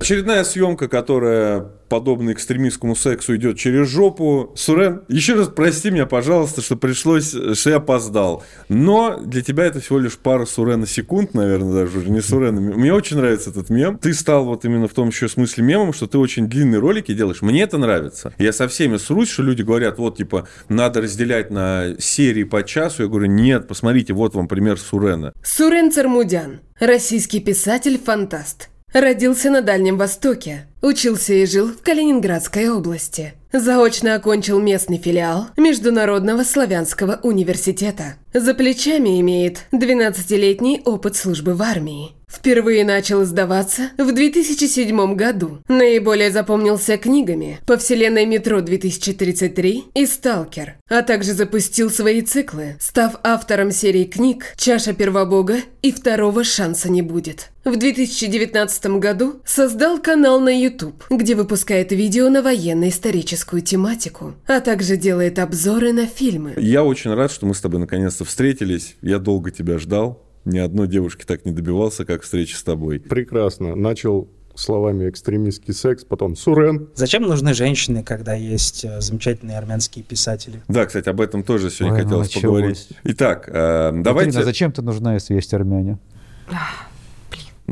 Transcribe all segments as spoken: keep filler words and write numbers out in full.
Очередная съемка, которая, подобно экстремистскому сексу, идет через жопу. Сурен, еще раз прости меня, пожалуйста, что пришлось, что я опоздал. Но для тебя это всего лишь пара Сурена секунд, наверное, даже уже не Сурена. Мне очень нравится этот мем. Ты стал вот именно в том еще смысле мемом, что ты очень длинные ролики делаешь. Мне это нравится. Я со всеми срусь, что люди говорят, вот, типа, надо разделять на серии по часу. Я говорю, нет, посмотрите, вот вам пример Сурена. Сурен Цормудян. Российский писатель-фантаст. Родился на Дальнем Востоке, учился и жил в Калининградской области. Заочно окончил местный филиал Международного славянского университета. За плечами имеет двенадцатилетний опыт службы в армии. Впервые начал издаваться в две тысячи седьмом году. Наиболее запомнился книгами по Вселенной Метро две тысячи тридцать три и «Сталкер», а также запустил свои циклы, став автором серии книг «Чаша первобога» и «Второго шанса не будет». В две тысячи девятнадцатом году создал канал на YouTube, где выпускает видео на военно-историческую тематику, а также делает обзоры на фильмы. Я очень рад, что мы с тобой наконец-то встретились. Я долго тебя ждал. Ни одной девушки так не добивался, как встречи с тобой. Прекрасно. Начал словами экстремистский секс, потом Сурен. Зачем нужны женщины, когда есть замечательные армянские писатели? Да, кстати, об этом тоже сегодня Ой, хотелось началось. поговорить. Итак, э, давайте... Катерина, зачем ты нужна, если есть армяне?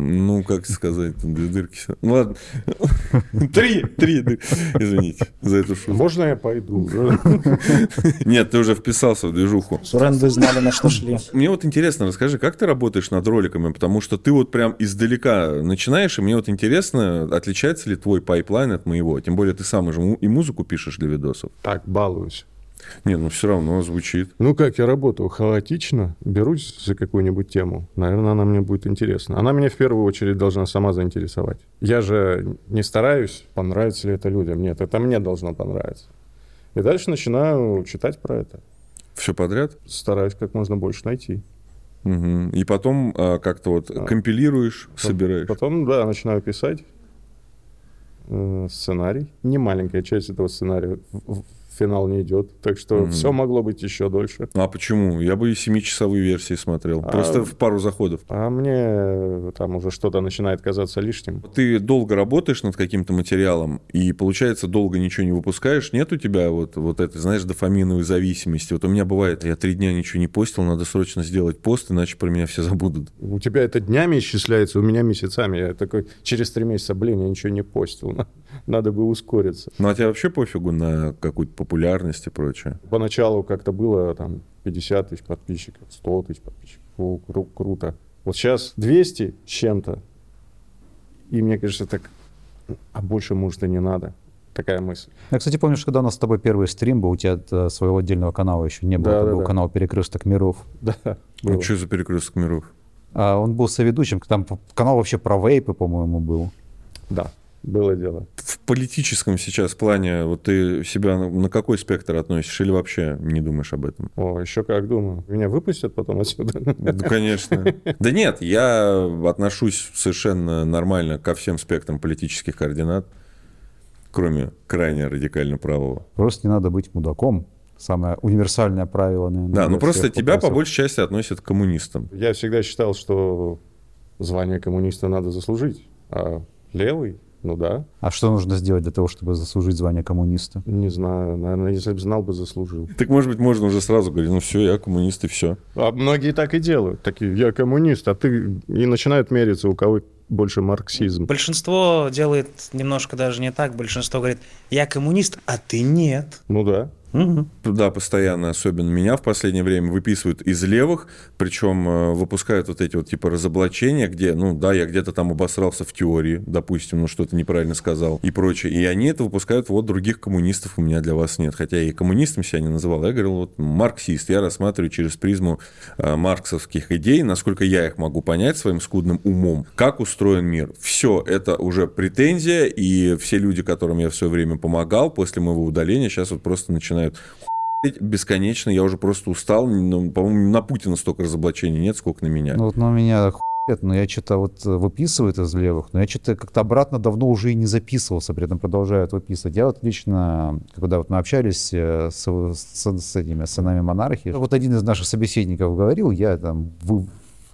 Ну, как сказать, там две дырки. Ну, ладно. Три, три дырки. Извините за эту шутку. Можно я пойду? Нет, ты уже вписался в движуху. Сурен, вы знали, на что шли. Мне вот интересно, расскажи, как ты работаешь над роликами? Потому что ты вот прям издалека начинаешь, и мне вот интересно, отличается ли твой пайплайн от моего? Тем более ты сам же и музыку пишешь для видосов. Так, балуюсь. Не, ну все равно звучит. Ну как я работаю? Хаотично. Берусь за какую-нибудь тему. Наверное, она мне будет интересна. Она меня в первую очередь должна сама заинтересовать. Я же не стараюсь, понравится ли это людям. Нет, это мне должно понравиться. И дальше начинаю читать про это. Все подряд? Стараюсь как можно больше найти. Угу. И потом а, как-то вот а. компилируешь, потом, собираешь. Потом, да, начинаю писать э, сценарий. Немаленькая часть этого сценария в финал не идет, так что mm-hmm. все могло быть еще дольше. А почему? Я бы и семичасовые версии смотрел, а... просто в пару заходов. А мне там уже что-то начинает казаться лишним. Ты долго работаешь над каким-то материалом, и, получается, долго ничего не выпускаешь? Нет у тебя вот, вот этой, знаешь, дофаминовой зависимости? Вот у меня бывает, я три дня ничего не постил, надо срочно сделать пост, иначе про меня все забудут. У тебя это днями исчисляется, у меня месяцами. Я такой, через три месяца, блин, я ничего не постил, надо бы ускориться. Ну, а тебе вообще пофигу на какую-то популярность и прочее? Поначалу как-то было там пятьдесят тысяч подписчиков, сто тысяч подписчиков. О, кру- круто. Вот сейчас двести с чем-то. И мне кажется, так, а больше, может, и не надо. Такая мысль. Я, кстати, помнишь, когда у нас с тобой первый стрим был, у тебя от своего отдельного канала еще не было. Да, это да, был да. канал «Перекресток миров». Да. Ну, было. Что за «Перекресток миров»? А, он был соведущим. Там канал вообще про вейпы, по-моему, был. Да. Было дело. В политическом сейчас плане вот ты себя на какой спектр относишь или вообще не думаешь об этом? О, еще как думаю. Меня выпустят потом отсюда? Да, конечно. Да нет, я отношусь совершенно нормально ко всем спектрам политических координат, кроме крайне радикально правого. Просто не надо быть мудаком. Самое универсальное правило, наверное. Да, ну просто тебя по большей части относят к коммунистам. Я всегда считал, что звание коммуниста надо заслужить, а левый... Ну да. А что нужно сделать для того, чтобы заслужить звание коммуниста? Не знаю. Наверное, если бы знал, бы заслужил. Так, может быть, можно уже сразу говорить, ну все, я коммунист, и все. А многие так и делают. Такие, я коммунист, а ты... И начинают мериться, у кого больше марксизм. Большинство делает немножко даже не так. Большинство говорит, я коммунист, а ты нет. Ну да. Угу. Да, постоянно, особенно меня в последнее время выписывают из левых, причем выпускают вот эти вот типа разоблачения, где, ну да, я где-то там обосрался в теории, допустим, ну что-то неправильно сказал и прочее, и они это выпускают, вот других коммунистов у меня для вас нет, хотя я и коммунистом себя не называл, я говорил, вот марксист, я рассматриваю через призму э, марксовских идей, насколько я их могу понять своим скудным умом, как устроен мир, все, это уже претензия, и все люди, которым я все время помогал, после моего удаления, сейчас вот просто начинают бесконечно, я уже просто устал, ну, по-моему, на Путина столько разоблачений нет, сколько на меня. Ну вот на меня хует, но я что-то вот выписываю из левых, но я что-то как-то обратно давно уже и не записывался, при этом продолжают выписывать. Я вот лично, когда вот мы общались с, с, с этими сынами монархии, вот один из наших собеседников говорил, я там вы,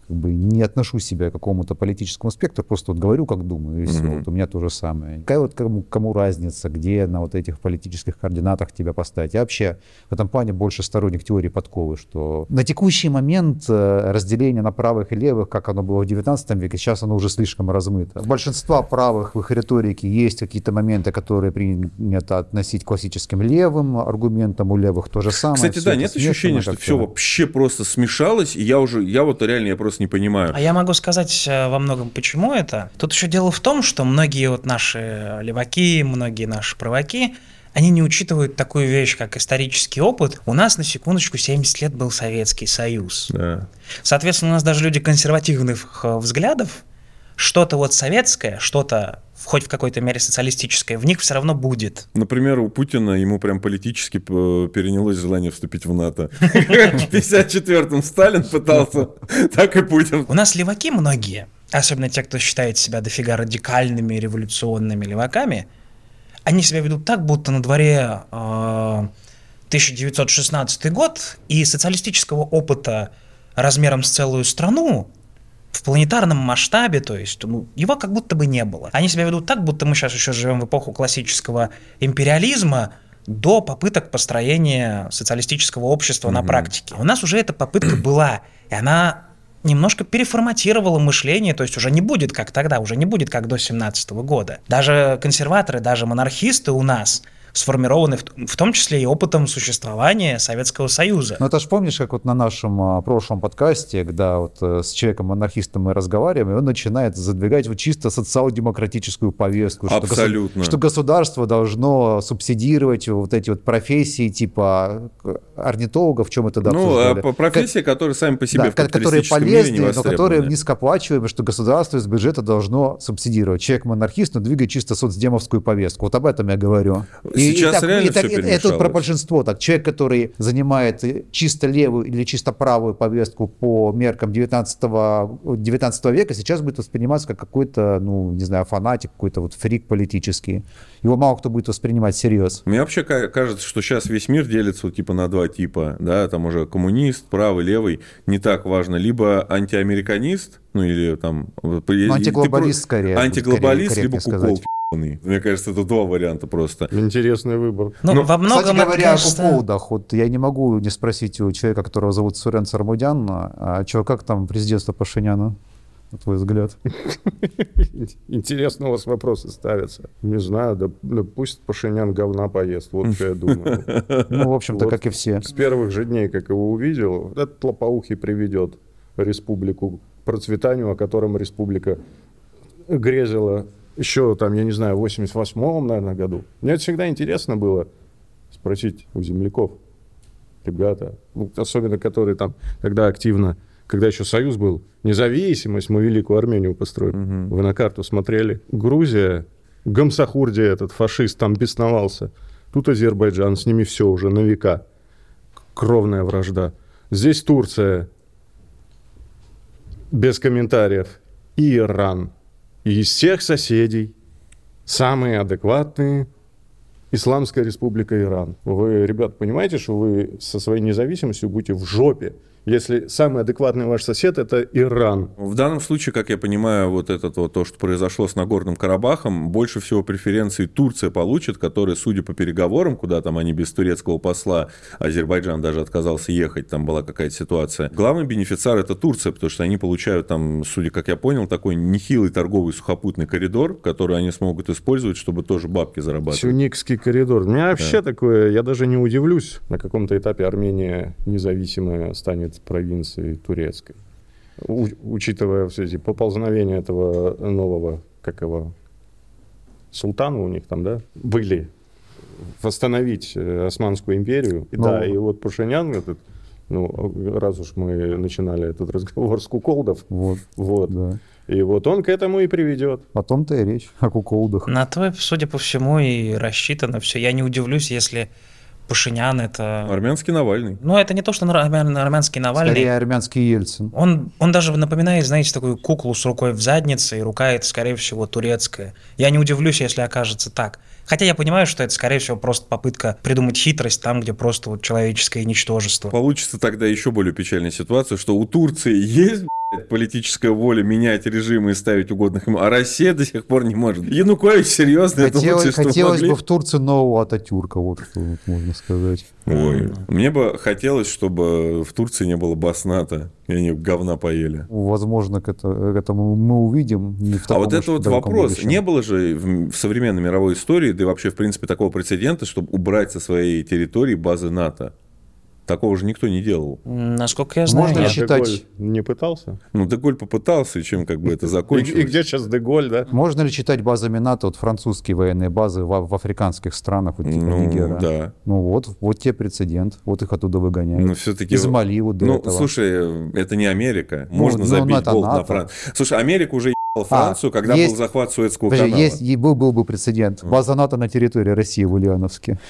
как бы не отношу себя к какому-то политическому спектру, просто вот говорю, как думаю, и все. Mm-hmm. Вот у меня то же самое. Какая вот кому, кому разница, где на вот этих политических координатах тебя поставить? Я вообще в этом плане больше сторонник теории подковы, что на текущий момент разделение на правых и левых, как оно было в девятнадцатом веке, сейчас оно уже слишком размыто. Большинство правых в их риторике есть какие-то моменты, которые принято относить к классическим левым аргументам, у левых то же самое. Кстати, да, нет ощущения, что все вообще просто смешалось, и я уже, я вот реально, я просто не понимаю. А я могу сказать во многом, почему это. Тут еще дело в том, что многие вот наши леваки, многие наши праваки, они не учитывают такую вещь, как исторический опыт. У нас, на секундочку, семьдесят лет был Советский Союз. Да. Соответственно, у нас даже люди консервативных взглядов, что-то вот советское, что-то хоть в какой-то мере социалистическое, в них все равно будет. Например, у Путина ему прям политически перенялось желание вступить в НАТО. В пятьдесят четвёртом Сталин пытался, так и Путин. У нас леваки многие, особенно те, кто считает себя дофига радикальными революционными леваками, они себя ведут так, будто на дворе тысяча девятьсот шестнадцатый год, и социалистического опыта размером с целую страну в планетарном масштабе, то есть, ну, его как будто бы не было. Они себя ведут так, будто мы сейчас еще живем в эпоху классического империализма до попыток построения социалистического общества mm-hmm. на практике. У нас уже эта попытка была, и она немножко переформатировала мышление, то есть уже не будет как тогда, уже не будет как до семнадцатого года. Даже консерваторы, даже монархисты у нас сформированы в, в том числе и опытом существования Советского Союза. Ну, ты же помнишь, как вот на нашем а, прошлом подкасте, когда вот а, с человеком-монархистом мы разговариваем, и он начинает задвигать вот чисто социал-демократическую повестку. Абсолютно. Что, что государство должно субсидировать вот эти вот профессии типа орнитологов, в чем это да обсуждали. Ну, профессии, как, которые сами по себе да, в капиталистическом мире не востребованы. Которые полезны, но которые низкооплачиваемы, что государство из бюджета должно субсидировать. Человек-монархист, но двигает чисто соцдемовскую повестку. Вот об этом я говорю. Сейчас и реально так, и все так, это про большинство. Так. Человек, который занимает чисто левую или чисто правую повестку по меркам девятнадцатого века, сейчас будет восприниматься как какой-то, ну, не знаю, фанатик, какой-то вот фрик политический. Его мало кто будет воспринимать всерьез. Мне вообще кажется, что сейчас весь мир делится вот, типа на два типа. Да? Там уже коммунист, правый, левый. Не так важно. Либо антиамериканист, ну или там... Ну, антиглобалист ты, скорее. Антиглобалист, скорее, либо кукол. Мне кажется, это два варианта просто. Интересный выбор. Но, Но, во многом, кстати говоря, кажется... о поводах. Вот я не могу не спросить у человека, которого зовут Сурен Цормудян, а что, как там президентство Пашиняна, на твой взгляд? Интересно у вас вопросы ставятся. Не знаю, да, да пусть Пашинян говна поест, вот что я думаю. Ну, в общем-то, вот как и все. С первых же дней, как его увидел, этот лопоухий приведет республику к процветанию, о котором республика грезила еще там, я не знаю, в восемьдесят восьмом, наверное, году. Мне это всегда интересно было спросить у земляков, ребята, ну, особенно которые там тогда активно, когда еще Союз был, независимость, мы Великую Армению построили. Угу. Вы на карту смотрели. Грузия, Гамсахурди этот фашист там бесновался. Тут Азербайджан, с ними все уже на века. Кровная вражда. Здесь Турция, без комментариев, и Иран. И из всех соседей самые адекватные Исламская Республика Иран. Вы, ребят, понимаете, что вы со своей независимостью будете в жопе, если самый адекватный ваш сосед – это Иран? В данном случае, как я понимаю, вот это то, то, что произошло с Нагорным Карабахом, больше всего преференции Турция получит, которая, судя по переговорам, куда там они без турецкого посла, Азербайджан даже отказался ехать, там была какая-то ситуация. Главный бенефициар – это Турция, потому что они получают там, судя как я понял, такой нехилый торговый сухопутный коридор, который они смогут использовать, чтобы тоже бабки зарабатывать. Сюникский коридор. У меня вообще да. такое, я даже не удивлюсь, на каком-то этапе Армения независимая станет провинции турецкой, У, учитывая все эти поползновения этого нового, как его, султана у них там, да, были, восстановить Османскую империю. И, да, и вот Пашинян этот, ну, раз уж мы начинали этот разговор с куколдов, вот, вот, да. И вот он к этому и приведет. О том-то и речь, о куколдах. На то, судя по всему, и рассчитано все. Я не удивлюсь, если Пашинян — это... Армянский Навальный. Ну, это не то, что армян, армянский Навальный. Скорее, армянский Ельцин. Он, он даже напоминает, знаете, такую куклу с рукой в заднице, и рука это, скорее всего, турецкая. Я не удивлюсь, если окажется так. Хотя я понимаю, что это, скорее всего, просто попытка придумать хитрость там, где просто вот человеческое ничтожество. Получится тогда еще более печальная ситуация, что у Турции есть политическая воля менять режимы и ставить угодных ему. А Россия до сих пор не может. Янукович, серьезно, Хотел, это лучшее, что Хотелось могли. бы в Турции нового Ататюрка, вот что вот можно сказать. Ой, мне бы хотелось, чтобы в Турции не было басната, и они говна поели. Возможно, к этому мы увидим. А вот это вот вопрос. Будущем. Не было же в современной мировой истории, да и вообще, в принципе, такого прецедента, чтобы убрать со своей территории базы НАТО. Такого же никто не делал. Насколько я знаю, Можно я считать... Деголь не пытался? Ну, Деголь попытался, и чем как бы это закончилось. И, и где сейчас Деголь, да? Можно ли считать базами НАТО вот французские военные базы в, в африканских странах, вот типа ну, Нигера? Да. Ну, вот, вот тебе прецедент. Вот их оттуда выгоняют. Но все-таки... Из Мали вот до ну, этого. Ну, слушай, это не Америка. Можно ну, забить ну, болт на Францию. Слушай, Америка уже... Францию, а, когда есть, был захват Суэцкого подожди, канала. Есть, был, был бы прецедент. База НАТО на территории России в Ульяновске.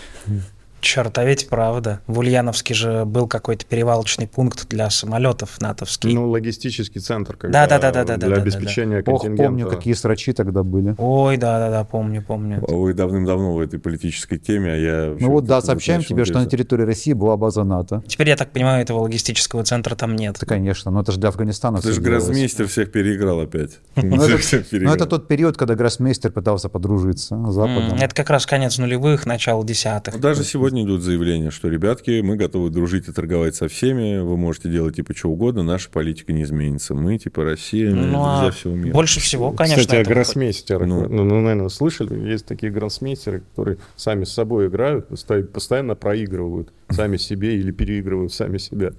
Черт, а ведь правда. В Ульяновске же был какой-то перевалочный пункт для самолетов натовских. Ну, логистический центр, когда да, да, да, да, для да, обеспечения да, да. контингента. Ох, помню, какие срачи тогда были. Ой, да-да-да, помню, помню. Ой, давным-давно в этой политической теме, а я... Ну вот да, сообщаем тебе, интересно. что на территории России была база НАТО. Теперь, я так понимаю, этого логистического центра там нет. Да, конечно, но это же для Афганистана. Ты же гроссмейстер всех переиграл опять. Ну, это тот период, когда гроссмейстер пытался подружиться с Западом. Это как раз конец нулевых, начало десятых. Даже сегодня идут заявления, что, ребятки, мы готовы дружить и торговать со всеми, вы можете делать типа что угодно, наша политика не изменится. Мы типа Россия, ну, а за всего мира. Больше всего, конечно. Кстати, о гроссмейстерах. Ну, ну, ну, наверное, слышали, есть такие гроссмейстеры, которые сами с собой играют, постоянно проигрывают сами себе или переигрывают сами себя.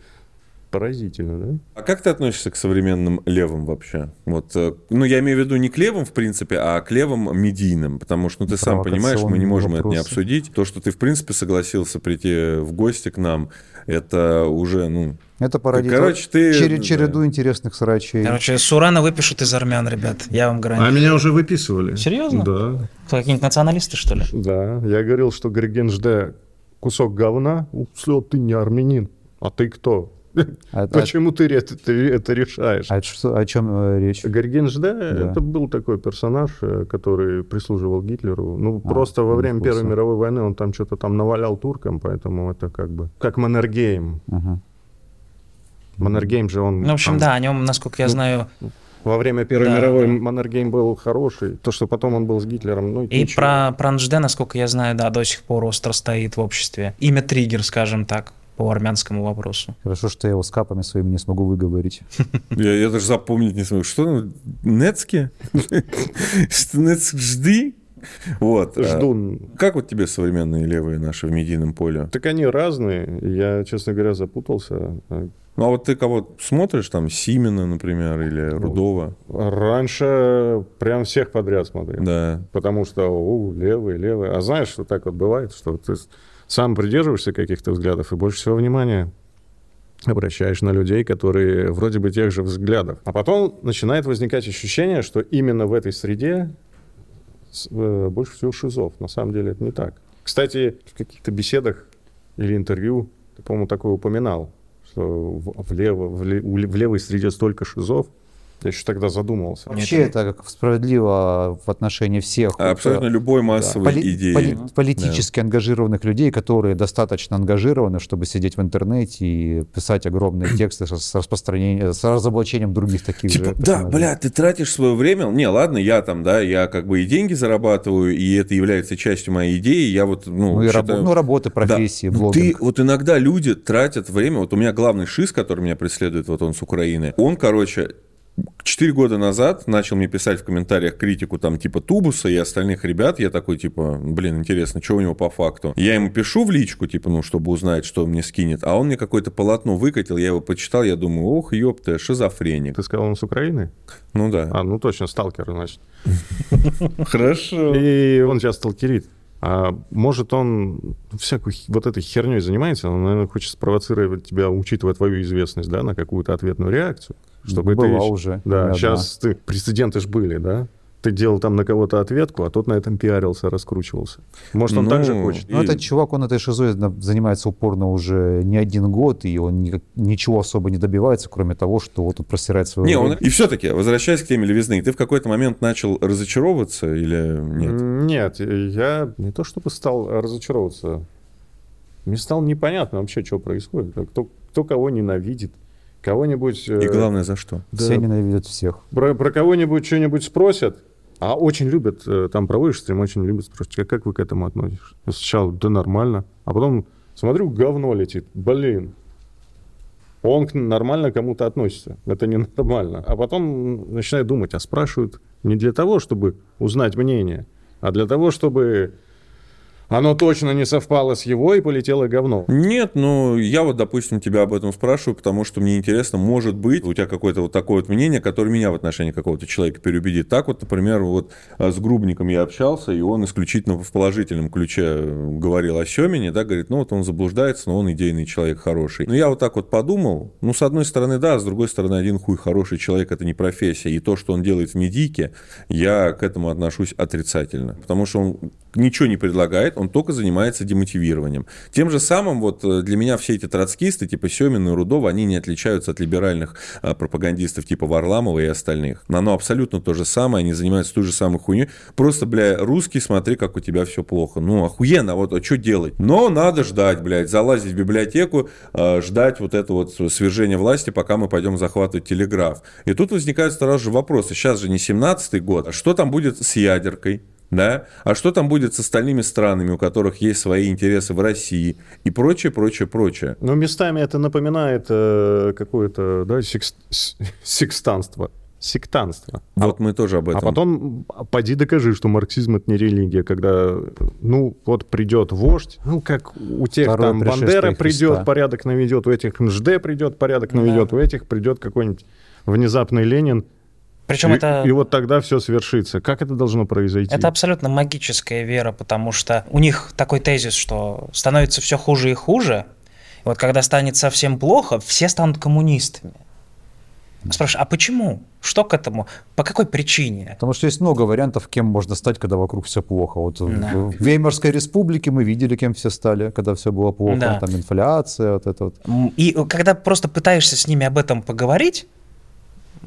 Поразительно, да? А как ты относишься к современным левым вообще? Вот, ну, я имею в виду не к левым, в принципе, а к левым медийным, потому что, ну, ты сам понимаешь, мы не можем вопросы. это не обсудить. То, что ты, в принципе, согласился прийти в гости к нам, это уже, ну... Это породит Короче, ты... Черед, череду да. интересных срачей. Короче, Сурана выпишут из армян, ребят. Я вам гарантирую. А меня уже выписывали. Серьезно? Да. Какие-нибудь националисты, что ли? Да. Я говорил, что Грегенжде кусок говна. Усло, ты не армянин. А ты кто? А, Почему а... ты это, ты это решаешь? А, что, о чем э, речь? Гергенжде да. это был такой персонаж, который прислуживал Гитлеру. Ну, а, просто во время вкусно. Первой мировой войны он там что-то там навалял туркам, поэтому это как бы... Как Маннергейм. Ага. Маннергейм же он... Ну, в общем, там... да, о нем, насколько я знаю... Во время Первой да, мировой да. Маннергейм был хороший. То, что потом он был с Гитлером, ну и ничего. про Пранжде, насколько я знаю, да, до сих пор остро стоит в обществе. Имя триггер, скажем так. По армянскому вопросу. Хорошо, что я его с капами своими не смогу выговорить. Я даже запомнить не смогу. Что? Нецки? Нецжды? Вот. Жду. Как вот тебе современные левые наши в медийном поле? Так они разные. Я, честно говоря, запутался. Ну, а вот ты кого смотришь, там, Симина, например, или Рудова? Раньше прям всех подряд смотрел. Да. Потому что, у, левые, левые. А знаешь, что так вот бывает, что ты... Сам придерживаешься каких-то взглядов и больше всего внимания обращаешь на людей, которые вроде бы тех же взглядов. А потом начинает возникать ощущение, что именно в этой среде больше всего шизов. На самом деле это не так. Кстати, в каких-то беседах или интервью ты, по-моему, такое упоминал, что в, лево, в, ле, в левой среде столько шизов. Я еще тогда задумывался. Вообще это, это как справедливо в отношении всех. А абсолютно это, любой массовой да, идеи. Поли, политически да. ангажированных людей, которые достаточно ангажированы, чтобы сидеть в интернете и писать огромные тексты с распространением, с разоблачением других таких типа, же. Да, бля, ты тратишь свое время. Не, ладно, я там, да, я как бы и деньги зарабатываю, и это является частью моей идеи. Я вот, ну, ну, и считаю... раб... ну работы, профессии, да. блогинг. Ты, вот иногда люди тратят время. Вот у меня главный шиз, который меня преследует, вот он с Украины. Он, короче... Четыре года назад начал мне писать в комментариях критику там типа Тубуса и остальных ребят. Я такой типа, блин, интересно, что у него по факту. Я ему пишу в личку, типа, ну, чтобы узнать, что он мне скинет. А он мне какое-то полотно выкатил, я его почитал, я думаю, ох, ёпта, шизофреник. Ты сказал, он с Украины? Ну да. А, ну точно, сталкер, значит. Хорошо. И он сейчас сталкерит. А может, он всякую вот этой херней занимается, он, наверное, хочет спровоцировать тебя, учитывая твою известность, да, на какую-то ответную реакцию. Чтобы Была ты... уже. Да, сейчас ты... прецеденты ж были, да? Ты делал там на кого-то ответку, а тот на этом пиарился, раскручивался. Может, он ну, так же хочет. Ну, и... этот чувак, он этой шизой занимается упорно уже не один год, и он ни, ничего особо не добивается, кроме того, что вот он просирает свою... Не, он... И все-таки, возвращаясь к теме левизны, ты в какой-то момент начал разочаровываться или нет? Нет, я не то чтобы стал разочаровываться. Мне стало непонятно вообще, что происходит. Кто, кто кого ненавидит. Кого-нибудь... И главное, за что? Да, все ненавидят всех. Про, про кого-нибудь что-нибудь спросят, а очень любят, там проводишь стрим, очень любят спросить, а как вы к этому относитесь? Я сначала, да нормально, а потом смотрю, говно летит, блин. Он нормально к кому-то относится, это ненормально. А потом начинаю думать, а спрашивают не для того, чтобы узнать мнение, а для того, чтобы... Оно точно не совпало с его, и полетело говно. Нет, ну, я вот, допустим, тебя об этом спрашиваю, потому что мне интересно, может быть, у тебя какое-то вот такое вот мнение, которое меня в отношении какого-то человека переубедит. Так вот, например, вот с Грубником я общался, и он исключительно в положительном ключе говорил о Семине, да, говорит, ну, вот он заблуждается, но он идейный человек хороший. Но я вот так вот подумал, ну, с одной стороны, да, с другой стороны, один хуй хороший человек – это не профессия, и то, что он делает в медийке, я к этому отношусь отрицательно, потому что он ничего не предлагает, он только занимается демотивированием. Тем же самым, вот для меня все эти троцкисты, типа Семин и Рудова, они не отличаются от либеральных пропагандистов типа Варламова и остальных. Оно абсолютно то же самое, они занимаются той же самой хуйней. Просто, бля, русский, смотри, как у тебя все плохо. Ну, охуенно, вот, а что делать? Но надо ждать, блядь, залазить в библиотеку, ждать вот это вот свержение власти, пока мы пойдем захватывать телеграф. И тут возникают сразу же вопросы. Сейчас же не семнадцатый год, а что там будет с ядеркой? Да? А что там будет с остальными странами, у которых есть свои интересы в России и прочее, прочее, прочее? Ну, местами это напоминает э, какое-то, да, секс... секстанство. Сектанство. Вот а, мы тоже об этом. А потом поди докажи, что марксизм — это не религия, когда, ну, вот придет вождь, ну, как у тех Второе там Бандера придет, Христа. Порядок наведет, у этих МЖД придет, порядок наведет, да. У этих придет какой-нибудь внезапный Ленин. Причем и, это... и вот тогда все свершится. Как это должно произойти? Это абсолютно магическая вера, потому что у них такой тезис, что становится все хуже и хуже. И вот когда станет совсем плохо, все станут коммунистами. Спрашиваешь, а почему? Что к этому? По какой причине? Потому что есть много вариантов, кем можно стать, когда вокруг все плохо. Вот да. в, в Веймарской республике мы видели, кем все стали, когда все было плохо. Да. Там инфляция, вот это вот. И когда просто пытаешься с ними об этом поговорить,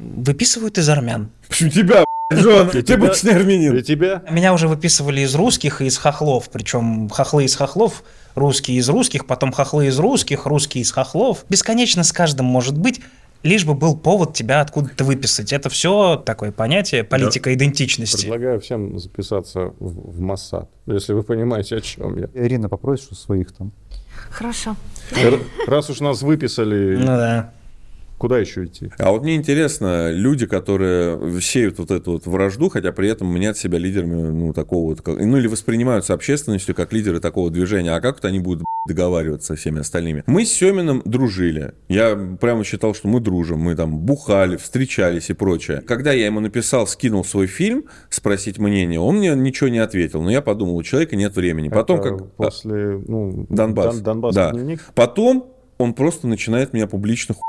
выписывают из армян. Почему тебя, Джон? Ты будешь не армянин. Для тебя? Меня уже выписывали из русских и из хохлов. Причем хохлы из хохлов, русские из русских, потом хохлы из русских, русские из хохлов. Бесконечно с каждым может быть, лишь бы был повод тебя откуда-то выписать. Это все такое понятие, политика идентичности. Предлагаю всем записаться в, в Моссад, если вы понимаете, о чем я. Ирина, попросишь у своих там? Хорошо. Раз уж нас выписали... Ну да. Куда еще идти? А вот мне интересно, люди, которые сеют вот эту вот вражду, хотя при этом мнят себя лидерами, ну, такого вот, ну, или воспринимаются общественностью как лидеры такого движения, а как вот они будут договариваться со всеми остальными? Мы с Семиным дружили. Я прямо считал, что мы дружим. Мы там бухали, встречались и прочее. Когда я ему написал, скинул свой фильм, спросить мнение, он мне ничего не ответил. Но я подумал, у человека нет времени. Потом Это как... После, ну, Донбасс. Донбасс, да. Потом он просто начинает меня публично хуй.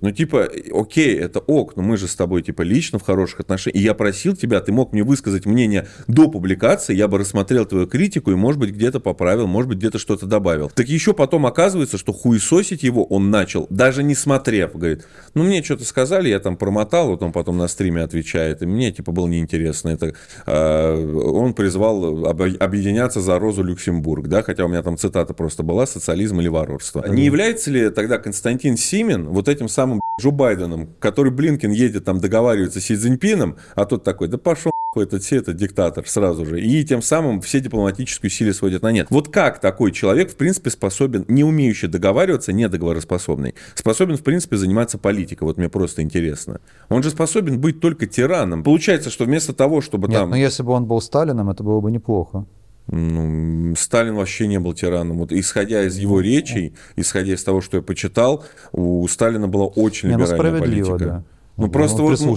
Ну, типа, окей, это ок, но мы же с тобой, типа, лично в хороших отношениях. И я просил тебя, ты мог мне высказать мнение до публикации, я бы рассмотрел твою критику и, может быть, где-то поправил, может быть, где-то что-то добавил. Так еще потом оказывается, что хуесосить его он начал, даже не смотрев. Говорит, ну, мне что-то сказали, я там промотал, вот он потом на стриме отвечает, и мне, типа, было неинтересно. Это, э, он призвал объединяться за Розу Люксембург, да, хотя у меня там цитата просто была, социализм или варварство. Не является ли тогда Константин Симин вот этим самым Джо Байденом, который, Блинкен, едет там договариваться с Си Цзиньпином, а тот такой, да пошел этот все, этот диктатор сразу же. И тем самым все дипломатические усилия сводят на нет. Вот как такой человек, в принципе, способен, не умеющий договариваться, не договороспособный, способен, в принципе, заниматься политикой? Вот мне просто интересно. Он же способен быть только тираном. Получается, что вместо того, чтобы нет, там... Нет, но если бы он был Сталином, это было бы неплохо. Ну, Сталин вообще не был тираном. Вот, исходя из его речей, исходя из того, что я почитал, у Сталина была очень либеральная не, ну, политика. Да. Ну, он просто вот, ну,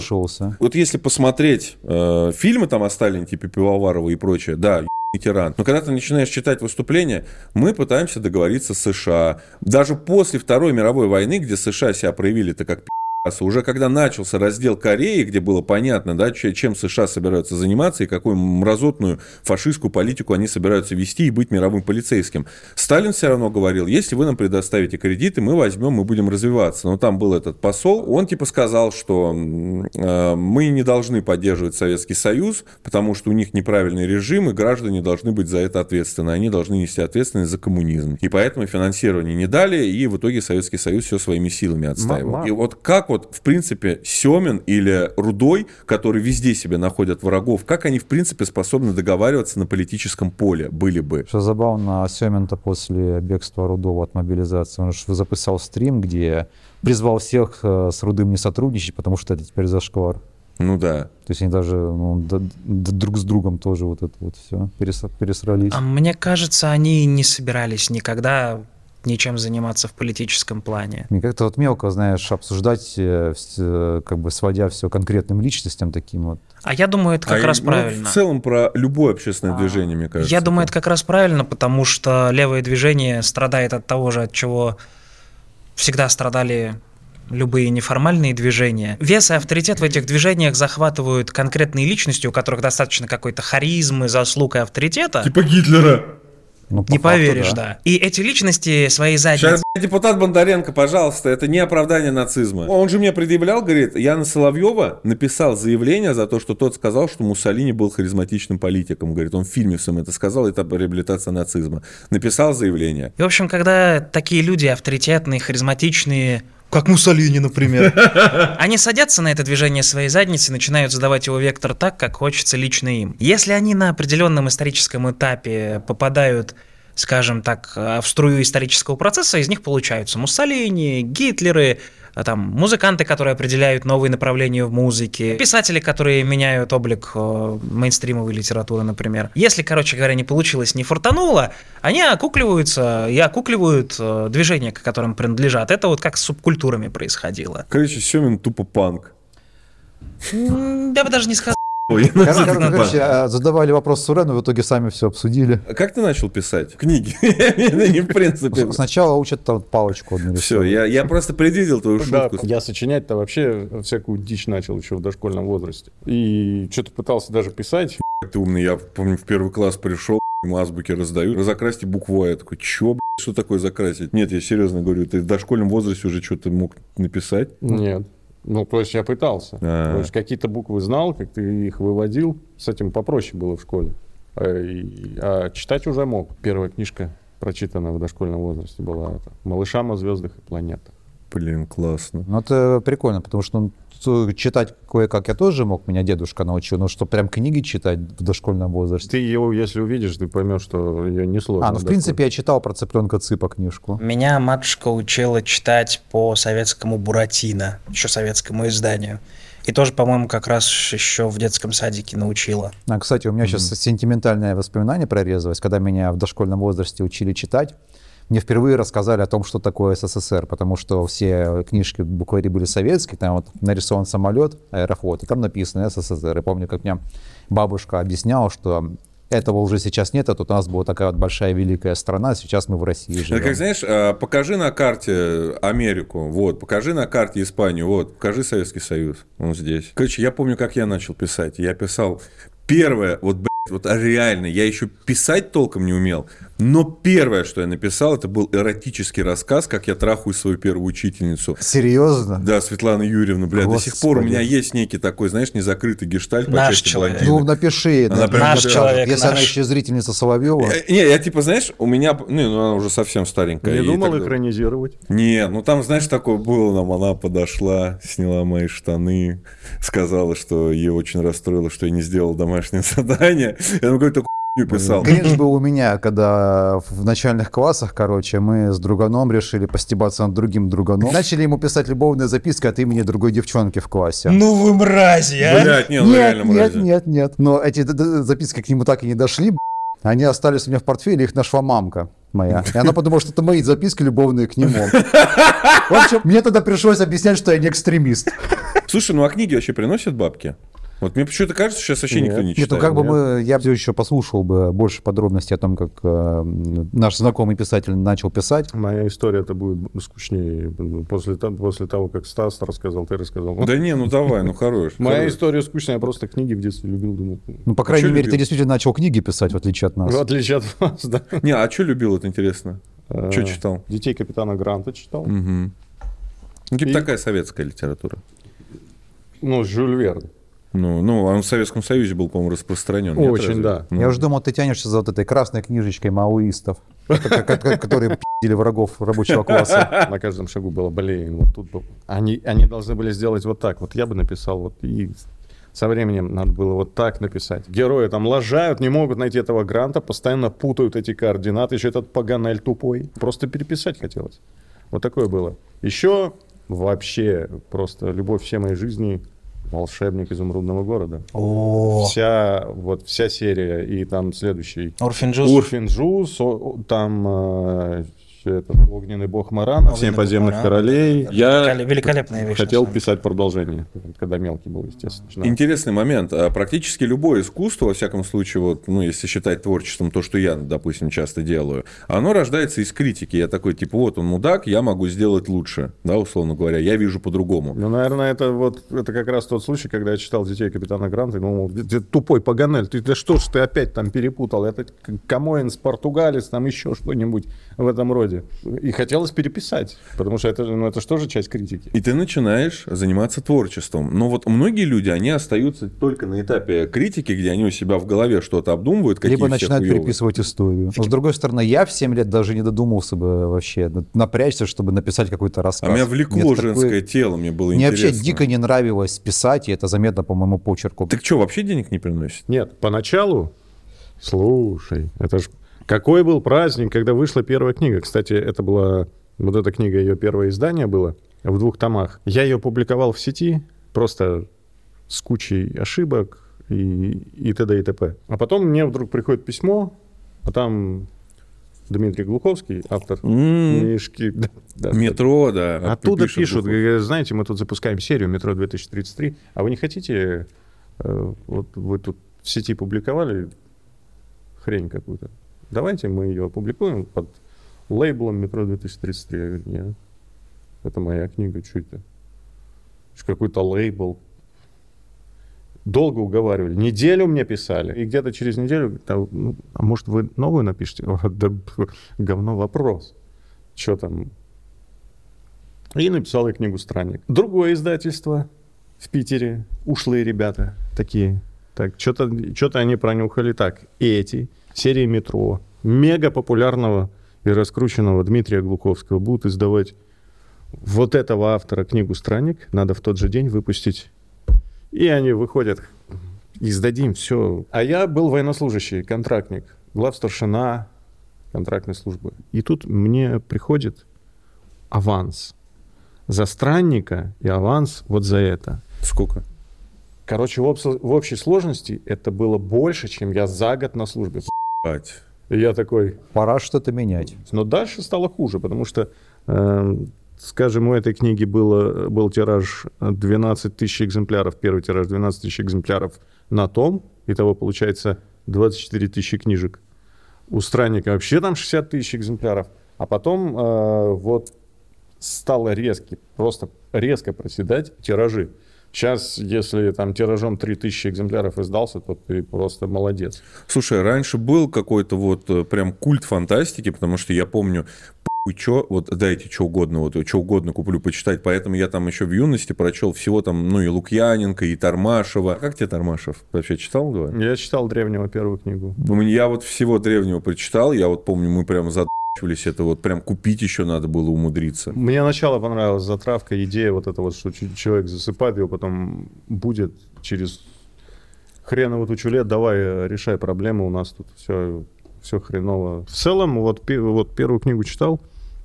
вот если посмотреть э, фильмы там о Сталине, типа Пивоварова и прочее, да, тиран. Но когда ты начинаешь читать выступления, мы пытаемся договориться с США. Даже после Второй мировой войны, где США себя проявили-то как уже когда начался раздел Кореи, где было понятно, да, чем США собираются заниматься и какую мразотную фашистскую политику они собираются вести и быть мировым полицейским, Сталин все равно говорил, если вы нам предоставите кредиты, мы возьмем, мы будем развиваться. Но там был этот посол, он типа сказал, что э, мы не должны поддерживать Советский Союз, потому что у них неправильный режим, и граждане должны быть за это ответственны, они должны нести ответственность за коммунизм. И поэтому финансирование не дали, и в итоге Советский Союз все своими силами отстаивал. Мама. И вот как вот, в принципе, Семин или Рудой, которые везде себе находят врагов, как они, в принципе, способны договариваться на политическом поле были бы? Что забавно, Семин-то после бегства Рудова от мобилизации, он же записал стрим, где призвал всех с Рудым не сотрудничать, потому что это теперь зашквар. Ну да. То есть они даже ну, да, да, друг с другом тоже вот это вот все перес, пересрались. А мне кажется, они не собирались никогда ничем заниматься в политическом плане. Мне как-то вот мелко, знаешь, обсуждать, как бы сводя все конкретным личностям таким вот. А я думаю, это как а раз и, правильно. Ну, в целом про любое общественное а, движение, мне кажется. Я думаю, это как раз правильно, потому что левое движение страдает от того же, от чего всегда страдали любые неформальные движения. Вес и авторитет в этих движениях захватывают конкретные личности, у которых достаточно какой-то харизмы, заслуг и авторитета. Типа Гитлера. Ну, не поверишь, факту, да. да. И эти личности свои задницы... Сейчас, блядь, депутат Бондаренко, пожалуйста, это не оправдание нацизма. Он же мне предъявлял, говорит, я на Соловьева написал заявление за то, что тот сказал, что Муссолини был харизматичным политиком. Говорит, он в фильме всем это сказал, это реабилитация нацизма. Написал заявление. И, в общем, когда такие люди авторитетные, харизматичные... Как Муссолини, например. Они садятся на это движение своей задницы и начинают задавать его вектор так, как хочется лично им. Если они на определенном историческом этапе попадают, скажем так, в струю исторического процесса, из них получаются Муссолини, Гитлеры, там, музыканты, которые определяют новые направления в музыке, писатели, которые меняют облик мейнстримовой литературы, например. Если, короче говоря, не получилось, не фартануло, они окукливаются и окукливают движения, к которым принадлежат. Это вот как с субкультурами происходило. Короче, Семин тупо панк. Я бы даже не сказал. Короче, задавали вопрос Сурену, в итоге сами все обсудили. А как ты начал писать книги? Не в принципе. Сначала учат там палочку. Все, я просто предвидел твою шутку. Я сочинять-то вообще всякую дичь начал еще в дошкольном возрасте. И что-то пытался даже писать. Ты умный, я помню, в первый класс пришел, ему азбуки раздают. Разокрасьте букву А. Я такой, че, блядь, что такое закрасить? Нет, я серьезно говорю, ты в дошкольном возрасте уже что-то мог написать? Нет. Ну, то есть я пытался. А-а-а. То есть какие-то буквы знал, как ты их выводил. С этим попроще было в школе. А читать уже мог. Первая книжка, прочитанная в дошкольном возрасте, была это «Малышам о звездах и планетах». Блин, классно. Ну, это прикольно, потому что ну, читать кое-как я тоже мог, меня дедушка научил, но что прям книги читать в дошкольном возрасте. Ты его, если увидишь, ты поймешь, что ее несложно. А, ну, в дошколе. Принципе, я читал про цыпленка Цыпа книжку. Меня матушка учила читать по советскому «Буратино», еще советскому изданию. И тоже, по-моему, как раз еще в детском садике научила. А, кстати, у меня mm-hmm. сейчас сентиментальное воспоминание прорезалось, когда меня в дошкольном возрасте учили читать. Мне впервые рассказали о том, что такое СССР, потому что все книжки буквари были советские, там вот нарисован самолет, аэрофлот, и там написано СССР. Я помню, как мне бабушка объясняла, что этого уже сейчас нет, а тут у нас была такая вот большая великая страна, сейчас мы в России живем. Это как, знаешь, покажи на карте Америку, вот, покажи на карте Испанию, вот, покажи Советский Союз, он здесь. Короче, я помню, как я начал писать, я писал первое, вот, блядь, вот реально, я еще писать толком не умел, но первое, что я написал, это был эротический рассказ, как я трахую свою первую учительницу. Серьезно? Да, Светлана Юрьевна, бля, Господи. До сих пор у меня есть некий такой, знаешь, незакрытый гештальт по части блондинок. Ну, напиши, она, например, наш человек, если наш. Она еще зрительница Соловьева. Не, я типа, знаешь, у меня, ну, она уже совсем старенькая. Не думал экранизировать? Не, ну там, знаешь, такое было, нам она подошла, сняла мои штаны, сказала, что ее очень расстроило, что я не сделал домашнее задание. Я ему говорю, такую хуйню писал. Кринж был у меня, когда в начальных классах, короче, мы с друганом решили постебаться над другим друганом. Начали ему писать любовные записки от имени другой девчонки в классе. Ну вы мрази, а! Блядь, нет, ну реально мрази. Нет, нет, нет. Но эти записки к нему так и не дошли, блядь. Они остались у меня в портфеле, их нашла мамка моя. И она подумала, что это мои записки любовные к нему. В общем, мне тогда пришлось объяснять, что я не экстремист. Слушай, ну а книги вообще приносят бабки? Вот мне почему-то кажется, сейчас вообще нет, никто не читает. Нет, ну как нет? бы мы, я все еще послушал бы больше подробностей о том, как э, наш знакомый писатель начал писать. Моя история-то будет скучнее. После, после того, как Стас рассказал, ты рассказал. Да не, ну давай, ну хорош. Моя история скучная, я просто книги в детстве любил, думал. Ну, по крайней мере, ты действительно начал книги писать, в отличие от нас. В отличие от нас, да. Не, а что любил, это интересно? Что читал? «Детей капитана Гранта» читал. Ну, типа такая советская литература. Ну, Жюль Верн. Ну, ну, он в Советском Союзе был, по-моему, распространен. Очень, нет, да. Ну. Я уже думал, ты тянешься за вот этой красной книжечкой маоистов, которые пи***ли врагов рабочего класса. На каждом шагу было, блин, вот тут был. Они должны были сделать вот так. Вот я бы написал вот и... Со временем надо было вот так написать. Герои там лажают, не могут найти этого Гранта, постоянно путают эти координаты. Еще этот поганель тупой. Просто переписать хотелось. Вот такое было. Еще вообще просто любовь всей моей жизни — «Волшебник изумрудного города». О-о-о. Вся вот вся серия и там следующий. Урфин Джуз. Урфин Джуз. Там э, этот, «Огненный бог Маран», «Огненный «Семь подземных Маран. королей». Я великолепная вещь, хотел писать продолжение, когда мелкий был, естественно. Интересный момент. Практически любое искусство, во всяком случае, вот, ну, если считать творчеством то, что я, допустим, часто делаю, оно рождается из критики. Я такой, типа, вот он мудак, я могу сделать лучше, да, условно говоря, я вижу по-другому. Ну, наверное, это вот это как раз тот случай, когда я читал «Детей капитана Гранта» и думал, ты тупой поганель, ты да что ж ты опять там перепутал, это Камоинс, португалец, там еще что-нибудь в этом роде. И хотелось переписать, потому что это, ну, это же тоже часть критики. И ты начинаешь заниматься творчеством. Но вот многие люди, они остаются только на этапе критики, где они у себя в голове что-то обдумывают. Какие либо начинают хуёвые. Переписывать историю. Но, с другой стороны, я в семь лет даже не додумался бы вообще напрячься, чтобы написать какой-то рассказ. А меня влекло Нет, женское такой... тело, мне было мне интересно. Мне вообще дико не нравилось писать, и это заметно по моему почерку. Так что, вообще денег не приносит? Нет, поначалу, слушай, это же... Какой был праздник, когда вышла первая книга? Кстати, это была... Вот эта книга, ее первое издание было в двух томах. Я ее публиковал в сети просто с кучей ошибок и, и т.д. и т.п. А потом мне вдруг приходит письмо, а там Дмитрий Глуховский, автор mm. книжки. Да, да, «Метро», да. да. Оттуда пишут, говорят, знаете, мы тут запускаем серию «Метро две тысячи тридцать три», а вы не хотите... Вот вы тут в сети публиковали хрень какую-то. Давайте мы ее опубликуем под лейблом «Метро две тысячи тридцать три». Я говорю, нет, это моя книга, что это? Какой-то лейбл. Долго уговаривали. Неделю мне писали. И где-то через неделю, ну, а может, вы новую напишите? Да говно вопрос. Что там? И написал я книгу «Странник». Другое издательство в Питере. Ушлые ребята такие. Так, что-то, что-то они пронюхали. Так, эти... серии «Метро», мега популярного и раскрученного Дмитрия Глуховского, будут издавать вот этого автора книгу «Странник», надо в тот же день выпустить. И они выходят, издадим, все. А я был военнослужащий, контрактник, главстаршина контрактной службы. И тут мне приходит аванс за «Странника» и аванс вот за это. Сколько? Короче, в общей сложности это было больше, чем я за год на службе. И я такой... Пора что-то менять. Но дальше стало хуже, потому что, э, скажем, у этой книги было, был тираж двенадцать тысяч экземпляров, первый тираж двенадцать тысяч экземпляров на том, итого получается двадцать четыре тысячи книжек. У «Странника» вообще там шестьдесят тысяч экземпляров. А потом э, вот стало резко, просто резко проседать тиражи. Сейчас, если там тиражом три тысячи экземпляров издался, то ты просто молодец. Слушай, раньше был какой-то вот прям культ фантастики, потому что я помню... Чё, вот дайте что угодно, вот что угодно куплю почитать, поэтому я там еще в юности прочел всего там, ну и Лукьяненко, и Тармашева. Как тебе Тармашев? Ты вообще читал? Давай? Я читал «Древнего» первую книгу. Я вот всего «Древнего» прочитал, я вот помню, мы прям задачивались, это вот прям купить еще надо было умудриться. Мне начало понравилась затравка, идея вот эта вот, что человек засыпает, его потом будет через хреновую тучу лет, давай решай проблемы, у нас тут все, все хреново. В целом, вот, вот первую книгу читал.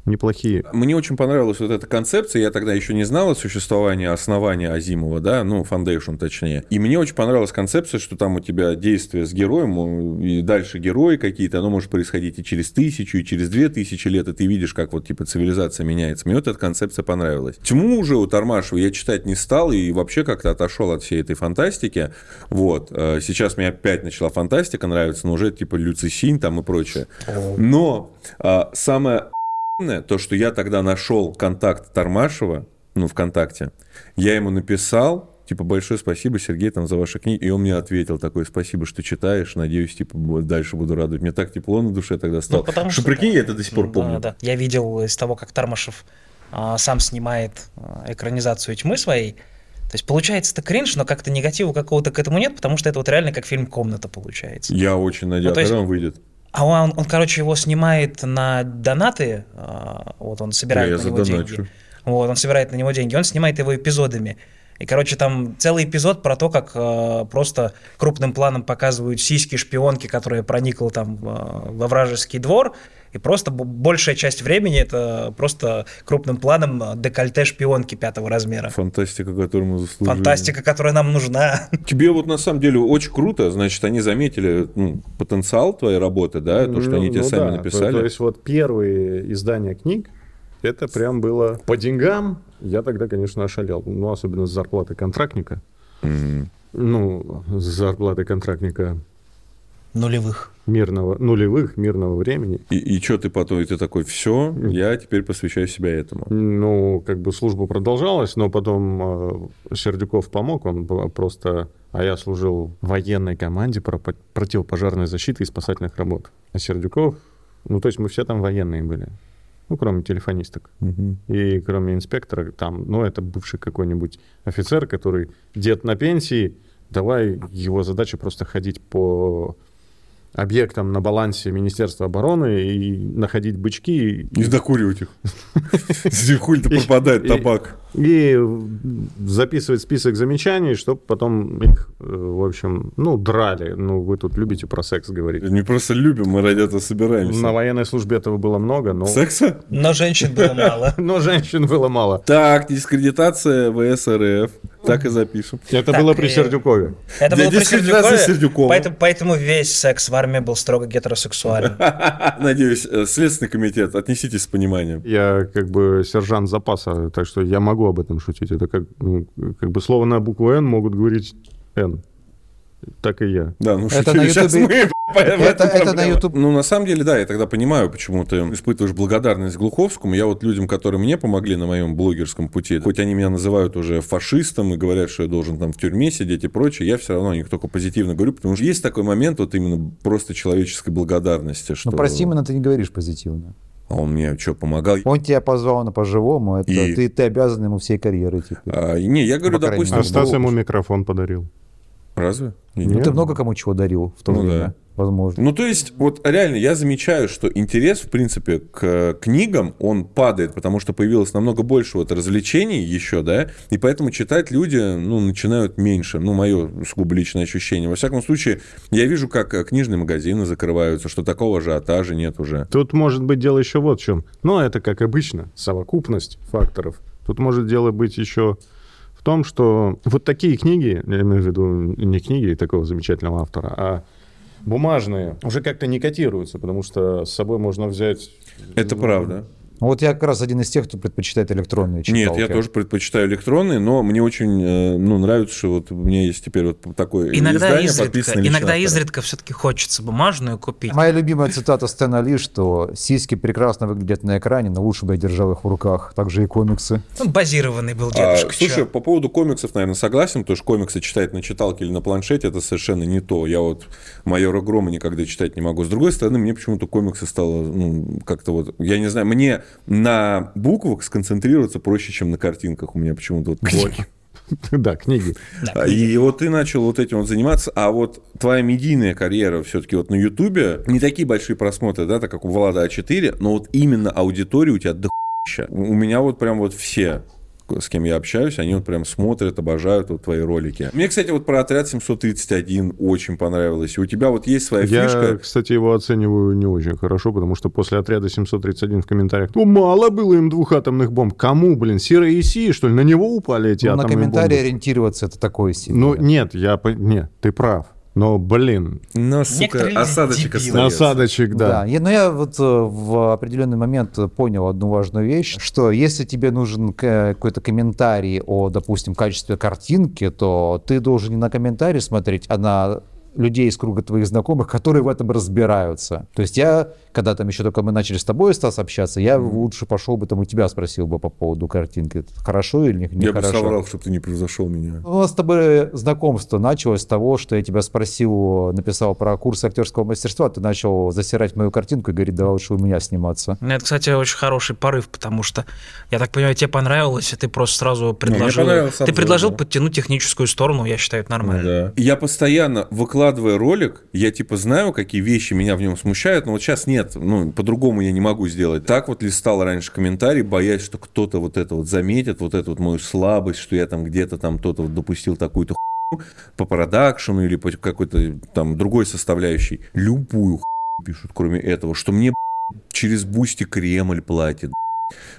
неплохие. Мне очень понравилась вот эта концепция. Я тогда еще не знал о существовании основания Азимова, да, ну, Foundation точнее. И мне очень понравилась концепция, что там у тебя действие с героем, и дальше герои какие-то, оно может происходить и через тысячу, и через две тысячи лет, и ты видишь, как вот типа цивилизация меняется. Мне вот эта концепция понравилась. Тьму уже у Тармашева я читать не стал и вообще как-то отошел от всей этой фантастики. Вот. Сейчас мне опять начала фантастика нравиться, но уже типа Лю Цысинь там и прочее. Но а, самое... то, что я тогда нашел контакт Тармашева, ну, ВКонтакте, я ему написал, типа, большое спасибо, Сергей, там, за ваши книги, и он мне ответил такое, спасибо, что читаешь, надеюсь, типа, дальше буду радовать. Мне так тепло на душе тогда стало. Ну, потому что, что, прикинь, да, я это до сих пор помню. Да, да. Я видел из того, как Тармашев а, сам снимает а, экранизацию «Тьмы» своей. То есть получается это кринж, но как-то негатива какого-то к этому нет, потому что это вот реально как фильм «Комната» получается. Я очень надеюсь, ну, когда есть... он выйдет. А он, он, короче, его снимает на донаты, вот он собирает я на него задоначу. деньги. Вот, он собирает на него деньги, он снимает его эпизодами. И, короче, там целый эпизод про то, как э, просто крупным планом показывают сиськи-шпионки, которые проникли там э, во вражеский двор, и просто б- большая часть времени это просто крупным планом декольте-шпионки пятого размера. Фантастика, которую мы заслужили. Фантастика, которая нам нужна. Тебе вот на самом деле очень круто, значит, они заметили ну, потенциал твоей работы, да, то, что ну, они тебе ну, сами да. написали. То, то есть вот первые издания книг, это прям было по деньгам. Я тогда, конечно, ошалел. Ну, особенно с зарплаты контрактника. Mm-hmm. Ну, с зарплаты контрактника... Нулевых. Мирного, нулевых, мирного времени. И, и что ты потом? И ты такой, все, я теперь посвящаю себя этому. Ну, как бы служба продолжалась, но потом э, Сердюков помог. Он просто... А я служил в военной команде про противопожарной защиты и спасательных работ. А Сердюков... Ну, то есть мы все там военные были. Ну, кроме телефонисток. Uh-huh. И кроме инспектора, там, ну, это бывший какой-нибудь офицер, который дед на пенсии, давай его задача просто ходить по объектам на балансе Министерства обороны и находить бычки. И, и докуривать их. Хули-то пропадает табак. И записывать список замечаний, чтобы потом их, в общем, ну, драли. Ну, вы тут любите про секс говорить. Не просто любим, мы ради этого собираемся. На военной службе этого было много, но... Секса? Но женщин было мало. Но женщин было мало. Так, дискредитация ВС РФ. Так и запишем. Это так, было при Сердюкове. Это было при Сердюкове, поэтому, поэтому весь секс в армии был строго гетеросексуален. Надеюсь, Следственный комитет, отнеситесь с пониманием. Я как бы сержант запаса, так что я могу об этом шутить. Это как, ну, как бы слово на букву «Н» могут говорить «Н». Так и я. Да, ну шутили это сейчас YouTube... мы... Это, это на YouTube. Ну, на самом деле, да, я тогда понимаю, почему ты испытываешь благодарность Глуховскому. Я вот людям, которые мне помогли на моем блогерском пути, хоть они меня называют уже фашистом и говорят, что я должен там в тюрьме сидеть и прочее, я все равно о них только позитивно говорю, потому что есть такой момент вот именно просто человеческой благодарности. Что... Но про Симона ты не говоришь позитивно. А он мне что, помогал? Он тебя позвал на по-живому, это и... ты, ты обязан ему всей карьерой. Типа. А, не, я говорю, по допустим... А Стас ему микрофон подарил. Разве? Ну, нет. Ты много кому чего дарил в то ну, время, да. возможно. Ну, то есть, вот реально я замечаю, что интерес, в принципе, к книгам, он падает, потому что появилось намного больше вот развлечений еще, да, и поэтому читать люди, ну, начинают меньше. Ну, мое сугубо личное ощущение. Во всяком случае, я вижу, как книжные магазины закрываются, что такого ажиотажа нет уже. Тут, может быть, дело еще вот в чем. Но это, как обычно, совокупность факторов. Тут может дело быть еще... в том, что вот такие книги, я имею в виду не книги такого замечательного автора, а бумажные, уже как-то не котируются, потому что с собой можно взять... Это ну, правда. Вот я как раз один из тех, кто предпочитает электронные читалки. Нет, я тоже предпочитаю электронные, но мне очень ну, нравится, что вот у меня есть теперь вот такое иногда издание, изредка, подписанное лично. Иногда автора. Изредка все-таки хочется бумажную купить. Моя любимая цитата Стэна Ли, что сиськи прекрасно выглядят на экране, но лучше бы я держал их в руках. Также и комиксы. Ну, базированный был дедушка. А, слушай, чё? По поводу комиксов, наверное, согласен, потому что комиксы читать на читалке или на планшете, это совершенно не то. Я вот «Майора Грома» никогда читать не могу. С другой стороны, мне почему-то комиксы стало ну, как-то вот, я не знаю, мне на буквах сконцентрироваться проще, чем на картинках. У меня почему-то вот блоки. Да, книги. И вот ты начал вот этим вот заниматься, а вот твоя медийная карьера все-таки вот на Ютубе, не такие большие просмотры, да, так как у Влада А четыре, но вот именно аудитория у тебя дохуища. У меня вот прям вот все... с кем я общаюсь, они вот прям смотрят, обожают вот твои ролики. Мне, кстати, вот про «Отряд семьсот тридцать один» очень понравилось. У тебя вот есть своя я, фишка. Я, кстати, его оцениваю не очень хорошо, потому что после «Отряда семьсот тридцать один» в комментариях: «Ну, мало было им двух атомных бомб». Кому, блин, серые Си, что ли? На него упали эти ну, атомные бомбы? На комментарии бомбы. Ориентироваться — это такое сильное. Ну, нет, я... Нет, ты прав. Но, блин... Ну, сука, осадочек остается. Осадочек, да. да. Я, но я вот в определенный момент понял одну важную вещь, что если тебе нужен какой-то комментарий о, допустим, качестве картинки, то ты должен не на комментарии смотреть, а на людей из круга твоих знакомых, которые в этом разбираются. То есть я, когда там еще только мы начали с тобой, Стас, общаться, я mm-hmm. лучше пошел бы там у тебя спросил бы по поводу картинки, хорошо или нехорошо. Я хорошо. бы соврал, чтобы ты не превзошел меня. У нас с тобой знакомство началось с того, что я тебя спросил, написал про курс актерского мастерства, ты начал засирать мою картинку и говорить, давай лучше у меня сниматься. Это, кстати, очень хороший порыв, потому что, я так понимаю, тебе понравилось, и ты просто сразу предложил... Не, мне ты предложил да. подтянуть техническую сторону, я считаю, это нормально. Да. Я постоянно выкладываю ролик, я типа знаю, какие вещи меня в нем смущают, но вот сейчас нет, ну, по-другому я не могу сделать. Так вот листал раньше комментарии, боясь, что кто-то вот это вот заметит, вот эту вот мою слабость, что я там где-то там кто-то вот допустил такую-то хуйню по продакшену или по какой-то там другой составляющей. Любую хуйню пишут, кроме этого, что мне через Бусти Кремль платит,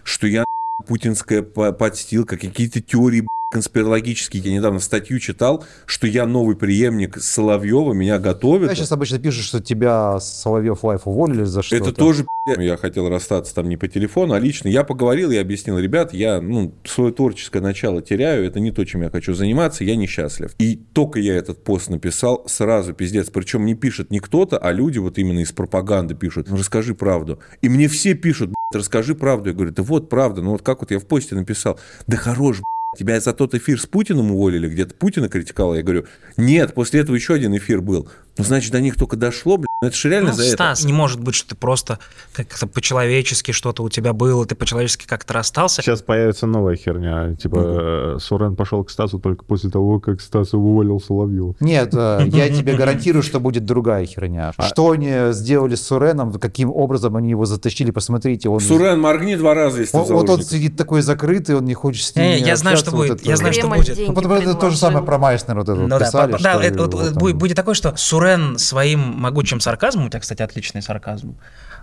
что я путинская подстилка, какие-то теории конспирологические. Я недавно статью читал, что я новый преемник Соловьева, меня готовят. Я сейчас обычно пишут, что тебя Соловьев лайф уволили за что-то. Это тоже пи***. Я хотел расстаться там не по телефону, а лично. Я поговорил, я объяснил, ребят, я ну, свое творческое начало теряю, это не то, чем я хочу заниматься, я несчастлив. И только я этот пост написал, сразу пиздец. Причем не пишет не кто-то, а люди вот именно из пропаганды пишут. Расскажи правду. И мне все пишут, расскажи правду. Я говорю, да вот правда, ну вот как вот я в посте написал. Да хорош, тебя за тот эфир с Путиным уволили, где-то Путина критиковал. Я говорю, нет, после этого еще один эфир был. Ну, значит, до них только дошло, блин. Ну, это же реально ну, за Стас, это. Стас, не может быть, что ты просто как-то по-человечески что-то у тебя было, ты по-человечески как-то расстался. Сейчас появится новая херня. Типа, угу. Сурен пошел к Стасу только после того, как Стас уволил Соловьева. Нет, я тебе гарантирую, что будет другая херня. Что они сделали с Суреном, каким образом они его затащили, посмотрите. Сурен, моргни два раза, если ты заложник. Вот он сидит такой закрытый, он не хочет с ним. Я знаю, что будет. Я знаю, что будет. Это то же самое про Майснер вот это писали. Да, будет такое, что Сурен своим могучим сарказмом, у тебя, кстати, отличный сарказм,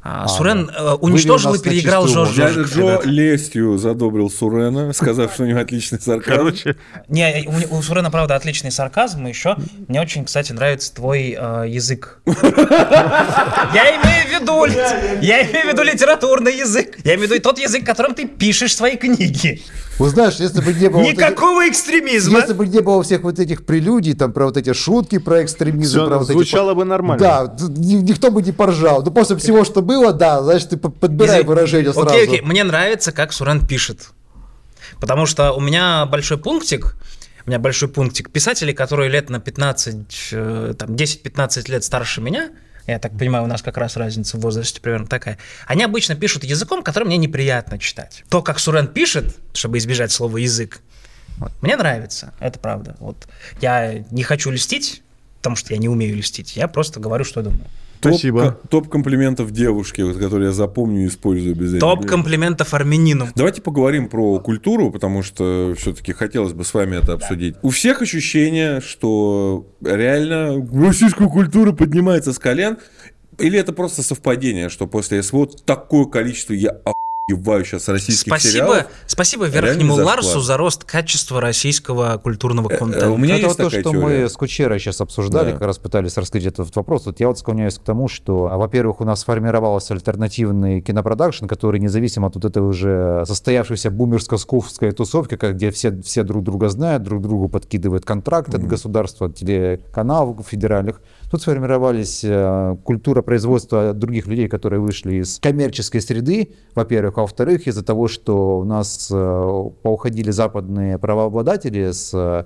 а, Сурен да. уничтожил и переиграл Жо Жоржика. Джо лестью задобрил Сурена, сказав, что у него отличный сарказм. Короче. Не, у, у Сурена, правда, отличный сарказм, и еще мне очень, кстати, нравится твой э, язык. Я имею в виду, я имею в виду литературный язык. Я имею в виду тот язык, которым ты пишешь свои книги. Ну, знаешь, если бы не было... Никакого экстремизма. Если бы не было всех вот этих прелюдий, там, про вот эти шутки про экстремизм, про вот эти... Звучало бы нормально. Да, никто бы не поржал. Но после всего, что было, да, значит, ты подбирай Язык. выражение сразу. Окей, окей, мне нравится, как Сурен пишет. Потому что у меня большой пунктик, у меня большой пунктик писателей, которые лет на пятнадцать, там, десять-пятнадцать лет старше меня, я так понимаю, у нас как раз разница в возрасте примерно такая, они обычно пишут языком, который мне неприятно читать. То, как Сурен пишет, чтобы избежать слова «язык», вот, мне нравится, это правда. Вот. Я не хочу льстить, потому что я не умею льстить, я просто говорю, что думаю. Спасибо. Топ комплиментов девушке, вот, которые я запомню и использую обязательно. Топ комплиментов армянину. Давайте поговорим про культуру, потому что все-таки хотелось бы с вами это обсудить. Да. У всех ощущение, что реально российская культура поднимается с колен, или это просто совпадение, что после СВО такое количество я ебаю сейчас российских спасибо, сериалов. Спасибо Верхнему Ларсу за рост качества российского культурного контента. У меня это есть вот такая то, что теория. Мы с Кучерой сейчас обсуждали, да. как раз пытались раскрыть этот вопрос. Вот я вот склоняюсь к тому, что, во-первых, у нас сформировался альтернативный кинопродакшн, который независимо от вот этой уже состоявшейся бумерско-скуфской тусовки, где все, все друг друга знают, друг другу подкидывают контракты mm-hmm. от государства, от телеканалов федеральных. Тут сформировались э, культура производства других людей, которые вышли из коммерческой среды, во-первых, а во-вторых, из-за того, что у нас э, поуходили западные правообладатели с э,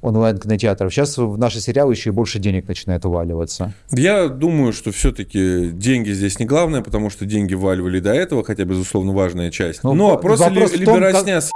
онлайн-кинотеатров, сейчас в наши сериалы еще и больше денег начинает уваливаться. Я думаю, что все-таки деньги здесь не главное, потому что деньги валивали до этого, хотя, безусловно, важная часть. Но, Но просто ли, либерасня как...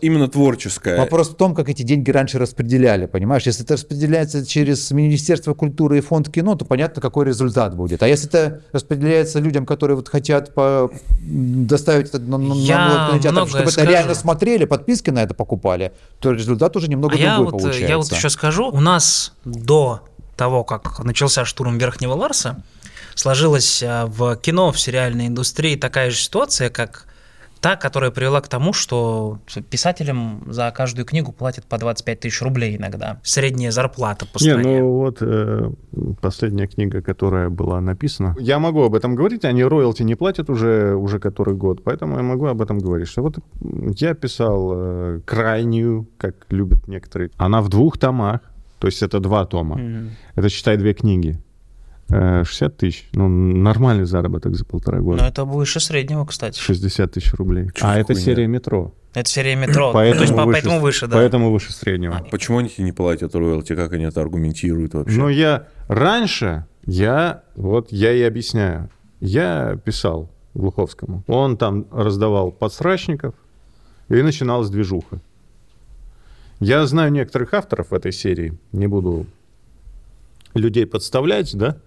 именно творческая. Вопрос в том, как эти деньги раньше распределяли, понимаешь? Если это распределяется через Министерство культуры и фонд кино, то понятно, какой результат будет. А если это распределяется людям, которые вот хотят по... доставить это на, на кинотеатр, чтобы скажу. Это реально смотрели, подписки на это покупали, то результат уже немного а другой я вот, получается. Я вот еще скажу, у нас до того, как начался штурм Верхнего Ларса, сложилась в кино, в сериальной индустрии такая же ситуация, как та, которая привела к тому, что писателям за каждую книгу платят по двадцать пять тысяч рублей иногда. Средняя зарплата по стране. Не, ну вот э, последняя книга, которая была написана. Я могу об этом говорить, они роялти не платят уже, уже который год, поэтому я могу об этом говорить. Что вот я писал э, крайнюю, как любят некоторые. Она в двух томах, то есть это два тома. Mm-hmm. Это, считай, две книги. шестьдесят тысяч. Ну, нормальный заработок за полтора года. Ну, это выше среднего, кстати. шестьдесят тысяч рублей. Чуть а это серия метро. Это серия метро. Поэтому, то есть, выше, поэтому выше, да. Поэтому выше среднего. А почему они не платят роялти? Как они это аргументируют вообще? Ну, я раньше, я, вот я и объясняю. Я писал Глуховскому. Он там раздавал подсрачников, и начиналась движуха. Я знаю некоторых авторов этой серии. Не буду людей подставлять, да?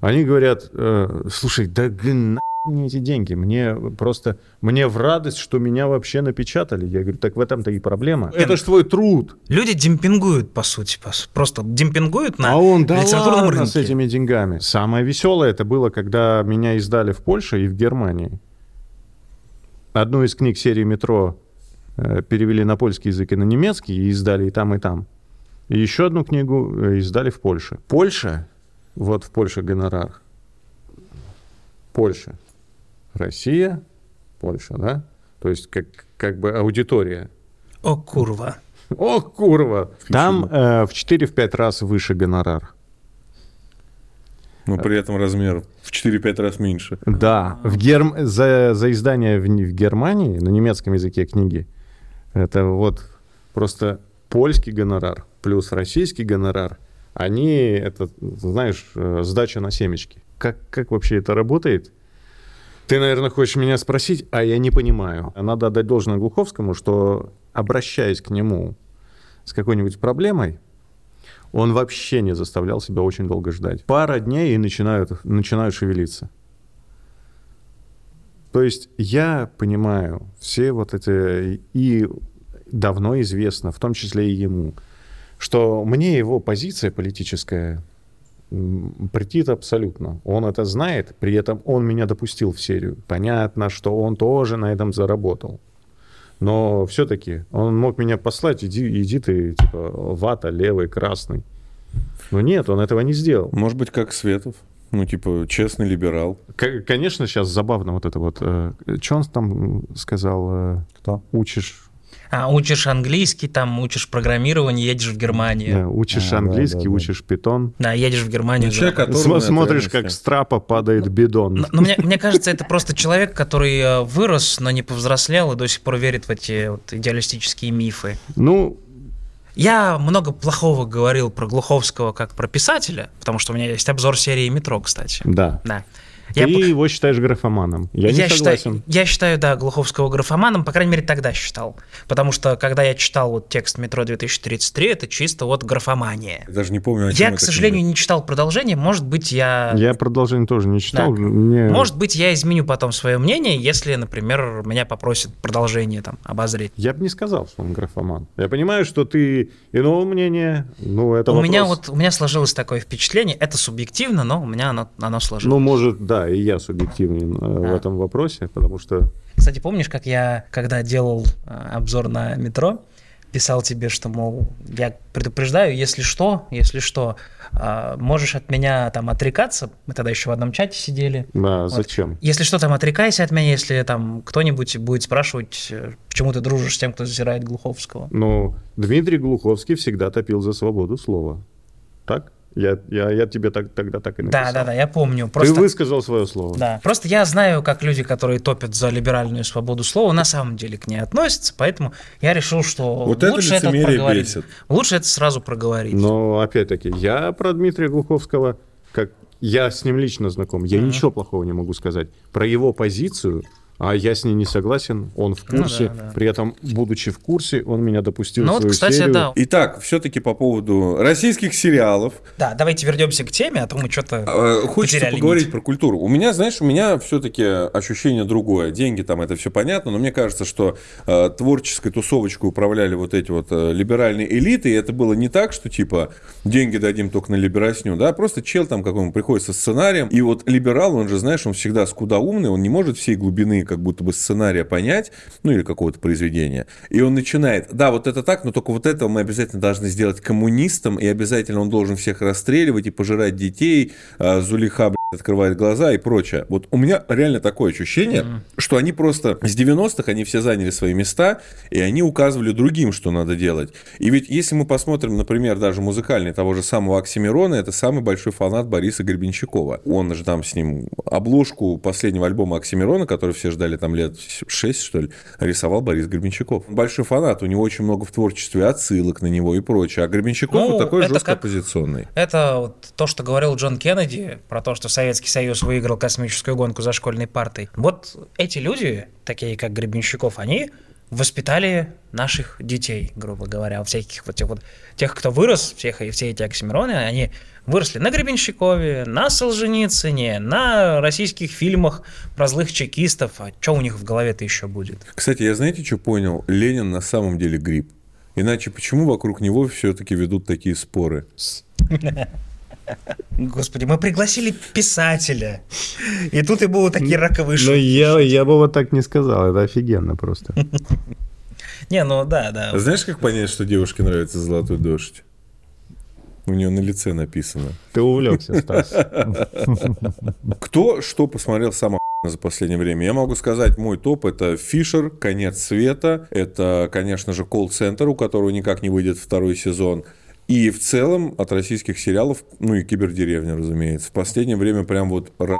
Они говорят, э, слушай, да нахуй мне эти деньги, мне просто, мне в радость, что меня вообще напечатали. Я говорю, так в этом-то и проблема. Это ж твой труд. Люди демпингуют, по сути, просто демпингуют на литературном рынке. А он, да ладно, с этими деньгами. Самое веселое это было, когда меня издали в Польше и в Германии. Одну из книг серии «Метро» перевели на польский язык и на немецкий, и издали и там, и там. И еще одну книгу издали в Польше. Польша? Вот в Польше гонорар. Польша. Россия. Польша, да? То есть как, как бы аудитория. О, курва. О, курва. Там э, в четыре-пять раз выше гонорар. Но при этом размер в четыре-пять раз меньше. Да. В гер... за, за издание в, в Германии на немецком языке книги это вот просто польский гонорар плюс российский гонорар. Они, это, знаешь, сдача на семечки. Как, как вообще это работает? Ты, наверное, хочешь меня спросить, а я не понимаю. Надо отдать должное Глуховскому, что, обращаясь к нему с какой-нибудь проблемой, он вообще не заставлял себя очень долго ждать. Пара дней и начинают, начинают шевелиться. То есть я понимаю все вот эти... И давно известно, в том числе и ему, что мне его позиция политическая претит абсолютно. Он это знает, при этом он меня допустил в серию. Понятно, что он тоже на этом заработал. Но все-таки он мог меня послать, иди, иди ты, типа, вата, левый, красный. Но нет, он этого не сделал. Может быть, как Светов. Ну, типа, честный либерал. К- конечно, сейчас забавно вот это вот. Э, что он там сказал? Э, Кто? Учишь... А, учишь английский, там учишь программирование, едешь в Германию. Да, учишь а, английский, да, да, учишь питон. Да, едешь в Германию. Человек, смотришь, как с трапа падает бидон. Но, но мне, мне кажется, это просто человек, который вырос, но не повзрослел и до сих пор верит в эти вот идеалистические мифы. Ну... Я много плохого говорил про Глуховского как про писателя, потому что у меня есть обзор серии «Метро», кстати. Да. Да. Ты я... его считаешь графоманом. Я, я не согласен. Считаю, я считаю, да, Глуховского графоманом, по крайней мере, тогда считал. Потому что, когда я читал вот текст «Метро две тысячи тридцать три», это чисто вот графомания. Я даже не помню, о чем Я, к сожалению, не читал продолжение, может быть, я... Я продолжение тоже не читал. Да. Мне... Может быть, я изменю потом свое мнение, если, например, меня попросят продолжение там обозреть. Я бы не сказал, что он графоман. Я понимаю, что ты иного мнения, ну, это у вопрос. Меня вот, у меня сложилось такое впечатление, это субъективно, но у меня оно, оно сложилось. Ну, может, да. Да, и я субъективен да. в этом вопросе, потому что... Кстати, помнишь, как я, когда делал обзор на «Метро», писал тебе, что, мол, я предупреждаю, если что, если что, можешь от меня там отрекаться. Мы тогда еще в одном чате сидели. Да, вот. Зачем? Если что, там отрекайся от меня, если там кто-нибудь будет спрашивать, почему ты дружишь с тем, кто зазирает Глуховского. Ну, Дмитрий Глуховский всегда топил за свободу слова. Так? Я, я, я тебе так, тогда так и написал. Да, да, да, я помню. Просто... Ты высказал свое слово. Да. Просто я знаю, как люди, которые топят за либеральную свободу слова, на самом деле к ней относятся, поэтому я решил, что вот лучше это, это проговорить. Бесит. Лучше это сразу проговорить. Но, опять-таки, я про Дмитрия Глуховского, как я с ним лично знаком, я mm-hmm. ничего плохого не могу сказать. Про его позицию а я с ней не согласен, он в курсе, ну, да, да. При этом, будучи в курсе, он меня допустил ну, в свою вот, кстати, серию. Да. Итак, все-таки по поводу российских сериалов. Да, давайте вернемся к теме, а то мы что-то а, хочется поговорить нить. Про культуру. У меня, знаешь, у меня все-таки ощущение другое. Деньги там, это все понятно, но мне кажется, что э, творческой тусовочкой управляли вот эти вот э, либеральные элиты, и это было не так, что типа деньги дадим только на либерасню, да, просто чел там какому приходит со сценарием, и вот либерал, он же, знаешь, он всегда скудоумный, он не может всей глубины как будто бы сценария понять, ну или какого-то произведения. И он начинает, да, вот это так, но только вот этого мы обязательно должны сделать коммунистом, и обязательно он должен всех расстреливать и пожирать детей, Зулиха, блядь, открывает глаза и прочее. Вот у меня реально такое ощущение, mm-hmm. что они просто с девяностых, они все заняли свои места, и они указывали другим, что надо делать. И ведь если мы посмотрим, например, даже музыкальный того же самого Оксимирона, это самый большой фанат Бориса Гребенщикова. Он же там с ним обложку последнего альбома Оксимирона, который все ждали там лет шесть, что ли, рисовал Борис Гребенщиков. Он большой фанат, у него очень много в творчестве отсылок на него и прочее. А Гребенщиков ну, вот такой жестко оппозиционный. Это вот то, что говорил Джон Кеннеди, про то, что Советский Союз выиграл космическую гонку за школьной партой. Вот эти люди, такие как Гребенщиков, они воспитали наших детей, грубо говоря, всяких вот тех вот тех, кто вырос, всех и все эти оксимироны, они выросли на Гребенщикове, на Солженицыне, на российских фильмах про злых чекистов. А что у них в голове-то еще будет? Кстати, я знаете, что понял? Ленин на самом деле гриб. Иначе почему вокруг него все-таки ведут такие споры? Господи, мы пригласили писателя, и тут и было такие раковые шутки. Ну, я, я бы вот так не сказал, это офигенно просто. Не, ну да, да. Знаешь, как понять, что девушке нравится «Золотой дождь»? У нее на лице написано. Ты увлекся, Стас. Кто что посмотрел самого за последнее время? Я могу сказать, мой топ – это «Фишер», «Конец света», это, конечно же, «Колл-центр», у которого никак не выйдет второй сезон. И в целом от российских сериалов, ну и «Кибердеревня», разумеется, в последнее время прям вот ра**.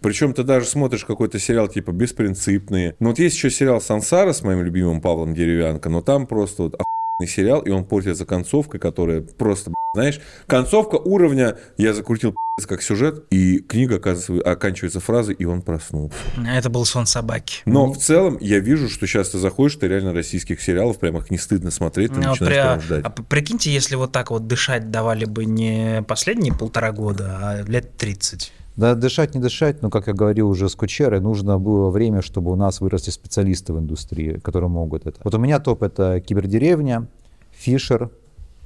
Причем ты даже смотришь какой-то сериал типа «Беспринципные». Ну вот есть еще сериал «Сансара» с моим любимым Павлом Деревянко, но там просто вот охуенный сериал, и он портится концовкой, которая просто, знаешь, концовка уровня «я закрутил как сюжет», и книга оканчивается фразой «и он проснулся». Это был сон собаки. Но в целом я вижу, что сейчас ты заходишь, ты реально российских сериалов, прям их не стыдно смотреть, ты ну, начинаешь при... ждать. А прикиньте, если вот так вот дышать давали бы не последние полтора года, а лет тридцать. Да, дышать не дышать, но, как я говорил уже с Кучерой, нужно было время, чтобы у нас выросли специалисты в индустрии, которые могут это. Вот у меня топ – это «Кибердеревня», «Фишер»,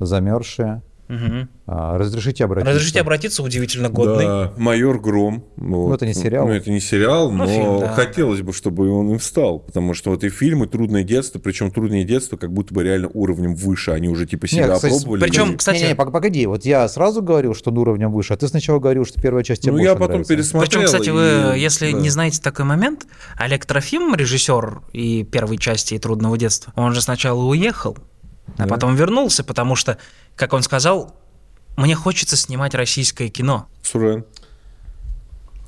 «Замерзшие». Угу. А, разрешите обратиться. Разрешите обратиться, удивительно годный. Да, «Майор Гром». Вот. Ну, это не сериал. Ну, это не сериал, но, но фильм, да. Хотелось бы, чтобы он им стал. Потому что вот и фильмы «Трудное детство», причем «Трудное детство» как будто бы реально уровнем выше. Они уже типа себя Нет, опробовали. Причем, кстати... Не, не, не, погоди, вот я сразу говорил, что он уровнем выше, а ты сначала говорил, что первая часть тебе ну, больше я потом нравится. Пересмотрел. Причем, кстати, вы, и... если да. не знаете такой момент, Олег Трофим, режиссер и первой части и «Трудного детства», он же сначала уехал, а да. потом вернулся, потому что, как он сказал, мне хочется снимать российское кино. Сурен,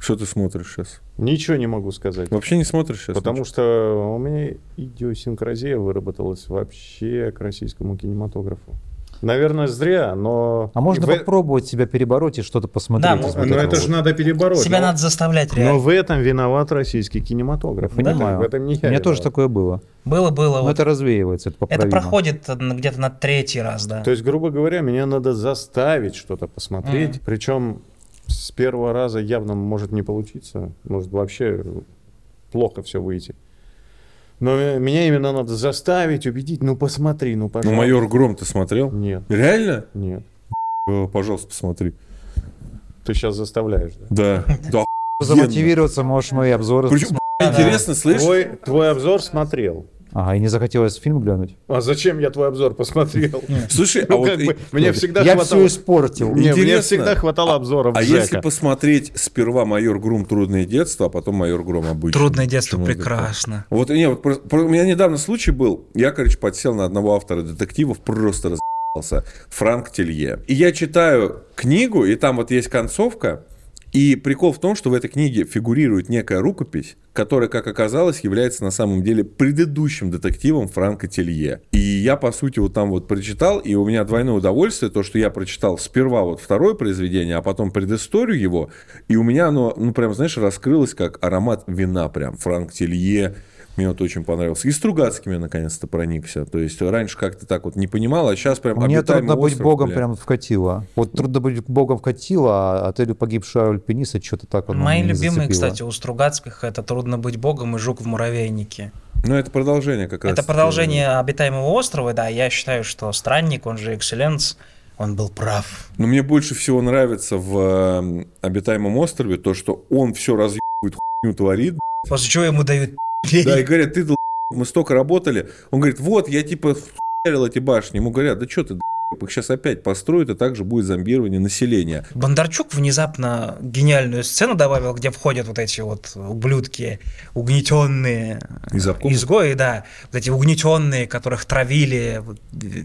что ты смотришь сейчас? Ничего не могу сказать. Вообще не смотришь сейчас? Потому ничего? Что у меня идиосинкразия выработалась вообще к российскому кинематографу. Наверное, зря, но... А можно в... попробовать себя перебороть и что-то посмотреть? Да, но это же надо перебороть. Себя но... надо заставлять реально. Но в этом виноват российский кинематограф. Да? Понимаю. В этом не я У меня виноват. Тоже такое было. Было-было. Но вот... это развеивается, это поправимо. Это проходит где-то на третий раз, да. То есть, грубо говоря, меня надо заставить что-то посмотреть. Mm. Причем с первого раза явно может не получиться. Может вообще плохо все выйти. Но меня именно надо заставить, убедить. Ну, посмотри, ну, пожалуйста. Ну, «Майор Гром» ты смотрел? Нет. Реально? Нет. Пожалуйста, посмотри. Ты сейчас заставляешь, да? Да. Да. Замотивироваться можешь мои обзоры. Причем, интересно, слышишь? Твой, твой обзор смотрел. Ага, и не захотелось фильм глянуть. А зачем я твой обзор посмотрел? Слушай, ну, а вот... Бы, мне всегда я хватало... все испортил. Мне, мне всегда хватало обзоров а, Джека. А если посмотреть сперва «Майор Гром. Трудное детство», а потом «Майор Гром. Обычный». «Трудное детство» почему прекрасно. Вот, не, вот, про, про, у меня недавно случай был. Я, короче, подсел на одного автора детективов, просто раз***ался. Франк Телье. И я читаю книгу, и там вот есть концовка. И прикол в том, что в этой книге фигурирует некая рукопись, которая, как оказалось, является на самом деле предыдущим детективом Франка Телье. И я, по сути, вот там вот прочитал, и у меня двойное удовольствие, то, что я прочитал сперва вот второе произведение, а потом предысторию его, и у меня оно, ну, прям, знаешь, раскрылось как аромат вина прям, Франк Телье. Мне вот очень понравился. И Стругацким я наконец-то проникся. То есть раньше как-то так вот не понимал, а сейчас прям обитаемый остров. Мне «Трудно быть богом» бля. прям вкатило. Вот «Трудно быть богом» вкатило, а «Отель погибшего альпиниста» что-то так оно Мои не любимые, зацепило. Кстати, у Стругацких это «Трудно быть богом» и «Жук в муравейнике». Ну, это продолжение как раз. Это продолжение обитаемого острова, да. Я считаю, что «Странник», он же «Экселленс», он был прав. Но мне больше всего нравится в «Обитаемом острове» то, что он все разъебывает, хуйню творит. После чего ему дают... Да, и говорят, ты, мы столько работали. Он говорит, вот, я типа хуярил эти башни. Ему говорят, да что ты, их сейчас опять построят, и также будет зомбирование населения. Бондарчук внезапно гениальную сцену добавил, где входят вот эти вот ублюдки, угнетенные Из изгои, да, вот эти угнетенные, которых травили вот,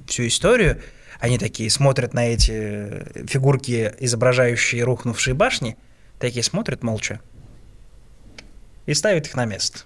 всю историю. Они такие смотрят на эти фигурки, изображающие рухнувшие башни, такие смотрят молча и ставят их на место.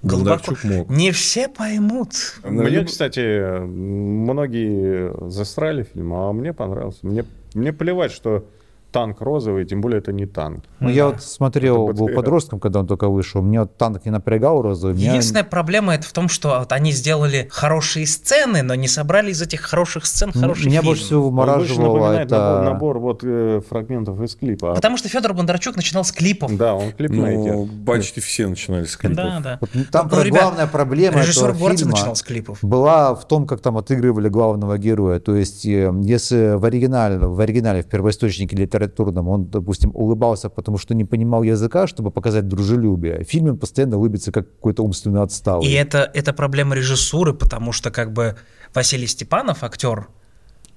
Глубоко. Не все поймут. Мне, кстати, многие засрали фильм, а мне понравился. Мне, мне плевать, что танк розовый, тем более это не танк. Ну, да. Я вот смотрел, был подростком, когда он только вышел, мне вот танк не напрягал розовый. Единственная меня... проблема это в том, что вот они сделали хорошие сцены, но не собрали из этих хороших сцен хороший фильм. Меня больше всего умораживало это... набор, набор вот, э, фрагментов из клипа. Потому что Федор Бондарчук начинал с клипов. Да, он клип ну, найдет. Почти все начинали с клипов. Да, да. Вот, там ну, ребят, главная проблема этого фильма была в том, как там отыгрывали главного героя. То есть, если в оригинале, в, оригинале, в первоисточнике литературы он, допустим, улыбался, потому что не понимал языка, чтобы показать дружелюбие. В фильме он постоянно улыбится, как какой-то умственно отсталый. И это, это проблема режиссуры, потому что как бы Василий Степанов, актер,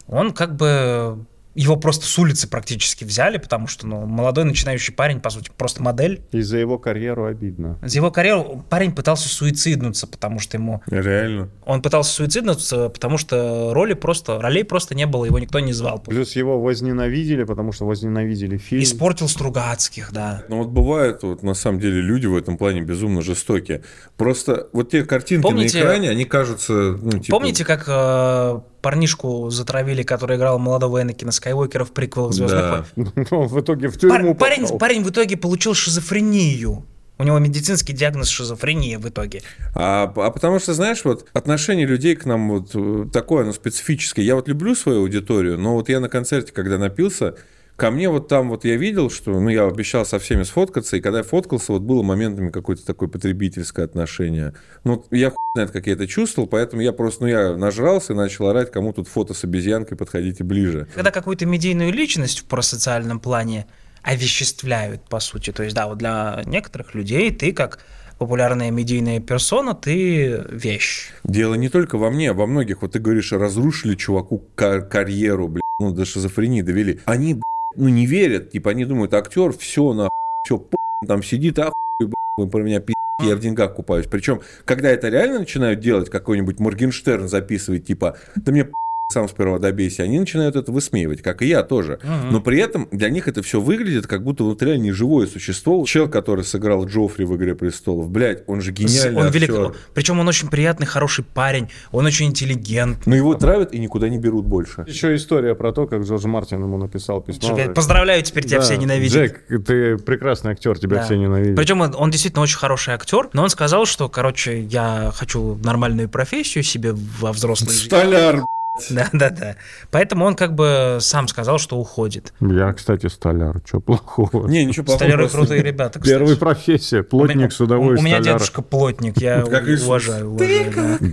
он как бы... Его просто с улицы практически взяли, потому что ну, молодой начинающий парень, по сути, просто модель. И за его карьеру обидно. За его карьеру парень пытался суициднуться, потому что ему... Реально? Он пытался суициднуться, потому что роли просто, ролей просто не было, его никто не звал. Плюс его возненавидели, потому что возненавидели фильм. Испортил Стругацких, да. Ну вот бывают, вот на самом деле, люди в этом плане безумно жестокие. Просто вот те картинки помните, на экране, они кажутся... Ну, типа... Помните, как... Э- парнишку затравили, который играл молодого Энакина Скайуокера в приквелах «Звездных войн». Да. Он в итоге в тюрьму Пар- парень, парень в итоге получил шизофрению. У него медицинский диагноз шизофрения в итоге. А, а потому что, знаешь, вот отношение людей к нам вот такое, оно специфическое. Я вот люблю свою аудиторию, но вот я на концерте, когда напился, ко мне вот там вот я видел, что... Ну, я обещал со всеми сфоткаться, и когда я фоткался, вот было моментами какое-то такое потребительское отношение. Ну, я хуй знает, как я это чувствовал, поэтому я просто, ну, я нажрался и начал орать, кому тут фото с обезьянкой, подходите ближе. Когда какую-то медийную личность в просоциальном плане овеществляют, по сути. То есть, да, вот для некоторых людей ты как... популярная медийная персона, ты вещь. Дело не только во мне, а во многих. Вот ты говоришь, разрушили чуваку кар- карьеру, блядь, ну, до шизофрении довели. Они, блядь, ну, не верят. Типа, они думают, актер, все, нахуй, все, п***, там сидит, ахуй, блядь, вы про меня пи***, я в деньгах купаюсь. Причем, когда это реально начинают делать, какой-нибудь Моргенштерн записывает, типа, да мне п***, сам сперва добейся, они начинают это высмеивать, как и я тоже. Uh-huh. Но при этом для них это все выглядит, как будто вот реально неживое существо. Чел, который сыграл Джоффри в «Игре престолов», блядь, он же гениальный он актер. Велик... Причем он очень приятный, хороший парень, он очень интеллигентный. Но его травят и никуда не берут больше. Еще история про то, как Джордж Мартин ему написал письмо. Что, поздравляю, теперь тебя да. все ненавидят. Джек, ты прекрасный актер, тебя да. все ненавидят. Причем он, он действительно очень хороший актер, но он сказал, что, короче, я хочу нормальную профессию себе во взрослой жизни. Столяр, да-да-да. Поэтому он как бы сам сказал, что уходит. Я, кстати, столяр. Чего плохого? Не, ничего плохого. Столяры крутые ребята, кстати. Первая профессия. Плотник, судовой столяр. У меня дедушка плотник, я уважаю. Ты как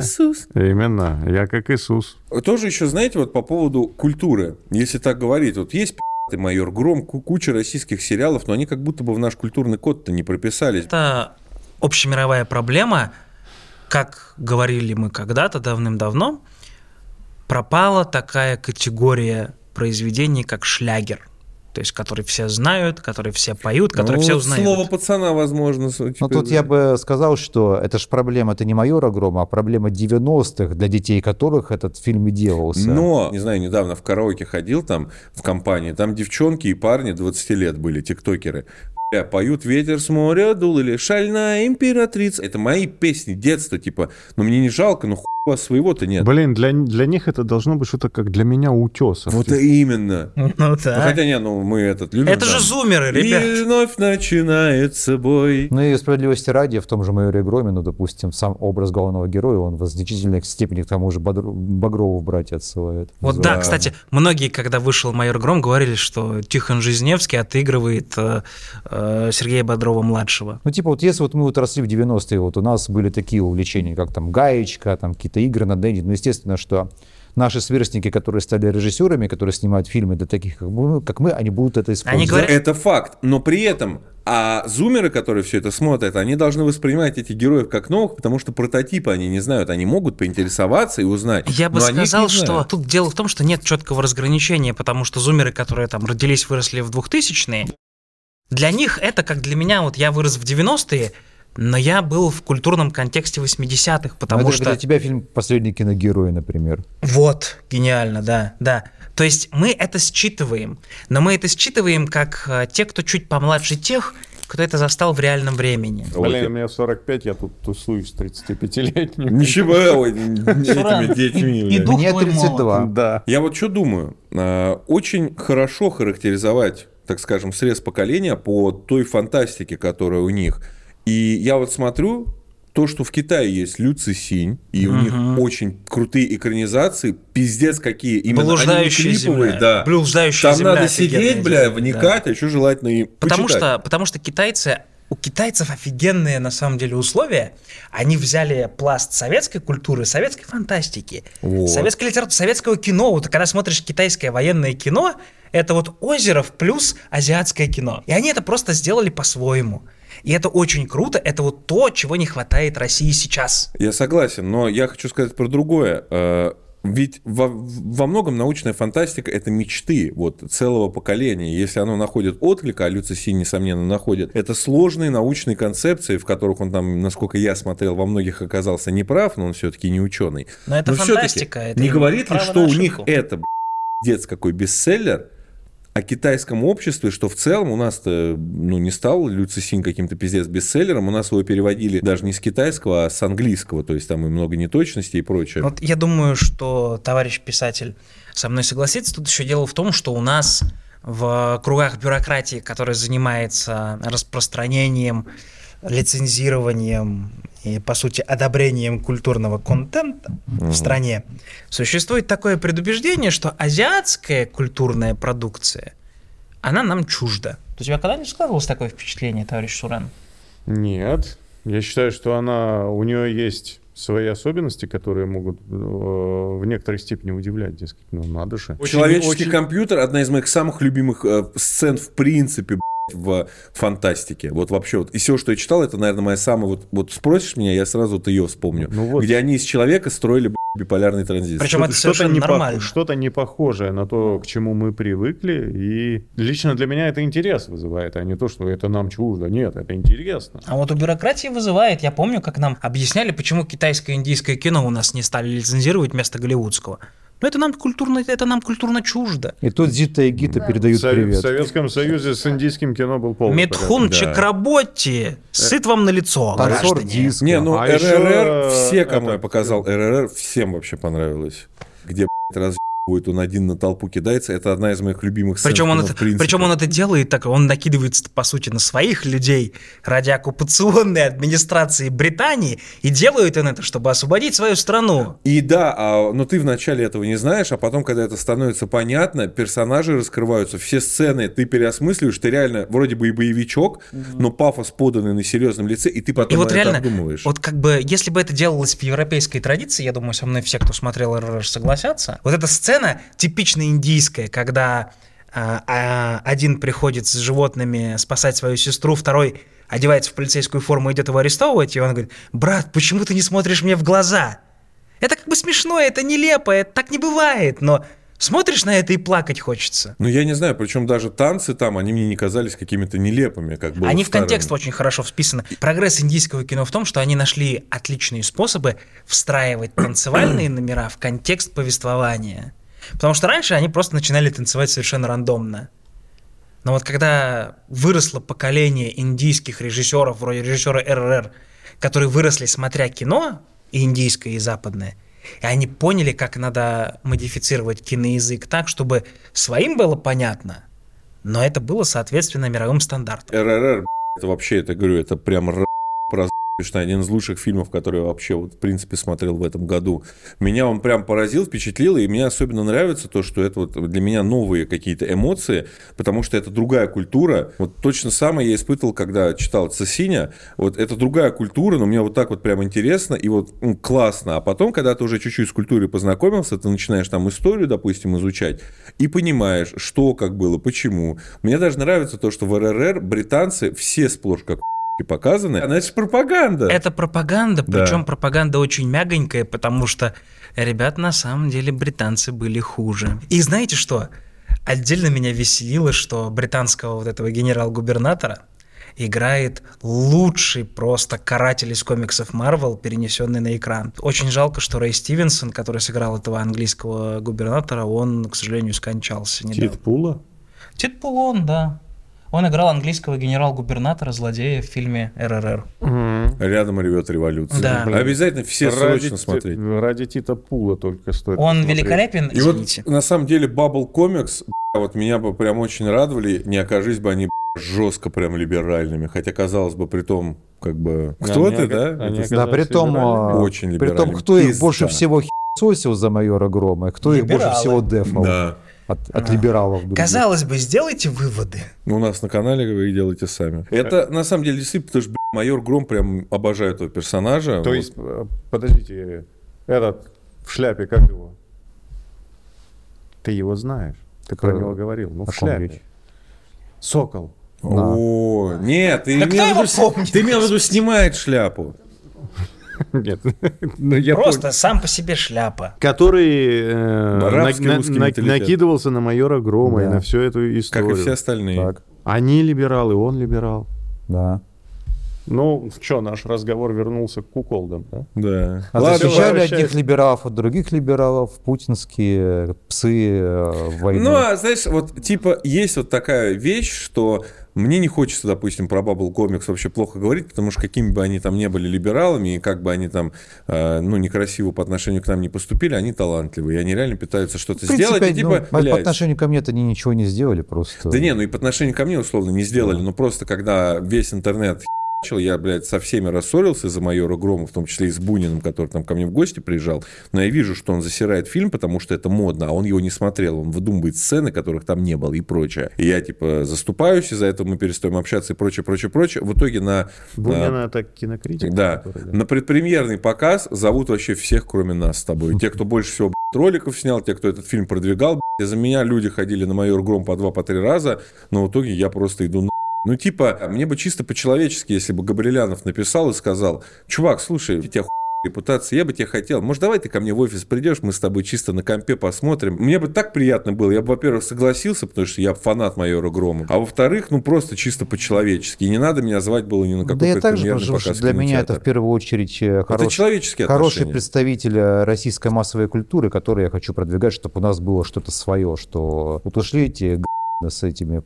Иисус. Именно. Я как Иисус. Тоже еще, знаете, вот по поводу культуры. Если так говорить, вот есть пи***ый «Майор Гром», куча российских сериалов, но они как будто бы в наш культурный код-то не прописались. Это общемировая проблема. Как говорили мы когда-то, давным-давно, пропала такая категория произведений, как шлягер. то есть который все знают, который все поют, который ну, все узнают. Слово пацана, возможно. Но тут я бы сказал, что это же проблема, это не Майора Грома, а проблема девяностых, для детей которых этот фильм и делался. Но, не знаю, недавно в караоке ходил там в компании, там девчонки и парни двадцати лет были, тиктокеры. Поют «Ветер с моря дул» или «Шальная императрица». Это мои песни детства, типа, но мне не жалко, но хуй вас своего-то нет. Блин, для, для них это должно быть что-то как для меня утеса. Вот типа. Именно. Ну, да. Ну, хотя не, ну мы этот любим. Это там. Же зумеры, ребят. И вновь начинается бой. Ну и справедливости ради, в том же «Майоре Громе», ну, допустим, сам образ главного героя, он в значительной степени к тому же Бодру... Багрову братья отсылает. Вот да. Да, кстати, многие, когда вышел «Майор Гром», говорили, что Тихон Жизневский отыгрывает... Сергея Бодрова-младшего. Ну, типа, вот если вот мы вот росли в девяностые, вот у нас были такие увлечения, как там «Гаечка», там какие-то игры на Денди, ну, естественно, что наши сверстники, которые стали режиссерами, которые снимают фильмы для таких, как мы, как мы они будут это использовать. Они говорят... Это факт, но при этом... А зумеры, которые все это смотрят, они должны воспринимать этих героев как новых, потому что прототипы они не знают, они могут поинтересоваться и узнать. Я бы сказал, что тут дело в том, что нет четкого разграничения, потому что зумеры, которые там родились, выросли в двухтысячные, для них это, как для меня, вот я вырос в девяностые, но я был в культурном контексте восьмидесятых, потому это, что... Для тебя фильм «Последний киногерой», например. Вот, гениально, да, да. То есть мы это считываем, но мы это считываем как те, кто чуть помладше тех, кто это застал в реальном времени. Блин, мне сорок пять, я тут тусуюсь с тридцатипятилетними. Ничего, этими детьми. Мне тридцать два. Да. Я вот что думаю, очень хорошо характеризовать... так скажем, срез поколения по той фантастике, которая у них. И я вот смотрю, то, что в Китае есть Лю Цысинь, и у угу. них очень крутые экранизации, пиздец какие. Именно блуждающая они клиповые, да. Блуждающая там земля. Там надо сидеть, бля, вникать, да. А еще желательно и потому почитать. Что, потому что китайцы... У китайцев офигенные, на самом деле, условия. Они взяли пласт советской культуры, советской фантастики, вот. Советской литературы, советского кино. Вот когда смотришь китайское военное кино, это вот Озеров плюс азиатское кино. И они это просто сделали по-своему. И это очень круто, это вот то, чего не хватает России сейчас. Я согласен, но я хочу сказать про другое. Ведь во, во многом научная фантастика – это мечты вот, целого поколения. Если оно находит отклик, а Лю Цысинь, несомненно, находит, это сложные научные концепции, в которых он там, насколько я смотрел, во многих оказался неправ, но он все-таки не ученый. Но это но фантастика. Это не говорит ли, что у них это, блядь, какой бестселлер о китайском обществе, что в целом у нас-то ну, не стал Лю Цысинь каким-то пиздец бестселлером, у нас его переводили даже не с китайского, а с английского, то есть там и много неточностей и прочее. Вот я думаю, что товарищ писатель со мной согласится, тут еще дело в том, что у нас в кругах бюрократии, которая занимается распространением, лицензированием и, по сути, одобрением культурного контента угу. в стране, существует такое предубеждение, что азиатская культурная продукция, она нам чужда. У тебя когда-нибудь складывалось такое впечатление, товарищ Сурен? Нет. Я считаю, что она, у нее есть свои особенности, которые могут э, в некоторой степени удивлять, дескать, ну надо же. Человеческий очень... компьютер — одна из моих самых любимых э, сцен в принципе, в фантастике. Вот вообще вот. И все, что я читал, это, наверное, моя самая... Вот, вот спросишь меня, я сразу вот ее вспомню. Ну вот. Где они из человека строили б... биполярный транзистор. Причем что-то, это совершенно что-то нормально. По... Что-то не похожее на то, к чему мы привыкли. И лично для меня это интерес вызывает, а не то, что это нам чуждо. Нет, это интересно. А вот у бюрократии вызывает. Я помню, как нам объясняли, почему китайское и индийское кино у нас не стали лицензировать вместо голливудского. Но это нам культурно, это нам культурно чуждо. И тут Зита и Гита да. передают Со- привет. В Советском Союзе с индийским кино был полный Медхун порядок. Чакраборти, да. сыт вам на лицо, граждане. Не, ну а РРР, еще... все, кому это... я показал РРР, всем вообще понравилось. Где, блядь, раз... будет он один на толпу кидается, это одна из моих любимых сцен. Причем он, это, причем он это делает так, он накидывается, по сути, на своих людей ради оккупационной администрации Британии, и делает он это, чтобы освободить свою страну. И да, а, но ты вначале этого не знаешь, а потом, когда это становится понятно, персонажи раскрываются, все сцены ты переосмысливаешь, ты реально вроде бы и боевичок, mm-hmm. но пафос поданный на серьезном лице, и ты потом и вот это реально, обдумываешь. Вот как бы, если бы это делалось в европейской традиции, я думаю, со мной все, кто смотрел РРР, согласятся, вот эта сцена сцена типично индийская, когда а, а, один приходит с животными спасать свою сестру, второй одевается в полицейскую форму и идет его арестовывать, и он говорит: «Брат, почему ты не смотришь мне в глаза?» Это как бы смешно, это нелепо, это так не бывает, но... Смотришь на это и плакать хочется. Ну, я не знаю, причем даже танцы там, они мне не казались какими-то нелепыми, как было. Они в контекст очень хорошо вписаны. Прогресс индийского кино в том, что они нашли отличные способы встраивать танцевальные номера в контекст повествования. Потому что раньше они просто начинали танцевать совершенно рандомно. Но вот когда выросло поколение индийских режиссеров, вроде режиссера эр эр эр, которые выросли, смотря кино, и индийское, и западное, и они поняли, как надо модифицировать киноязык так, чтобы своим было понятно, но это было соответственно мировым стандартам. эр эр эр, это вообще, это, говорю, это прям р... раз... один из лучших фильмов, который я вообще, вот, в принципе, смотрел в этом году. Меня он прям поразил, впечатлил, и мне особенно нравится то, что это вот для меня новые какие-то эмоции, потому что это другая культура. Вот точно самое я испытывал, когда читал Цысиня. Вот это другая культура, но мне вот так вот прям интересно и вот ну, классно. А потом, когда ты уже чуть-чуть с культурой познакомился, ты начинаешь там историю, допустим, изучать, и понимаешь, что, как было, почему. Мне даже нравится то, что в эр эр эр британцы все сплошь как показаны. Она же пропаганда. Это пропаганда, да. Причем пропаганда очень мягонькая, потому что, ребят, на самом деле британцы были хуже. И знаете что? Отдельно меня веселило, что британского вот этого генерал-губернатора играет лучший просто каратель из комиксов Marvel, перенесенный на экран. Очень жалко, что Рэй Стивенсон, который сыграл этого английского губернатора, он, к сожалению, скончался недавно. Титпула? Титпула он, да. Он играл английского генерал-губернатора, злодея в фильме эр эр эр. Mm-hmm. «Рядом ревет революция». Да. Обязательно все ради срочно ти... смотреть. Ради Тита Пула только стоит Он смотреть. великолепен, и извините. Вот, на самом деле, Bubble Comics, вот меня бы прям очень радовали, не окажись бы они жестко прям либеральными. Хотя, казалось бы, при том, как бы... Кто да, ты, да? Да, при том, очень при том, кто их больше всего хи***сосил за майора Грома, и кто Либералы. их больше всего дефал. Да. От, от а, либералов. Друзья. Казалось бы, сделайте выводы. У нас на канале вы их делаете сами. Это на самом деле действительно, потому что блин, майор Гром прям обожает этого персонажа. То вот. есть, подождите, этот в шляпе, как его? Ты его знаешь. Ты про, про него говорил. Ну, в шляпе. Речь? Сокол. Да. О, нет, ты да имел в виду снимает шляпу. Нет. Ну, я Просто помню. сам по себе шляпа. Который э, на, на, накидывался на майора Грома да. и на всю эту историю. Как и все остальные. Так. Они либералы, он либерал. Да. Ну, что, наш разговор вернулся к куколдам, да? Да. А Ладно, защищали одних либералов от других либералов, путинские псы войны. Ну, а знаешь, вот типа есть вот такая вещь, что... Мне не хочется, допустим, про Bubble Comics вообще плохо говорить, потому что какими бы они там не были либералами, и как бы они там, э, ну, некрасиво по отношению к нам не поступили, они талантливые, и они реально пытаются что-то сделать. И, типа, ну, по отношению ко мне-то они ничего не сделали просто. Да не, ну и по отношению ко мне, условно, не сделали, но просто когда весь интернет... Я, блядь, со всеми рассорился за майора Грома, в том числе и с Буниным, который там ко мне в гости приезжал. Но я вижу, что он засирает фильм, потому что это модно, а он его не смотрел. Он выдумывает сцены, которых там не было и прочее. И я, типа, заступаюсь, из-за этого мы перестаем общаться и прочее, прочее, прочее. В итоге на... Бунина — это кинокритик. Да. Который, да. На предпремьерный показ зовут вообще всех, кроме нас с тобой. Те, кто больше всего, блядь, роликов снял, те, кто этот фильм продвигал, блядь. Из-за меня люди ходили на майор Гром по два, по три раза, но в итоге я просто иду на... Ну, типа, мне бы чисто по-человечески, если бы Габрилянов написал и сказал, чувак, слушай, у тебя хуй репутация, я бы тебя хотел, может, давай ты ко мне в офис придешь, мы с тобой чисто на компе посмотрим. Мне бы так приятно было, я бы, во-первых, согласился, потому что я фанат майора Грома, а во-вторых, ну, просто чисто по-человечески, и не надо меня звать было ни на какой-то да предпремьерный показ кинотеатра. Для меня это, в первую очередь, хорош... хороший представитель российской массовой культуры, который я хочу продвигать, чтобы у нас было что-то свое, что вот ушли эти... с этими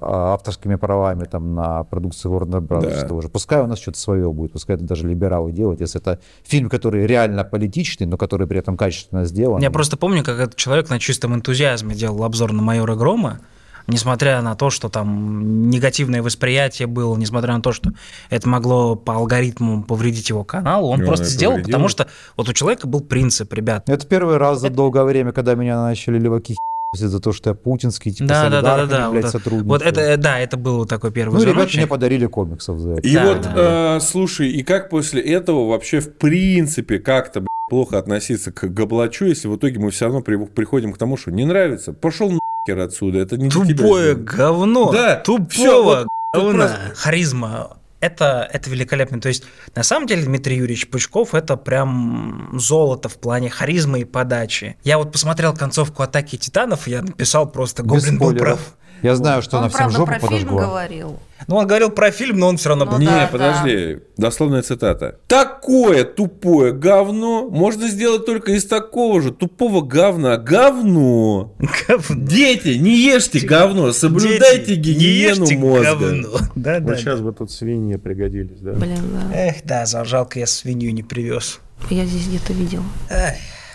авторскими правами там, на продукцию Warner Brothers. Да. Того же. Пускай у нас что-то свое будет, пускай это даже либералы делают, если это фильм, который реально политичный, но который при этом качественно сделан. Я просто помню, как этот человек на чистом энтузиазме делал обзор на майора Грома, несмотря на то, что там негативное восприятие было, несмотря на то, что это могло по алгоритму повредить его канал, он, он просто сделал, повредил. Потому что вот у человека был принцип, ребят. Это первый раз за это... долгое время, когда меня начали леваки за то, что я путинский, типа, да, солидарный, да, да, да, блядь, вот сотрудник. Вот это, да, это был такой первый звоночек. Ну, ребята мне подарили комиксов за это. И да, вот, да. Э, слушай, и как после этого вообще, в принципе, как-то, блядь, плохо относиться к Габлачу, если в итоге мы все равно приходим к тому, что не нравится? Пошел нахер отсюда, это не для тебя. Тупое говно, да, тупого все, вот, говна. Просто... Харизма. Это, это великолепно. То есть, на самом деле, Дмитрий Юрьевич Пучков – это прям золото в плане харизмы и подачи. Я вот посмотрел концовку «Атаки титанов», я написал просто «Гоблин был прав». Я знаю, что он, она всем жопу подожгла. Он, правда, про фильм говорил. Ну, он говорил про фильм, но он все равно... Ну, не, да, подожди, да. Дословная цитата. «Такое тупое говно можно сделать только из такого же тупого говна. Говно! говно. Дети, не ешьте говно, соблюдайте Дети, гигиену не мозга». Говно. Да, вот да, сейчас да. бы тут свиньи пригодились, да? Блин, да. Эх, да, жалко, я свинью не привез. Я здесь где-то видела. Эх.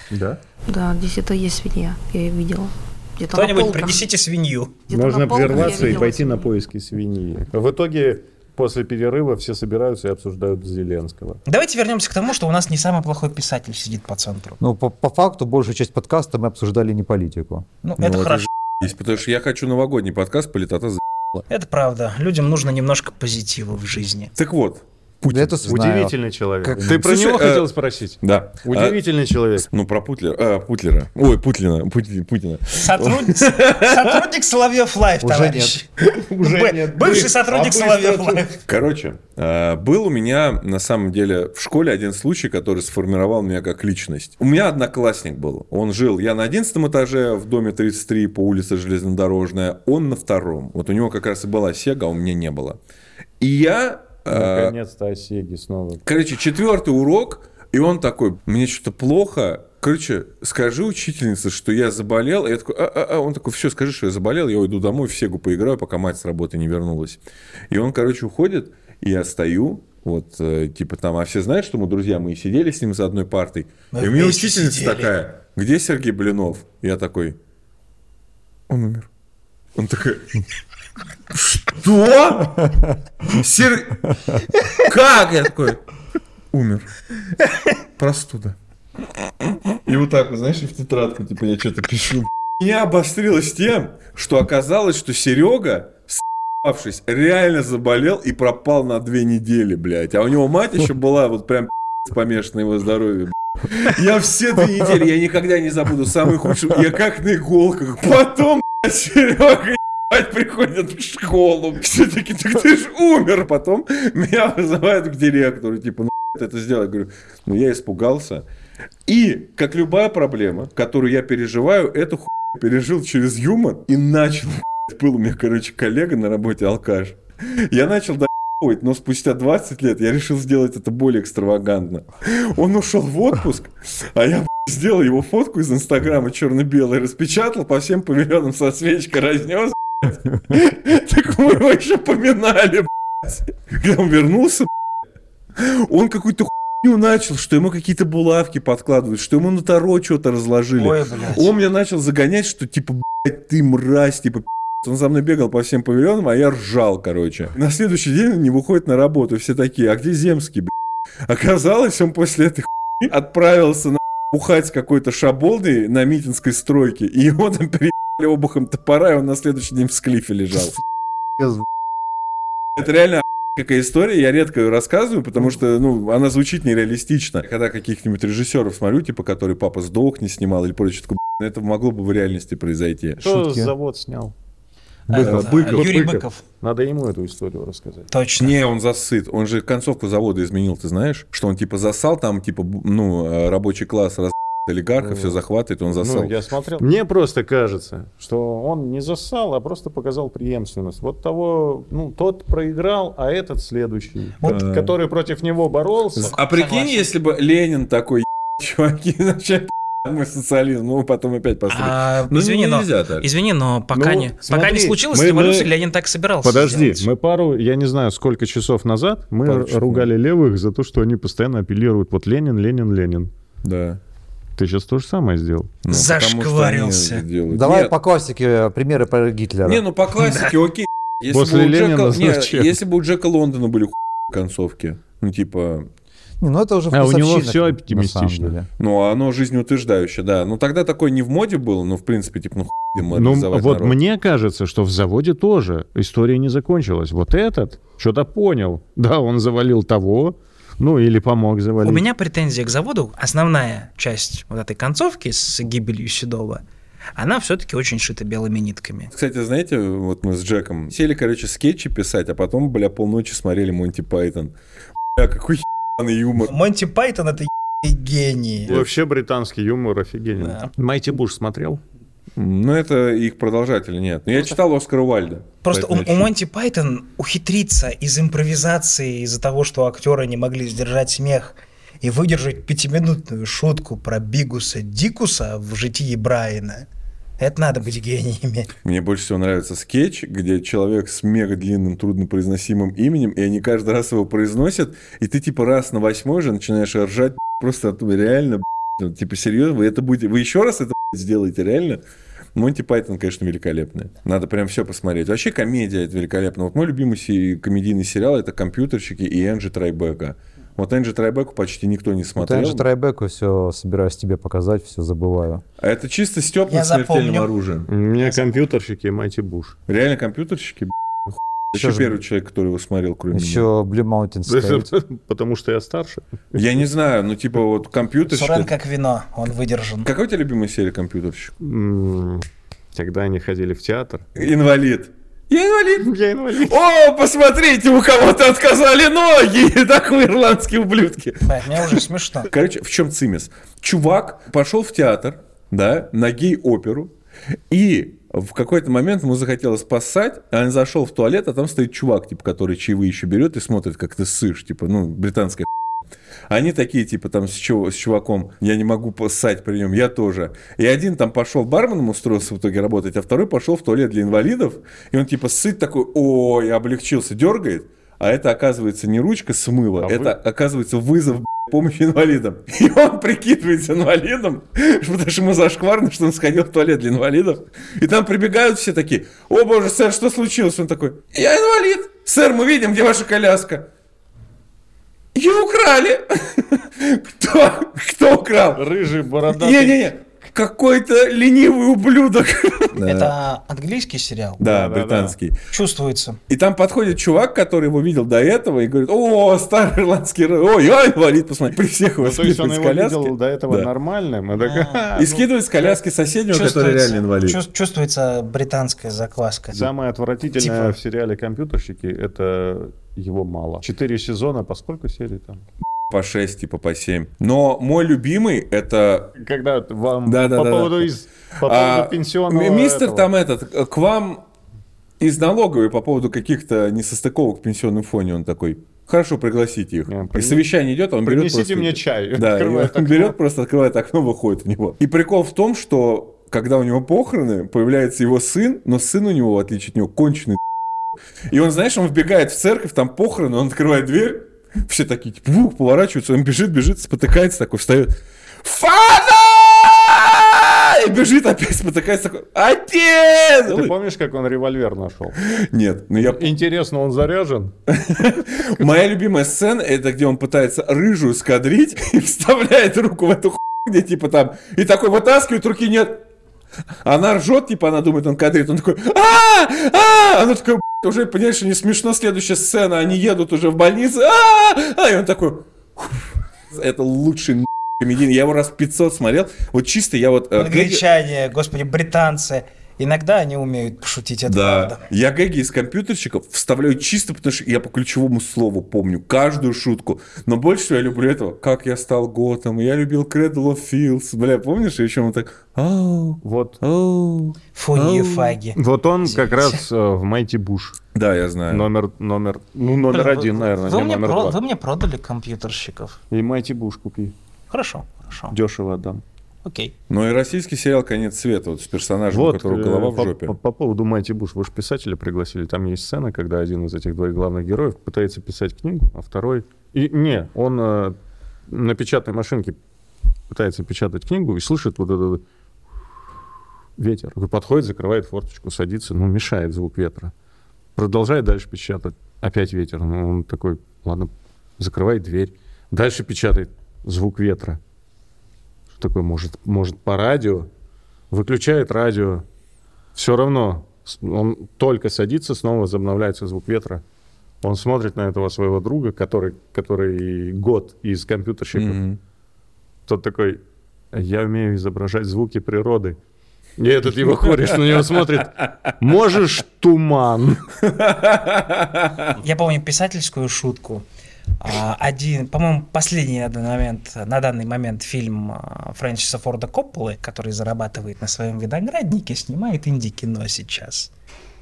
Да? Да, здесь это есть свинья, я ее видела. Где-то кто-нибудь принесите свинью. Где-то можно прерваться и пойти свинью. На поиски свиньи. В итоге после перерыва все собираются и обсуждают Зеленского. Давайте вернемся к тому, что у нас не самый плохой писатель сидит по центру. Ну, по, по факту, большую часть подкаста мы обсуждали не политику. Ну, ну это вот хорошо. И... Потому что я хочу новогодний подкаст «Политота за***ла». Это правда. Людям нужно немножко позитива в жизни. Так вот. Путин. Это удивительный человек. Как... Ты про Слушай, него э... хотел спросить? Да. Удивительный а... человек. Ну, про Путлера. А, Путлера. Ой, Путлина. Путин, Путина. Сотрудник, сотрудник Соловьев Лайф, товарищ. Уже нет. Бывший сотрудник Соловьев Лайф. Короче, был у меня, на самом деле, в школе один случай, который сформировал меня как личность. У меня одноклассник был. Он жил, я на одиннадцатом этаже, в доме тридцать три по улице Железнодорожная. Он на втором. Вот у него как раз и была Сега, а у меня не было. И я... Наконец-то о Сеге снова. Короче, четвертый урок, и он такой: мне что-то плохо. Короче, скажи учительнице, что я заболел. И я такой: а-а-а. Он такой: все, скажи, что я заболел, я уйду домой, в Сегу поиграю, пока мать с работы не вернулась. И он, короче, уходит, и я стою. Вот, типа там, а все знают, что мы друзья, мы и сидели с ним за одной партой. Мы и у меня учительница сидели. Такая: где Сергей Блинов? Я такой: он умер. Он такой: что? Сер... Как? Я такой: умер. Простуда. И вот так, знаешь, в тетрадку, типа, я что-то пишу. Меня обострилось тем, что оказалось, что Серега, с***вшись, реально заболел и пропал на две недели, блядь. А у него мать еще была вот прям помешана на его здоровье, блядь. Я все две недели, я никогда не забуду, самый худший, я как на иголках. Потом, блядь, Серега... приходят в школу. Все-таки, так ты же умер. Потом меня вызывают к директору. Типа, ну, это сделай. Говорю, ну, я испугался. И, как любая проблема, которую я переживаю, эту хуйню пережил через юмор и начал. Был у меня, короче, коллега на работе, алкаш. Я начал доебывать, но спустя двадцать лет я решил сделать это более экстравагантно. Он ушел в отпуск, а я... сделал его фотку из Инстаграма черно-белой, распечатал, по всем павильонам со свечкой разнес. Так мы его еще поминали, когда он вернулся, он какую-то хуйню начал, что ему какие-то булавки подкладывают, что ему на таро что-то разложили. Он меня начал загонять, что типа, блядь, ты мразь, типа, он за мной бегал по всем павильонам, а я ржал, короче. На следующий день он не выходит на работу, все такие: а где Земский, блядь? Оказалось, он после этой хуйни отправился на бухать какой-то шаболдой на митинской стройке, и его там переебали обухом топора, и он на следующий день в склифе лежал. Это реально какая история, я редко ее рассказываю, потому что, ну, она звучит нереалистично. Когда каких-нибудь режиссеров смотрю, типа, который «Папа сдох» не снимал или прочее, такое, это могло бы в реальности произойти. Что завод снял? Быков. А, Быков. Юрий Быков. Быков. Надо ему эту историю рассказать. Точно. Не, он засыт. Он же концовку завода изменил, ты знаешь? Что он типа засал, там типа, ну, рабочий класс раз... олигарха, ну, все захватывает, он засал. Ну, я смотрел. Мне просто кажется, что он не засал, а просто показал преемственность. Вот того, ну, тот проиграл, а этот следующий. Вот, а... который против него боролся. А прикинь, согласен. Если бы Ленин такой: чуваки, начали... Мы социализм, ну, потом опять построим. А, ну, извини, но, извини, но пока, ну, не, смотри, пока не случилось революция, мы... Ленин так собирался. Подожди, сделать. Мы пару, я не знаю, сколько часов назад мы пару ругали часов. Левых за то, что они постоянно апеллируют. Вот Ленин, Ленин, Ленин. Да. Ты сейчас то же самое сделал. Ну, зашкварился. Давай Нет. по классике примеры про Гитлера. Не, ну по классике, окей. После Ленина, если бы у Джека Лондона были концовки, ну, типа... Не, ну это уже а у него все оптимистично. Ну, оно жизнеутверждающее, да. Ну, тогда такое не в моде было, но, в принципе, типа, ну, хуй мы организовать народ. Ну, вот мне кажется, что в заводе тоже история не закончилась. Вот этот что-то понял. Да, он завалил того, ну, или помог завалить. У меня претензия к заводу, основная часть вот этой концовки с гибелью Седова, она все-таки очень шита белыми нитками. Кстати, знаете, вот мы с Джеком сели, короче, скетчи писать, а потом, бля, полночи смотрели Монти Пайтон. Бля, какой ебаный юмор. Монти Пайтон — это ебаный гений. Вообще британский юмор офигенен. Да. Майти Буш смотрел? Ну, это их продолжатель, нет. Но я читал Оскара Уайльда. Просто у, у Монти Пайтон ухитриться из импровизации, из-за того, что актеры не могли сдержать смех, и выдержать пятиминутную шутку про Бигуса Дикуса в житии Брайана. Это надо быть гениями. Мне больше всего нравится скетч, где человек с мега длинным, труднопроизносимым именем, и они каждый раз его произносят, и ты типа раз на восьмой уже начинаешь ржать просто оттуда. Реально, типа, серьезно, вы это будете... Вы еще раз это сделаете, реально? Монти Пайтон, конечно, великолепный. Надо прям все посмотреть. Вообще комедия — это великолепно. Вот мой любимый комедийный сериал — это «Компьютерщики» и Энджи Трайбека. Вот Энджи Трайбеку почти никто не смотрел. Вот Энджи Трайбеку все собираюсь тебе показать, все забываю. А это чисто Стёпа с смертельным оружием. У меня «Компьютерщики» и Майти Буш. Реально «Компьютерщики»? Еще первый человек, который его смотрел, кроме меня. Еще Блю Маунтин стоит. Потому что я старше. Я не знаю, ну типа вот «Компьютерщики». Сурен как вино, он выдержан. Какая у тебя любимая серия «Компьютерщик»? Когда они ходили в театр. Инвалид. Я инвалид. Я инвалид. О, посмотрите, у кого-то отказали ноги. Так вы, ирландские ублюдки. Блядь, мне уже смешно. Короче, в чем цимис? Чувак пошел в театр, да, на гей-оперу, и в какой-то момент ему захотелось поссать, а он зашел в туалет, а там стоит чувак, типа, который чаевые еще берет и смотрит, как ты ссышь, типа, ну, британская. Они такие, типа, там, с, чув- с чуваком, я не могу поссать при нем, я тоже. И один там пошел барменом, устроился в итоге работать, а второй пошел в туалет для инвалидов, и он, типа, ссыт такой, ой, облегчился, дергает, а это, оказывается, не ручка смыла, а это, вы... оказывается, вызов помощи инвалидам. И он прикидывается инвалидом, потому что ему зашкварно, что он сходил в туалет для инвалидов. И там прибегают все такие, о, боже, сэр, что случилось? Он такой, я инвалид, сэр, мы видим, где ваша коляска. Ее украли! Кто? Кто украл? Рыжий, бородатый. Не-не-не, какой-то ленивый ублюдок. Да. Это английский сериал? Да, да, британский. Да, да. Чувствуется. И там подходит чувак, который его видел до этого, и говорит, о, старый ирландский... О, я инвалид, посмотри, при всех его ну, скидывают с коляски. То есть он его видел до этого да. нормальным. А, и ну, скидывает с коляски соседнего, который реально инвалид. Чувствуется британская закваска. Самое отвратительное типа... в сериале «Компьютерщики» — это... Его мало. Четыре сезона, по сколько серий там? По шесть, типа по семь. Но мой любимый это... Когда вам да, по, да, поводу да, да. Из... по поводу а, пенсионного... Мистер этого. Там этот, к вам из налоговой по поводу каких-то несостыковок в пенсионном фоне, он такой... Хорошо, пригласите их. Yeah, при... И совещание идет, он берет просто... Принесите мне чай. Да, он берет, просто открывает окно, выходит в него. И прикол в том, что когда у него похороны, появляется его сын, но сын у него, в отличие от него, конченый. И он, знаешь, он вбегает в церковь, там похороны, он открывает дверь, все такие, типа, бух, поворачиваются, он бежит, бежит, спотыкается, такой встает. Фада! И бежит опять, спотыкается, такой, отец! Ты помнишь, как он револьвер нашел? Нет. Ну я... Интересно, он заряжен? Моя любимая сцена, это где он пытается рыжую скадрить и вставляет руку в эту хуйню, где типа там, и такой вытаскивает, руки нет. Она ржет, типа, она думает, он кадрит, он такой, а-а-а! Она такая, уже, понимаешь, что не смешно, следующая сцена, они едут уже в больницу, а-а-а! И он такой, это лучший комедийный, я его раз пятьсот смотрел, вот чисто я вот... Англичане, господи, британцы, иногда они умеют пошутить, это правда. Я гэги из «Компьютерщиков» вставляю чисто, потому что я по ключевому слову помню каждую шутку, но больше всего я люблю этого, как я стал Готом, я любил Cradle of Filth, бля, помнишь, еще мы так... Вот. Фуни фаги. Вот он как раз в «Майти Буш». Да, я знаю. Номер, номер, ну, номер вы, один, наверное, вы не номер про, два. Вы мне продали «Компьютерщиков». И «Майти Буш» купи. Хорошо, хорошо. Дешево отдам. Окей. Ну и российский сериал «Конец света», вот с персонажем, вот, у которого голова по, в жопе. По, по поводу «Майти Буш», вы же писателя пригласили, там есть сцена, когда один из этих двоих главных героев пытается писать книгу, а второй... И не, он э, на печатной машинке пытается печатать книгу и слышит вот этот... Ветер. Подходит, закрывает форточку, садится, ну, мешает звук ветра. Продолжает дальше печатать. Опять ветер. Ну, он такой, ладно, закрывает дверь. Дальше печатает звук ветра. Что такое? Может, может по радио? Выключает радио. Все равно. Он только садится, снова возобновляется звук ветра. Он смотрит на этого своего друга, который, который год из «Компьютерщиков». Mm-hmm. Тот такой, я умею изображать звуки природы. И этот его кореш на него смотрит. Можешь туман? Я помню писательскую шутку. Один, по-моему, последний на данный момент, на данный момент фильм Фрэнсиса Форда Копполы, который зарабатывает на своем винограднике, снимает инди-кино сейчас.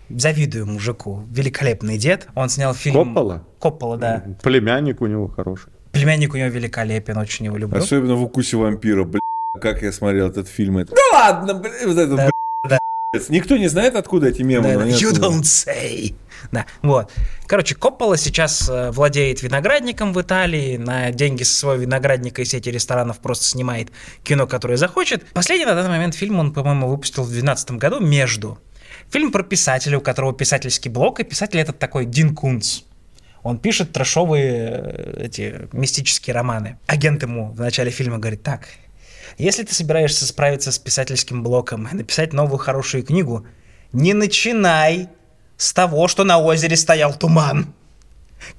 Завидую мужику. Великолепный дед. Он снял фильм... Коппола? Коппола, да. Племянник у него хороший. Племянник у него великолепен, очень его люблю. Особенно в «Укусе вампира», блядь. Как я смотрел этот фильм. Это... Да ладно, блядь. Вот это, да, блядь. Да. Никто не знает, откуда эти мемы. Да, да. You don't say. Да, вот. Короче, Коппола сейчас владеет виноградником в Италии, на деньги со своего виноградника и сети ресторанов просто снимает кино, которое захочет. Последний на данный момент фильм он, по-моему, выпустил в две тысячи двенадцатом году «Между». Фильм про писателя, у которого писательский блог, и писатель этот такой Дин Кунц. Он пишет трэшовые эти мистические романы. Агент ему в начале фильма говорит: так, если ты собираешься справиться с писательским блоком и написать новую хорошую книгу, не начинай с того, что на озере стоял туман.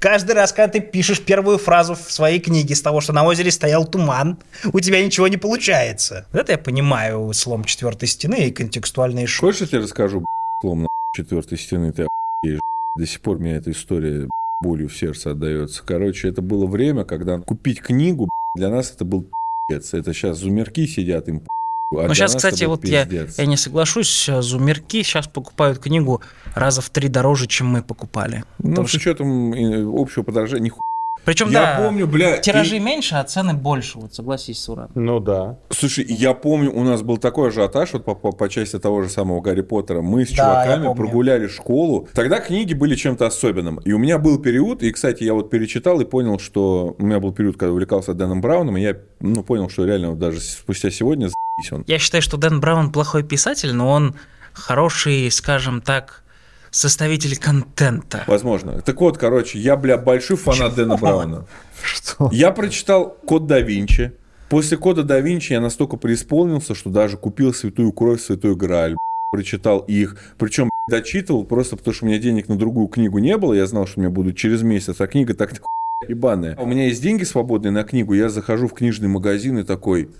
Каждый раз, когда ты пишешь первую фразу в своей книге с того, что на озере стоял туман, у тебя ничего не получается. Вот это я понимаю слом четвертой стены и контекстуальные шутки. Хочешь, я тебе расскажу, б***, слом на четвертой стены? Ты охуеешь. До сих пор мне эта история б***, болью в сердце отдается. Короче, это было время, когда купить книгу, б***, для нас это был пи***ц. Это сейчас зумерки сидят им. А ну, сейчас, кстати, вот я, я не соглашусь, зумерки сейчас покупают книгу раза в три дороже, чем мы покупали. Ну, с учетом что... общего подорожания, нихуя. Причем, я да, помню, бля, тиражи и... меньше, а цены больше, вот согласись, Сурен. Ну да. Слушай, я помню, у нас был такой ажиотаж вот по, по, по части того же самого Гарри Поттера. Мы с да, чуваками прогуляли школу. Тогда книги были чем-то особенным. И у меня был период, и, кстати, я вот перечитал и понял, что... У меня был период, когда увлекался Дэном Брауном, и я ну, понял, что реально вот даже спустя сегодня за***ись он. Я считаю, что Дэн Браун плохой писатель, но он хороший, скажем так... составители контента. Возможно. Так вот, короче, я, бля, большой фанат Чего? Дэна Брауна. Что? Я прочитал «Код да Винчи». После «Кода да Винчи» я настолько преисполнился, что даже купил «Святую кровь», «Святой Грааль». Прочитал их. Причем дочитывал просто потому, что у меня денег на другую книгу не было. Я знал, что у меня будут через месяц. А книга так-то хуйня ебаная. У меня есть деньги свободные на книгу. Я захожу в книжный магазин и такой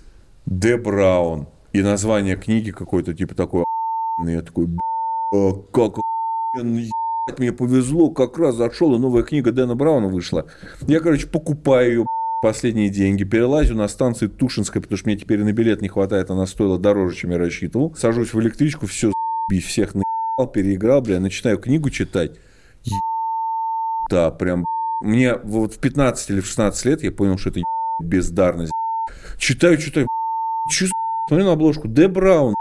«Дэ Браун». И название книги какое-то типа такое охуенное. Я такой «Бля, как мне повезло, как раз зашел, и новая книга Дэна Брауна вышла». Я, короче, покупаю ее, последние деньги, перелазю на станции Тушинской, потому что мне теперь на билет не хватает, она стоила дороже, чем я рассчитывал. Сажусь в электричку, все, с***бись, всех наебал, переиграл, бля, начинаю книгу читать. Да, прям, мне вот в пятнадцать или в шестнадцать лет я понял, что это бездарность. Читаю, читаю, че за... Смотрю на обложку, Дэ Браун.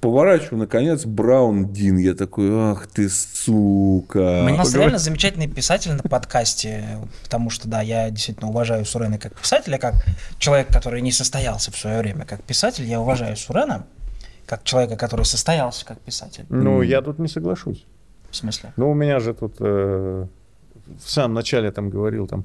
Поворачиваю, наконец, Браун Дин. Я такой, ах ты, сука. У нас реально замечательный писатель на подкасте, потому что, да, я действительно уважаю Сурена как писателя, как человек, который не состоялся в свое время как писатель. Я уважаю Сурена как человека, который состоялся как писатель. Ну, я тут не соглашусь. В смысле? Ну, у меня же тут э, в самом начале там говорил, там,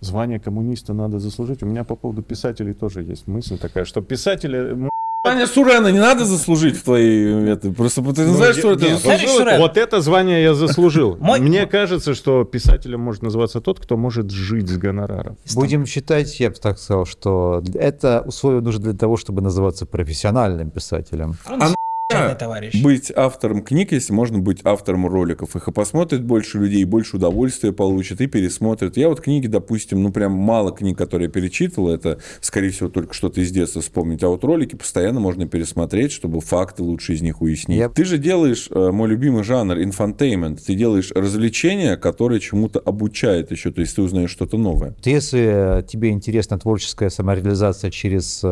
звание коммуниста надо заслужить. У меня по поводу писателей тоже есть мысль такая, что писатели... Звание Сурена не надо заслужить в твоей... Это, просто ты ну, знаешь, я, что это заслужил? Вот это звание я заслужил. Мне кажется, что писателем может называться тот, кто может жить с гонораром. Будем считать, я бы так сказал, что это условие нужно для того, чтобы называться профессиональным писателем. Быть автором книг, если можно быть автором роликов. Их и посмотрит больше людей, больше удовольствия получит, и пересмотрит. Я вот книги, допустим, ну прям мало книг, которые я перечитывал. Это, скорее всего, только что-то из детства вспомнить. А вот ролики постоянно можно пересмотреть, чтобы факты лучше из них уяснить. Я... Ты же делаешь, мой любимый жанр, инфантеймент. Ты делаешь развлечения, которые чему-то обучают еще. То есть ты узнаешь что-то новое. Если тебе интересна творческая самореализация через...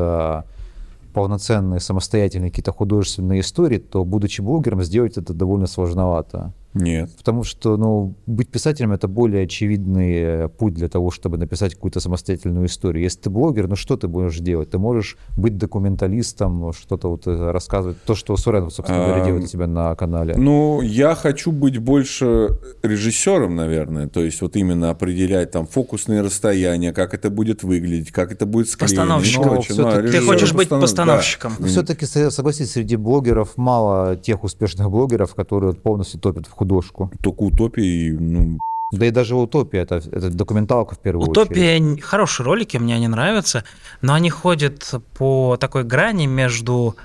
полноценные, самостоятельные какие-то художественные истории, то, будучи блогером, сделать это довольно сложновато. Нет. Потому что, ну, быть писателем — это более очевидный путь для того, чтобы написать какую-то самостоятельную историю. Если ты блогер, ну что ты будешь делать? Ты можешь быть документалистом, что-то вот рассказывать, то, что Сурен, собственно говоря, делает у тебя на канале. Ну, я хочу быть больше режиссером, наверное, то есть вот именно определять там фокусные расстояния, как это будет выглядеть, как это будет склеено. Постановщиком. Ты хочешь быть постановщиком. Все-таки, согласись, среди блогеров мало тех успешных блогеров, которые полностью топят в художку. Только утопия, ну... Да и даже утопия, это, это документалка в первую утопия, очередь. Утопия, хорошие ролики, мне они нравятся, но они ходят по такой грани между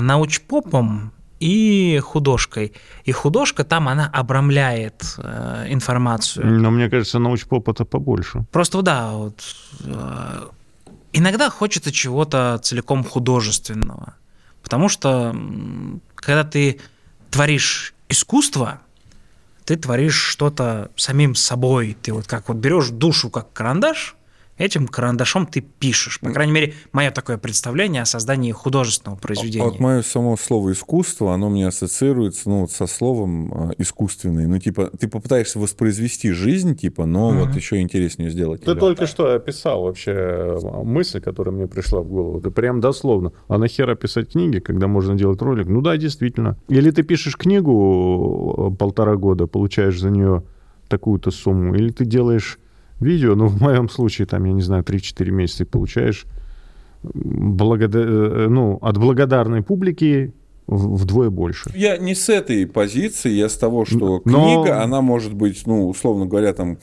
научпопом и художкой. И художка там, она обрамляет э, информацию. Но мне кажется, научпопа-то побольше. Просто, да, вот, э, иногда хочется чего-то целиком художественного. Потому что, когда ты творишь искусство, ты творишь что-то самим собой. Ты вот как вот берешь душу как карандаш, этим карандашом ты пишешь. По крайней мере, мое такое представление о создании художественного произведения. А вот мое само слово «искусство», оно мне ассоциируется ну, со словом «искусственный». Ну, типа, ты попытаешься воспроизвести жизнь, типа, но mm-hmm. вот еще интереснее сделать. Ты только так. что описал вообще мысль, которая мне пришла в голову. Ты прям дословно. А нахера писать книги, когда можно делать ролик? Ну да, действительно. Или ты пишешь книгу полтора года, получаешь за нее такую-то сумму, или ты делаешь... видео, но ну, в моем случае, там, я не знаю, три-четыре месяца ты получаешь благода... ну, от благодарной публики вдвое больше. Я не с этой позиции, я с того, что но... книга, она может быть, ну, условно говоря, там,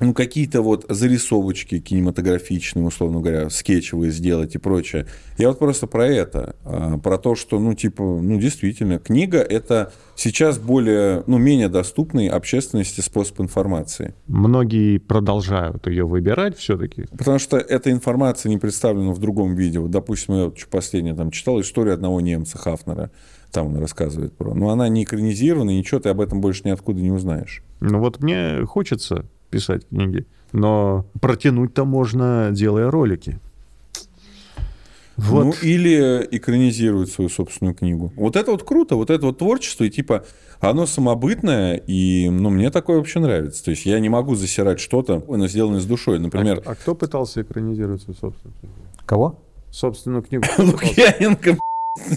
ну, какие-то вот зарисовочки кинематографичные, условно говоря, скетчевые сделать и прочее. Я вот просто про это, про то, что, ну, типа, ну, действительно, книга – это сейчас более, ну, менее доступный общественности способ информации. Многие продолжают ее выбирать все-таки. Потому что эта информация не представлена в другом виде. Вот, допустим, я вот последнее там читал историю одного немца, Хафнера, там он рассказывает про. Но она не экранизирована, ничего, ты об этом больше ниоткуда не узнаешь. Ну, вот мне хочется... писать книги, но протянуть-то можно, делая ролики. Вот. Ну, или экранизировать свою собственную книгу. Вот это вот круто, вот это вот творчество, и типа оно самобытное, и ну, мне такое вообще нравится. То есть я не могу засирать что-то, оно сделано с душой, например... А, а кто пытался экранизировать свою собственную книгу? Кого? Собственную книгу. Лукьяненко,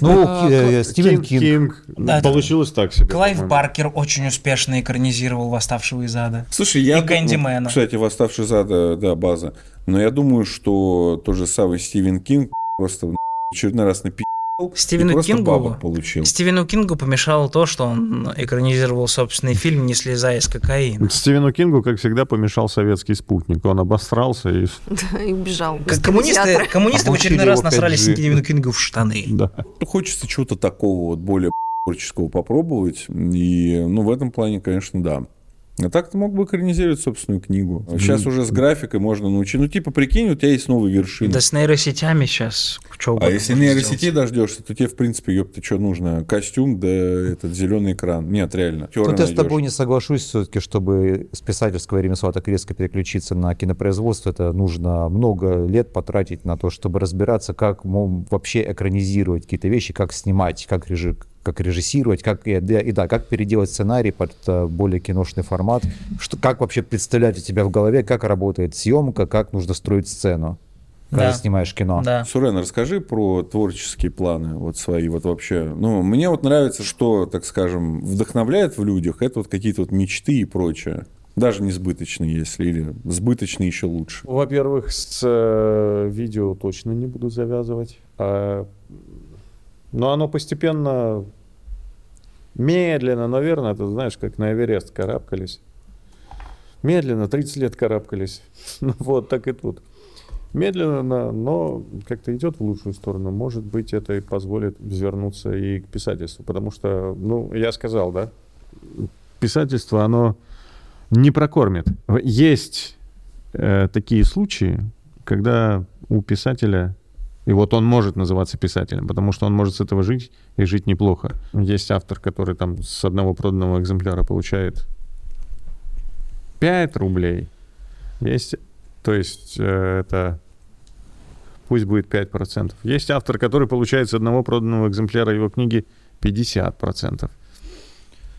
Ну, а, э, Стивен Кинг. Кинг. Да, получилось так себе. Клайв по-моему. Баркер очень успешно экранизировал «Восставшего из ада». Слушай, я... И Кэндимена. Ну, кстати, «Восставший из ада», да, база. Но я думаю, что тот же самый Стивен Кинг просто очередной раз напи***л Стивену и просто Кингу, бабок получил. Стивену Кингу помешало то, что он экранизировал собственный фильм, не слезая с кокаина. Стивену Кингу, как всегда, помешал советский спутник. Он обосрался и... Да, и убежал. Коммунисты, коммунисты в очередной раз насрали Стивену Кингу в штаны. Да. Хочется чего-то такого вот более творческого попробовать. И ну, в этом плане, конечно, да. А так ты мог бы экранизировать собственную книгу. Сейчас mm-hmm. уже с графикой можно научить. Ну, типа, прикинь, у тебя есть новые вершины. Да с нейросетями сейчас что угодно. А если нейросети дождешься, то тебе, в принципе, ёпта, что нужно? Костюм, да этот зеленый экран. Нет, реально. Тут найдёшь. Я с тобой не соглашусь все-таки, чтобы с писательского ремесла так резко переключиться на кинопроизводство. Это нужно много лет потратить на то, чтобы разбираться, как мол, вообще экранизировать какие-то вещи, как снимать, как режим. Как режиссировать, как, и, да, и да, как переделать сценарий под более киношный формат, что, как вообще представлять у тебя в голове, как работает съемка, как нужно строить сцену, когда да. снимаешь кино. Да. Сурен, расскажи про творческие планы вот свои вот вообще. Ну, мне вот нравится, что, так скажем, вдохновляет в людях, это вот какие-то вот мечты и прочее. Даже несбыточные, если, или сбыточные еще лучше. Во-первых, с э, видео точно не буду завязывать. А... Но оно постепенно, медленно, наверное, ты знаешь, как на Эверест карабкались. Медленно, тридцать лет карабкались. Ну вот, так и тут. Медленно, но как-то идет в лучшую сторону. Может быть, это и позволит вернуться и к писательству. Потому что, ну, я сказал, да, писательство, оно не прокормит. Есть э, такие случаи, когда у писателя... И вот он может называться писателем, потому что он может с этого жить и жить неплохо. Есть автор, который там с одного проданного экземпляра получает пять рублей. Есть, то есть это пусть будет пять процентов. Есть автор, который получает с одного проданного экземпляра его книги пятьдесят процентов.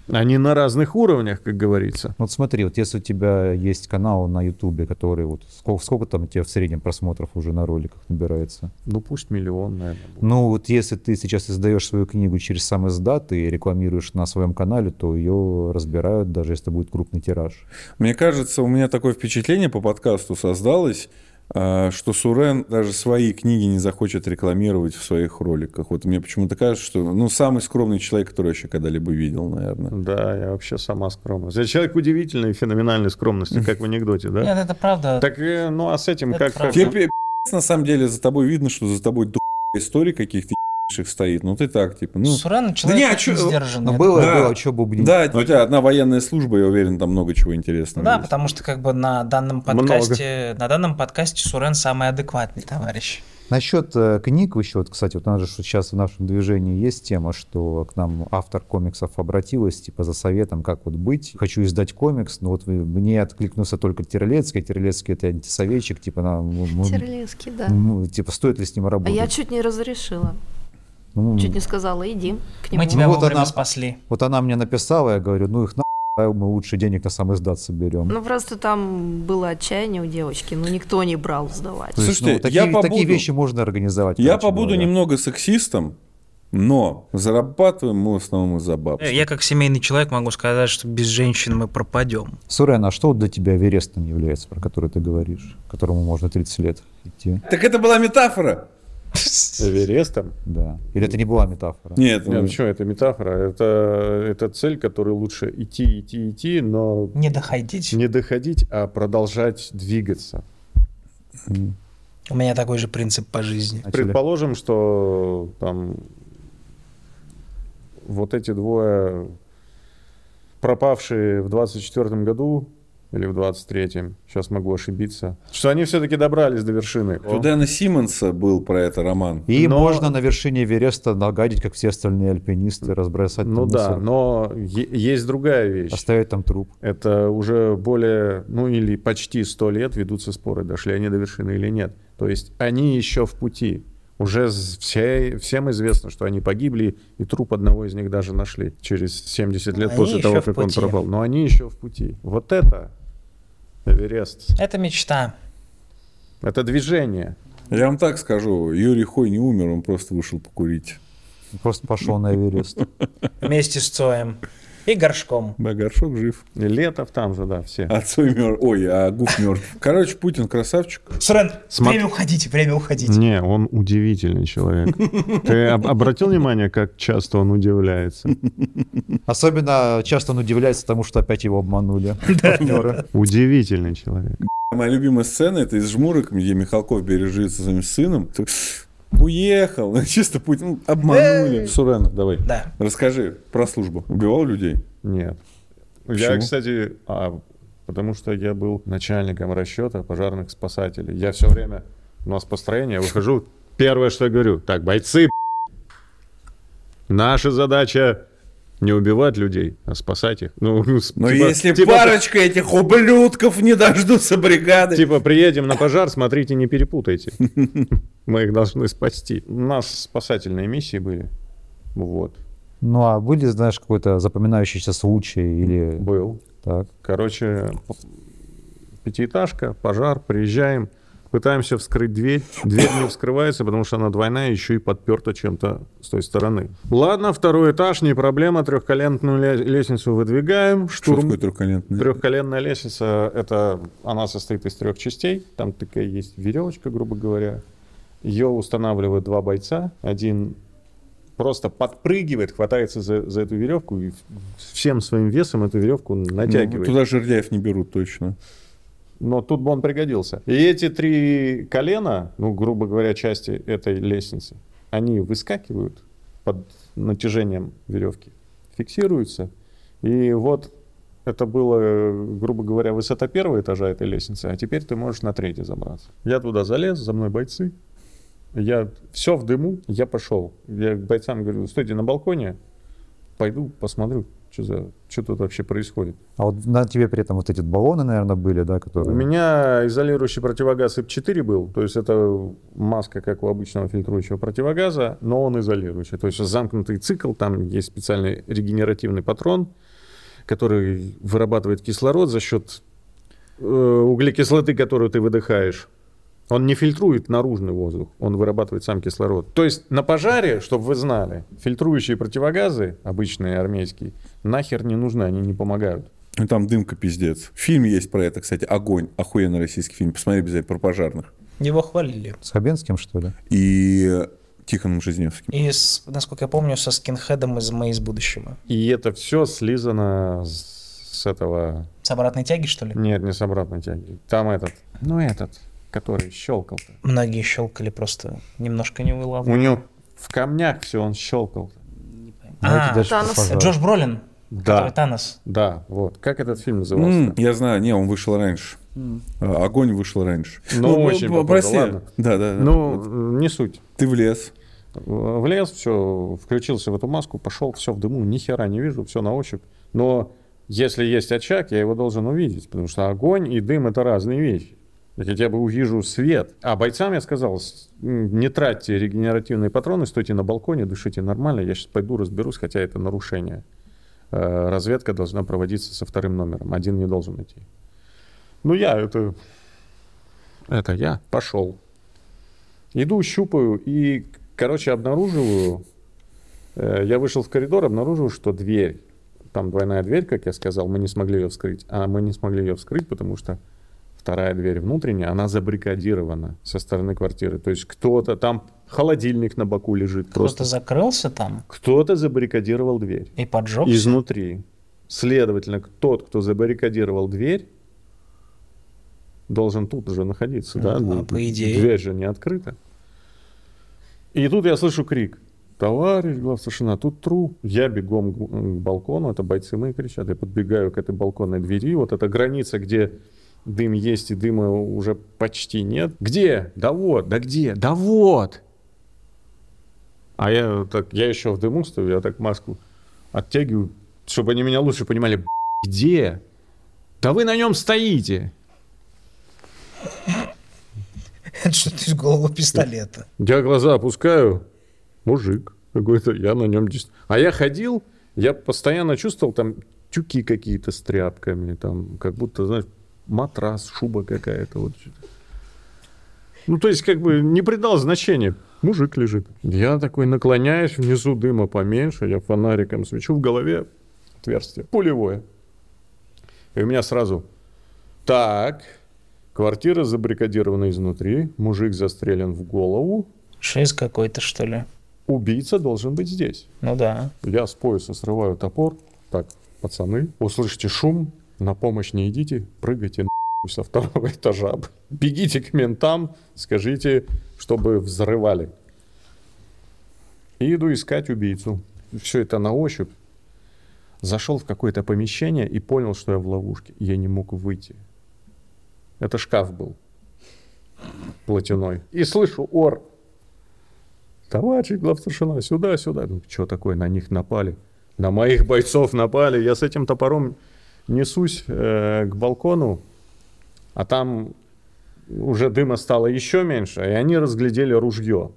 Они на разных уровнях, как говорится. Вот смотри, вот если у тебя есть канал на Ютубе, который вот... Сколько, сколько там у тебя в среднем просмотров уже на роликах набирается? Ну, пусть миллион, наверное. Будет. Ну, вот если ты сейчас издаешь свою книгу через сам издат и рекламируешь на своем канале, то ее разбирают, даже если это будет крупный тираж. Мне кажется, у меня такое впечатление по подкасту создалось, что Сурен даже свои книги не захочет рекламировать в своих роликах. Вот мне почему-то кажется, что ну, самый скромный человек, который я еще когда-либо видел, наверное. Да, я вообще сама скромность. Я человек удивительной и феноменальной скромности, как в анекдоте, да? Нет, это правда. Так, ну а с этим как... Тебе, на самом деле, за тобой видно, что за тобой истории каких-то стоит, ну ты так, типа, ну... Сурен человек да не, а чё... сдержанный. Ну, было, да. было, что бубнить. Да, у тебя одна военная служба, я уверен, там много чего интересного. Да, есть. Потому что как бы на данном подкасте, на данном подкасте Сурен самый адекватный товарищ. Насчет э, книг еще, вот, кстати, вот у нас же сейчас в нашем движении есть тема, что к нам автор комиксов обратилась, типа, за советом, как вот быть. Хочу издать комикс, но вот мне откликнулся только Терлецкий, Терлецкий — это антисоветчик, типа... На, мы, Терлецкий, да. Мы, типа, стоит ли с ним работать? А я чуть не разрешила. Ну, чуть не сказала, иди к нему. Мы тебя ну, вот вовремя она, спасли. Вот она мне написала, я говорю, ну их на... мы лучше денег на сам издат соберем. Ну просто там было отчаяние у девочки, но никто не брал сдавать. Слушайте, ну, такие, я побуду, такие вещи можно организовать. Я побуду говоря. немного сексистом, но зарабатываем мы в основном из-за бабства. Я как семейный человек могу сказать, что без женщин мы пропадем. Сурен, а что для тебя Эверестом является, про который ты говоришь, которому можно тридцать лет идти? Так это была метафора. Эверестом? Да. Или это не была метафора? Нет, Нет ну что, это метафора. Это, это цель, которую лучше идти, идти, идти, но... Не доходить. Не доходить, а продолжать двигаться. У меня такой же принцип по жизни. Предположим, что там вот эти двое пропавшие в двадцать четвёртом году или в двадцать третьем, сейчас могу ошибиться, что они все-таки добрались до вершины. У Дэна Симмонса был про это роман. И но... можно на вершине Эвереста нагадить, как все остальные альпинисты, разбросать ну да, мусор. Но е- есть другая вещь. Оставить там труп. Это уже более, ну или почти сто лет ведутся споры, дошли они до вершины или нет. То есть они еще в пути. Уже все, всем известно, что они погибли, и труп одного из них даже нашли через семьдесят лет но после того, как он пропал. Но они еще в пути. Вот это Эверест. Это мечта. Это движение. Я вам так скажу, Юрий Хой не умер, он просто вышел покурить. Просто пошел на Эверест. Вместе с Цоем. И Горшком. Да, Горшок жив. И Летов там же, да, все. А Цой мертв. Ой, а Гуф мертв. Короче, Путин красавчик. Сурен, Сма... время уходить, время уходить. Не, он удивительный человек. Ты обратил внимание, как часто он удивляется? Особенно часто он удивляется тому, что опять его обманули. Удивительный человек. Моя любимая сцена — это из «Жмурок», где Михалков бережется своим сыном. Уехал, чисто Путин, обманули. Сурен, давай, да. Расскажи про службу. Убивал людей? Нет. Почему? Я, кстати, а, потому что я был начальником расчета пожарных спасателей. Я все время, у нас построение, я выхожу, первое, что я говорю, так, бойцы, наша задача не убивать людей, а спасать их. Ну, ну, Но типа, если типа, парочка этих ублюдков не дождутся бригады. Типа, приедем на пожар, смотрите, не перепутайте. Мы их должны спасти. У нас спасательные миссии были. Вот. Ну, а были, знаешь, какой-то запоминающийся случай? Или... Был. Так. Короче, пятиэтажка, пожар, приезжаем, пытаемся вскрыть дверь. Дверь не вскрывается, потому что она двойная, еще и подперта чем-то с той стороны. Ладно, второй этаж, не проблема. Трехколентную лестницу выдвигаем. Штурм... Что такое трехколентная? Трехколентная лестница, это, она состоит из трех частей. Там такая есть веревочка, грубо говоря. Ее устанавливают два бойца. Один просто подпрыгивает, хватается за, за эту веревку и всем своим весом эту веревку натягивает. Ну, туда жердяев не берут точно. Но тут бы он пригодился. И эти три колена, ну, грубо говоря, части этой лестницы, они выскакивают под натяжением веревки, фиксируются. И вот это было, грубо говоря, высота первого этажа этой лестницы, а теперь ты можешь на третий забраться. Я туда залез, за мной бойцы. Я все в дыму, я пошел. Я к бойцам говорю, стойте на балконе, пойду посмотрю. Что, за, что тут вообще происходит? А вот на тебе при этом вот эти баллоны, наверное, были, да? Которые... У меня изолирующий противогаз И П четыре был. То есть это маска, как у обычного фильтрующего противогаза, но он изолирующий. То есть замкнутый цикл, там есть специальный регенеративный патрон, который вырабатывает кислород за счет э, углекислоты, которую ты выдыхаешь. Он не фильтрует наружный воздух, он вырабатывает сам кислород. То есть на пожаре, чтобы вы знали, фильтрующие противогазы, обычные армейские, нахер не нужны, они не помогают. Ну там дымка пиздец. Фильм есть про это, кстати, «Огонь». Охуенный российский фильм, посмотри обязательно, про пожарных. Его хвалили. С Хабенским, что ли? И Тихоном Жизневским. И, насколько я помню, со скинхедом из «Мы из будущего». И это все слизано с этого... С обратной тяги, что ли? Нет, не с обратной тяги. Там этот... Ну этот... который щелкал-то. Многие щелкали, просто немножко не вылавливали. У него В камнях все он щелкал. А, дальше, Танос. Джош Бролин, да. Который Танос. Да, вот. Как этот фильм назывался? Mm, я знаю, не, он вышел раньше. Mm. Огонь вышел раньше. Ну, ну очень попадал. Да, да. Ну, вот. Не суть. Ты влез. Влез, все, включился в эту маску, пошел, все в дыму, ни хера не вижу, все на ощупь. Но если есть очаг, я его должен увидеть, потому что огонь и дым — это разные вещи. Я хотя бы увижу свет. А бойцам я сказал, не тратьте регенеративные патроны, стойте на балконе, дышите нормально, я сейчас пойду разберусь, хотя это нарушение. Разведка должна проводиться со вторым номером, один не должен идти. Ну я это... Это я пошел. Иду, щупаю и, короче, обнаруживаю... Я вышел в коридор, обнаружил, что дверь, там двойная дверь, как я сказал, мы не смогли ее вскрыть. А мы не смогли ее вскрыть, потому что вторая дверь внутренняя, она забаррикадирована со стороны квартиры. То есть кто-то там, холодильник на боку лежит. Кто-то просто закрылся там? Кто-то забаррикадировал дверь. И поджег? Изнутри. Следовательно, тот, кто забаррикадировал дверь, должен тут уже находиться. Ну, да? Да, по идее. Дверь же не открыта. И тут я слышу крик. Товарищ главстрашина, тут тру. Я бегом к балкону, это бойцы мои кричат. Я подбегаю к этой балконной двери. Вот эта граница, где... Дым есть, и дыма уже почти нет. Где? Да вот, да где? Да вот! А я так, я еще в дыму стою, я так маску оттягиваю, чтобы они меня лучше понимали. Где? Да вы на нем стоите! Это что-то из головы пистолета. Я глаза опускаю. Мужик какой-то, я на нем... А я ходил, я постоянно чувствовал там тюки какие-то с тряпками, там как будто, знаешь, матрас, шуба какая-то. Вот. Ну, то есть, как бы не придал значения. Мужик лежит. Я такой наклоняюсь, внизу дыма поменьше, я фонариком свечу, в голове отверстие пулевое. И у меня сразу... Так, квартира забаррикадирована изнутри, мужик застрелен в голову. Шесть какой-то, что ли? Убийца должен быть здесь. Ну да. Я с пояса срываю топор. Так, пацаны, услышите шум. На помощь не идите, прыгайте нахуй со второго этажа. Бегите к ментам, скажите, чтобы взрывали. И иду искать убийцу. Все это на ощупь. Зашел в какое-то помещение и понял, что я в ловушке. Я не мог выйти. Это шкаф был платяной. И слышу ор. Товарищ главстаршина, сюда, сюда. Ну, что такое, на них напали. На моих бойцов напали. Я с этим топором... Несусь э, к балкону, а там уже дыма стало еще меньше, и они разглядели ружье.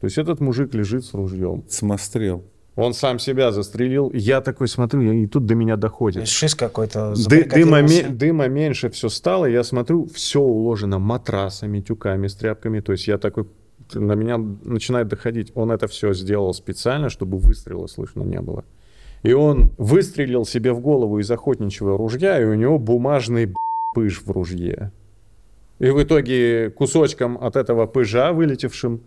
То есть этот мужик лежит с ружьем. Самострел. Он сам себя застрелил. Я такой смотрю, и тут до меня доходит. То есть шиз какой-то забаррикадировался. Дыма, дыма меньше все стало, я смотрю, все уложено матрасами, тюками, стряпками. То есть я такой, на меня начинает доходить. Он это все сделал специально, чтобы выстрела слышно не было. И он выстрелил себе в голову из охотничьего ружья, и у него бумажный пыж в ружье. И в итоге кусочком от этого пыжа, вылетевшим,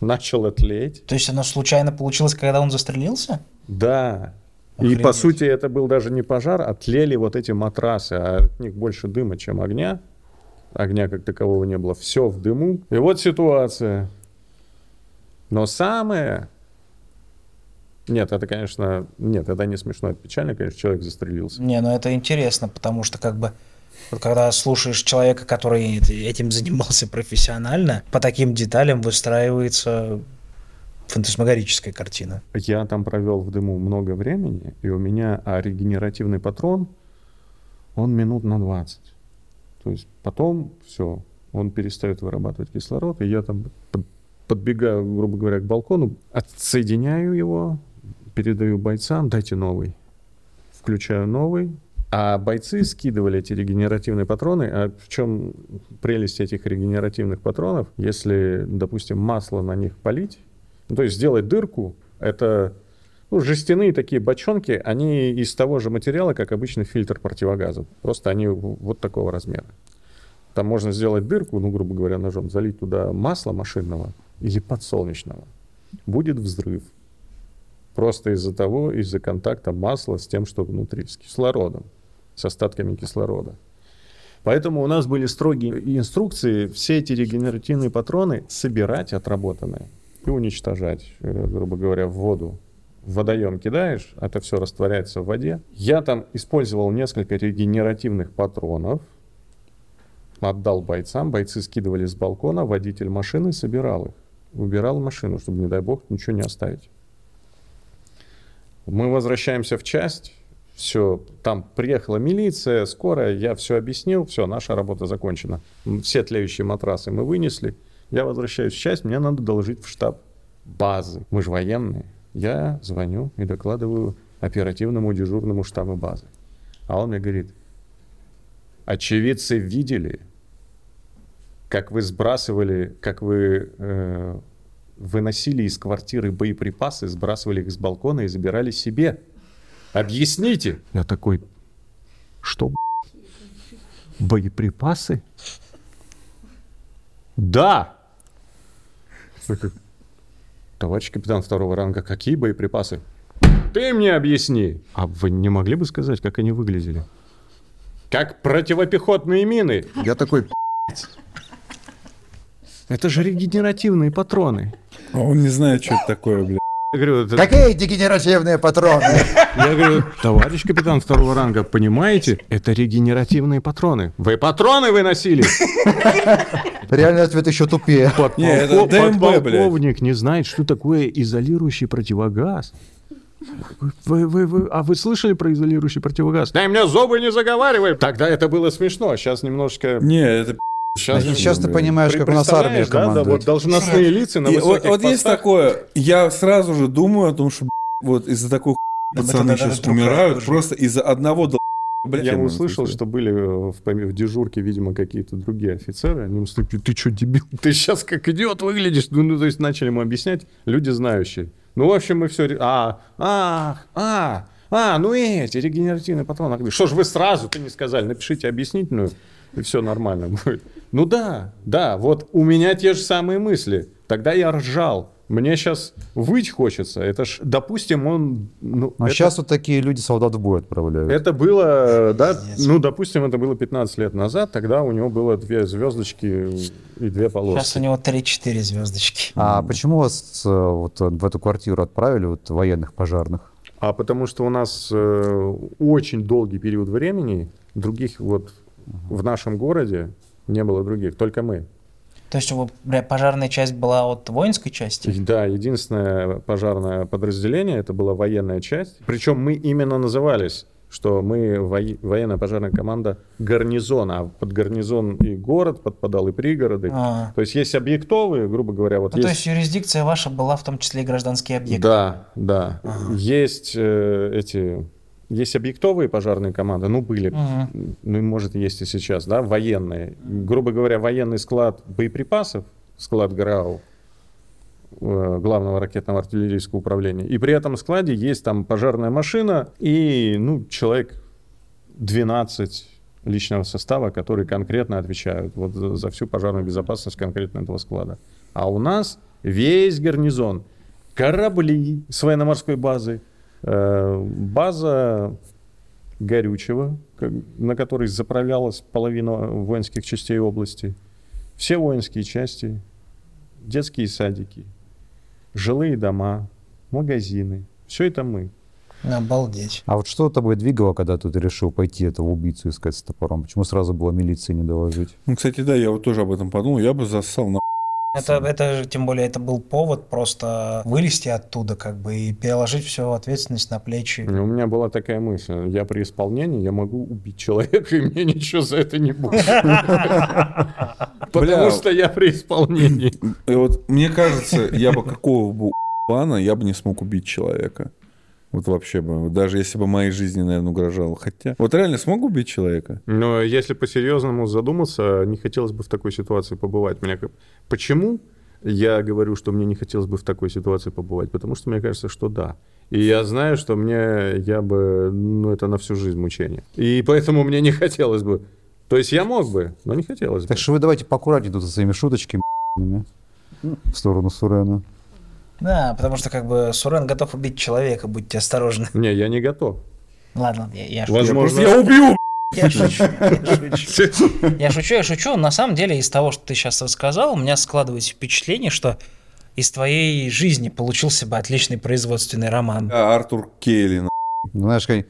начало тлеть. То есть оно случайно получилось, когда он застрелился? Да. Охренеть. И по сути это был даже не пожар, а тлели вот эти матрасы. А от них больше дыма, чем огня. Огня как такового не было. Все в дыму. И вот ситуация. Но самое... Нет, это, конечно, нет, это не смешно, это печально, конечно, человек застрелился. Не, ну это интересно, потому что как бы, когда слушаешь человека, который этим занимался профессионально, по таким деталям выстраивается фантасмагорическая картина. Я там провел в дыму много времени, и у меня а регенеративный патрон, он минут на двадцать. То есть потом все, он перестает вырабатывать кислород, и я там подбегаю, грубо говоря, к балкону, отсоединяю его, передаю бойцам, дайте новый. Включаю новый. А бойцы скидывали эти регенеративные патроны. А в чем прелесть этих регенеративных патронов? Если, допустим, масло на них полить, ну, то есть сделать дырку, это ну, жестяные такие бочонки, они из того же материала, как обычный фильтр противогаза. Просто они вот такого размера. Там можно сделать дырку, ну, грубо говоря, ножом, залить туда масла машинного или подсолнечного. Будет взрыв. Просто из-за того, из-за контакта масла с тем, что внутри, с кислородом, с остатками кислорода. Поэтому у нас были строгие инструкции все эти регенеративные патроны собирать отработанные и уничтожать, грубо говоря, в воду. В водоем кидаешь, это все растворяется в воде. Я там использовал несколько регенеративных патронов, отдал бойцам, бойцы скидывали с балкона, водитель машины собирал их, убирал машину, чтобы, не дай бог, ничего не оставить. Мы возвращаемся в часть, все, там приехала милиция, скорая, я все объяснил, все, наша работа закончена. Все тлеющие матрасы мы вынесли, я возвращаюсь в часть, мне надо доложить в штаб базы, мы же военные. Я звоню и докладываю оперативному дежурному штабу базы. А он мне говорит: очевидцы видели, как вы сбрасывали, как вы э, выносили из квартиры боеприпасы, сбрасывали их с балкона и забирали себе. Объясните! Я такой: что, б***? Боеприпасы? Да! Товарищ капитан второго ранга, какие боеприпасы? Ты мне объясни! А вы не могли бы сказать, как они выглядели? Как противопехотные мины! Я такой: это же регенеративные патроны. А он не знает, что это такое, блядь. Я говорю: это... какие регенеративные патроны? Я говорю: товарищ капитан второго ранга, понимаете, это регенеративные патроны. Вы патроны выносили! Реальный ответ еще тупее. Подполковник не знает, что такое изолирующий противогаз. Вы, вы, вы, а вы слышали про изолирующий противогаз? Да и мне зубы не заговаривай. Тогда это было смешно, а сейчас немножко... Не, это... Сейчас, сейчас ты понимаешь, как у нас армия командует. Да, вот должностные лица на высоких вот, постах. Вот есть такое, я сразу же думаю о том, что вот из-за такой хуй пацаны сейчас умирают, просто из-за одного долб... Блять, я услышал, что были в, в дежурке, видимо, какие-то другие офицеры. Они ему сказали: ты что, дебил? Ты сейчас как идиот выглядишь. Ну, ну, то есть начали ему объяснять люди знающие. Ну, в общем, мы все... А, а, а, а, ну эти регенеративные патроны. Что ж вы сразу-то не сказали? Напишите объяснительную, и все нормально будет. Ну да, да, вот у меня те же самые мысли. Тогда я ржал. Мне сейчас выть хочется. Это ж, допустим, он... Ну, а это... сейчас вот такие люди солдат в бой отправляют. Это было, да, ну, допустим, это было пятнадцать лет назад. Тогда у него было две звездочки и две полоски. Сейчас у него три-четыре звездочки. А почему вас вот в эту квартиру отправили, вот, военных, пожарных? А потому что у нас э, очень долгий период времени других вот угу. в нашем городе не было других, только мы. То есть, бля, пожарная часть была от воинской части? Да, единственное пожарное подразделение, это была военная часть. Причем мы именно назывались, что мы во... военно-пожарная команда гарнизона. А под гарнизон и город подпадал, и пригороды. А-а-а. То есть, есть объектовые, грубо говоря. Вот ну, есть... То есть, юрисдикция ваша была в том числе и гражданские объекты? Да, да. А-а-а. Есть э, эти... Есть объектовые пожарные команды, ну, были, uh-huh. ну, может, есть и сейчас, да, военные. Грубо говоря, военный склад боеприпасов, склад ГРАУ, главного ракетно-артиллерийского управления, и при этом складе есть там пожарная машина и, ну, человек двенадцать личного состава, которые конкретно отвечают вот за всю пожарную безопасность конкретно этого склада. А у нас весь гарнизон, корабли с военно-морской базы, база горючего, на которой заправлялась половина воинских частей области, все воинские части, детские садики, жилые дома, магазины. Все это мы. Обалдеть. А вот что тобой двигало, когда ты решил пойти этого убийцу искать с топором? Почему сразу было милиции не доложить? Ну, кстати, да, я вот тоже об этом подумал. Я бы зассал на... Это, это же, тем более, это был повод просто вылезти оттуда, как бы, и переложить всю ответственность на плечи. У меня была такая мысль: я при исполнении, я могу убить человека, и мне ничего за это не будет. Потому что я при исполнении. Вот мне кажется, я бы какого бы плана, я бы не смог убить человека. Вот вообще бы, даже если бы моей жизни, наверное, угрожало. Хотя, вот реально смог убить человека? Но если по-серьезному задуматься, не хотелось бы в такой ситуации побывать. Меня... Почему я говорю, что мне не хотелось бы в такой ситуации побывать? Потому что мне кажется, что да. И я знаю, что мне, я бы, ну, это на всю жизнь мучение. И поэтому мне не хотелось бы. То есть я мог бы, но не хотелось бы. Так что вы давайте поаккуратнее тут со своими шуточками в сторону Сурена. Да, потому что, как бы, Сурен готов убить человека, будьте осторожны. Не, я не готов. Ладно, я, я шучу. Возможно, я убью! Я шучу, я шучу. Я шучу, я шучу. На самом деле, из того, что ты сейчас рассказал, у меня складывается впечатление, что из твоей жизни получился бы отличный производственный роман. А, Артур Келли, ну. Знаешь, как...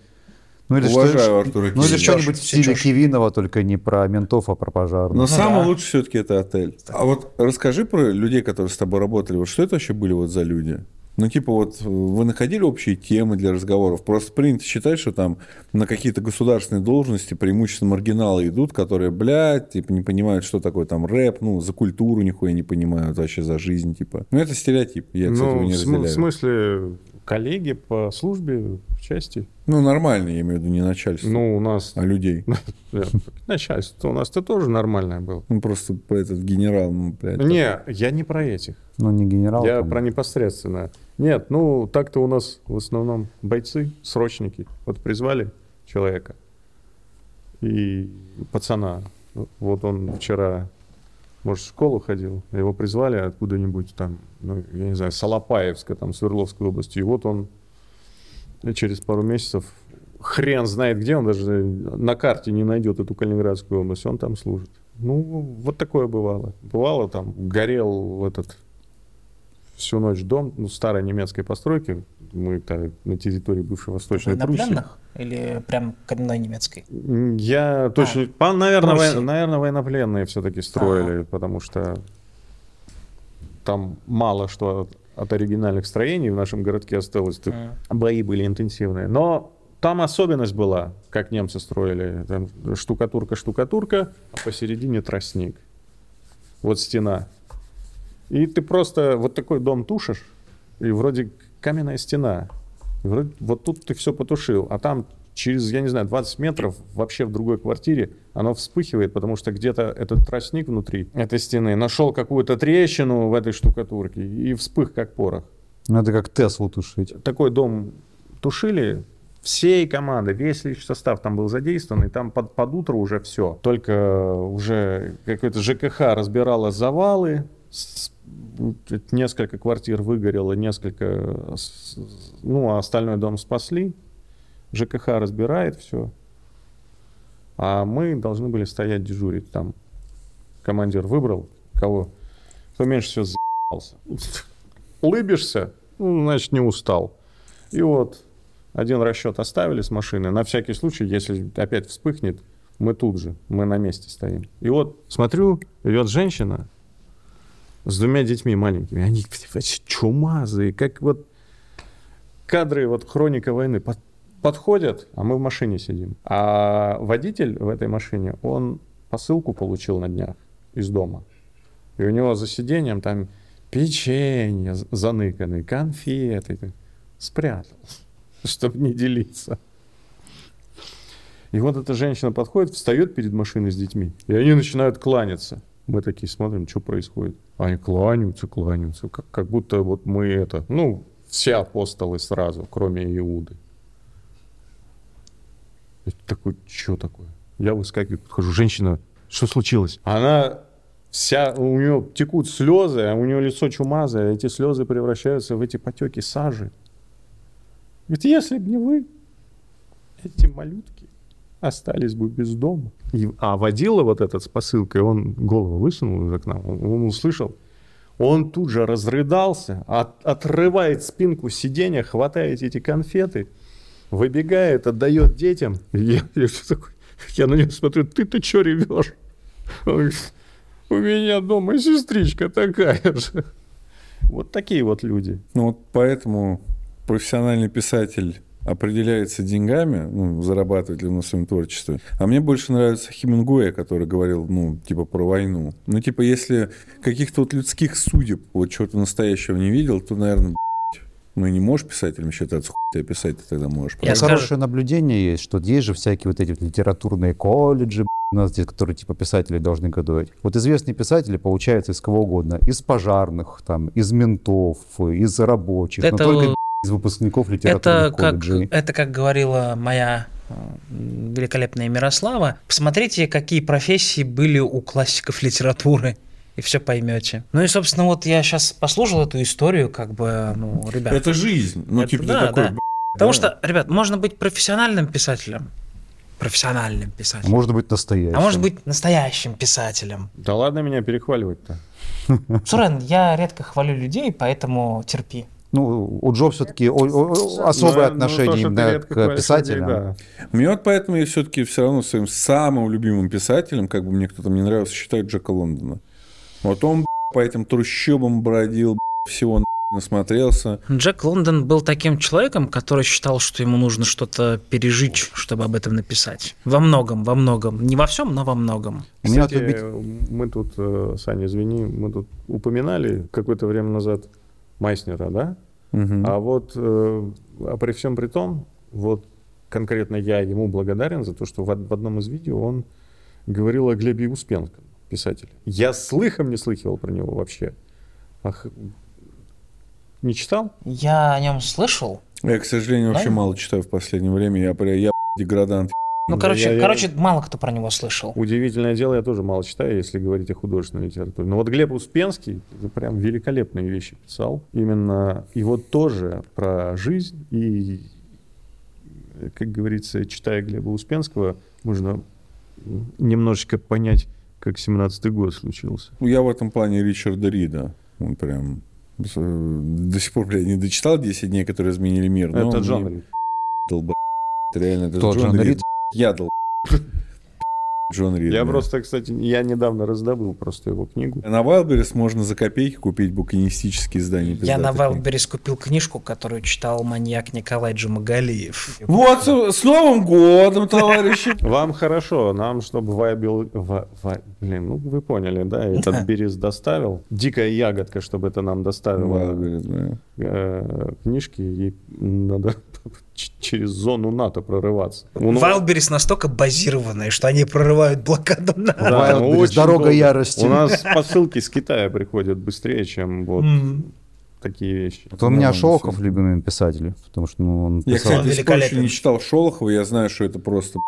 Ну или, что, ну, или что-нибудь в стиле Кивинова, только не про ментов, а про пожарных. Но ну, самое да. лучшее все-таки это отель. Так. А вот расскажи про людей, которые с тобой работали. Вот что это вообще были вот за люди? Ну, типа, вот вы находили общие темы для разговоров? Просто принято считать, что там на какие-то государственные должности преимущественно маргиналы идут, которые, блядь, типа, не понимают, что такое там рэп, ну, за культуру нихуя не понимают, вообще за жизнь, типа. Ну, это стереотип, я, кстати, его не разделяю. Ну, в смысле... Коллеги по службе, в части. Ну, нормально, я имею в виду, не начальство. Ну, у нас... А людей. Начальство у нас-то тоже нормальное было. Ну, просто про этот генерал, ну, блядь. Не, я не про этих. Ну, не генерал. Я про непосредственно. Нет, ну, так-то у нас в основном бойцы, срочники. Вот призвали человека и пацана. Вот он вчера... Может, в школу ходил, его призвали откуда-нибудь там, ну, я не знаю, Солопаевска, там, Свердловской области. И вот он через пару месяцев, хрен знает где, он даже на карте не найдет эту Калининградскую область, он там служит. Ну, вот такое бывало. Бывало там, горел этот всю ночь дом, ну, старой немецкой постройки, мы там на территории бывшей Восточной Пруссии. Военнопленных или прям к одной немецкой? Я а, точно... По, наверное, воен, наверное, военнопленные все-таки строили, а-а-а. Потому что там мало что от, от оригинальных строений в нашем городке осталось. А-а-а. Бои были интенсивные. Но там особенность была, как немцы строили. Там штукатурка-штукатурка, а посередине тростник. Вот стена. И ты просто вот такой дом тушишь, и вроде... Каменная стена. И вроде, вот тут ты все потушил, а там через, я не знаю, двадцать метров вообще в другой квартире оно вспыхивает, потому что где-то этот тростник внутри этой стены нашел какую-то трещину в этой штукатурке и вспых как порох. Надо как Теслу тушить. Такой дом тушили всей командой, весь личный состав там был задействован, и там под, под утро уже все. Только уже какой-то ЖКХ разбирало завалы, с несколько квартир выгорело, несколько... Ну, а остальной дом спасли. ЖКХ разбирает все. А мы должны были стоять дежурить там. Командир выбрал кого? Кто меньше всего за***ался. Улыбишься? Ну, значит, не устал. И вот один расчет оставили с машины. На всякий случай, если опять вспыхнет, мы тут же, мы на месте стоим. И вот, смотрю, идет женщина с двумя детьми маленькими. Они чумазые, как вот кадры, вот хроника войны. Под, подходят, а мы в машине сидим. А водитель в этой машине, он посылку получил на днях из дома. И у него за сиденьем там печенье заныканное, конфеты. Спрятал, чтобы не делиться. И вот эта женщина подходит, встает перед машиной с детьми. И они начинают кланяться. Мы такие смотрим, что происходит. Они кланяются, кланяются. Как, как будто вот мы это... Ну, все апостолы сразу, кроме Иуды. Это такой, что такое? Я выскакиваю, подхожу. Женщина, что случилось? Она вся... У нее текут слезы, а у нее лицо чумазое. Эти слезы превращаются в эти потеки сажи. Ведь если бы не вы, эти малютки остались бы без дома. И, а водила вот этот с посылкой, он голову высунул из окна, он, он услышал. Он тут же разрыдался, от, отрывает спинку сиденья, хватает эти конфеты, выбегает, отдает детям. Я, я, такой, я на него смотрю, ты-то что ревешь? Он говорит, у меня дома сестричка такая же. Вот такие вот люди. Ну вот поэтому профессиональный писатель... определяется деньгами, ну, зарабатывать ли он на своем творчестве. А мне больше нравится Хемингуэй, который говорил, ну, типа, про войну. Ну, типа, если каких-то вот людских судеб, вот чего-то настоящего не видел, то, наверное, ну, и не можешь писателем считаться, хуй ты писать ты тогда можешь. Я хорошее наблюдение есть, что есть же всякие вот эти вот литературные колледжи, у нас здесь, которые типа писатели должны готовить. Вот известные писатели получаются из кого угодно. Из пожарных, там, из ментов, из рабочих. Это... Но только... из выпускников литературных колледжей. Это, как говорила моя великолепная Мирослава, посмотрите, какие профессии были у классиков литературы, и все поймете. Ну и, собственно, вот я сейчас послушал эту историю, как бы, ну, ребят... Это жизнь, ну, это, типа, да, такой... Да. Потому да. что, ребят, можно быть профессиональным писателем, профессиональным писателем. А может быть настоящим. А может быть настоящим писателем. Да ладно меня перехваливать-то. Сурен, я редко хвалю людей, поэтому терпи. Ну, у Джо все-таки особое но, отношение ну, то, да, к писателям. Да. Мне вот поэтому я все-таки все равно своим самым любимым писателем, как бы мне кто-то не нравился, считаю Джека Лондона. Вот он по этим трущобам бродил, всего насмотрелся. Джек Лондон был таким человеком, который считал, что ему нужно что-то пережить, чтобы об этом написать. Во многом, во многом. Не во всем, но во многом. Кстати, мы тут, Саня, извини, мы тут упоминали какое-то время назад Майснера, да? Угу. А вот э, а при всем при том, вот конкретно я ему благодарен за то, что в, в одном из видео он говорил о Глебе Успенском, писателе. Я слыхом не слыхивал про него вообще. Ах, не читал? Я о нем слышал. Я, к сожалению, вообще да? мало читаю в последнее время. Я прям я деградант. Ну, да, короче, я, короче я... мало кто про него слышал. Удивительное дело, я тоже мало читаю, если говорить о художественной литературе. Но вот Глеб Успенский прям великолепные вещи писал. Именно и вот тоже про жизнь. И, как говорится, читая Глеба Успенского, можно немножечко понять, как семнадцатый год случился. Я в этом плане Ричарда Рида. Он прям до сих пор, блядь, не дочитал десять дней, которые изменили мир. Это Джон Рид. Долб***. Реально, это Джон, Джон Рид. Рид. Я дал Джон Рид. Я просто, кстати, я недавно раздобыл просто его книгу. На Wildberries можно за копейки купить букинистические издания. Я на Wildberries купил книжку, которую читал маньяк Николай Джамагалиев. Вот, с Новым годом, товарищи! Вам хорошо, нам, чтобы вайбил... Блин, ну вы поняли, да? Этот Берез доставил. Дикая ягодка, чтобы это нам доставило книжки, ей надо... через зону НАТО прорываться. Wildberries настолько базированные, что они прорывают блокаду НАТО. Да, Wildberries, дорога долго. Ярости. У нас посылки с Китая приходят быстрее, чем вот mm. такие вещи. Вот у меня Шолохов все. Любимый писатель, потому что ну, он писал. Я, кстати, он еще не читал Шолохова, я знаю, что это просто...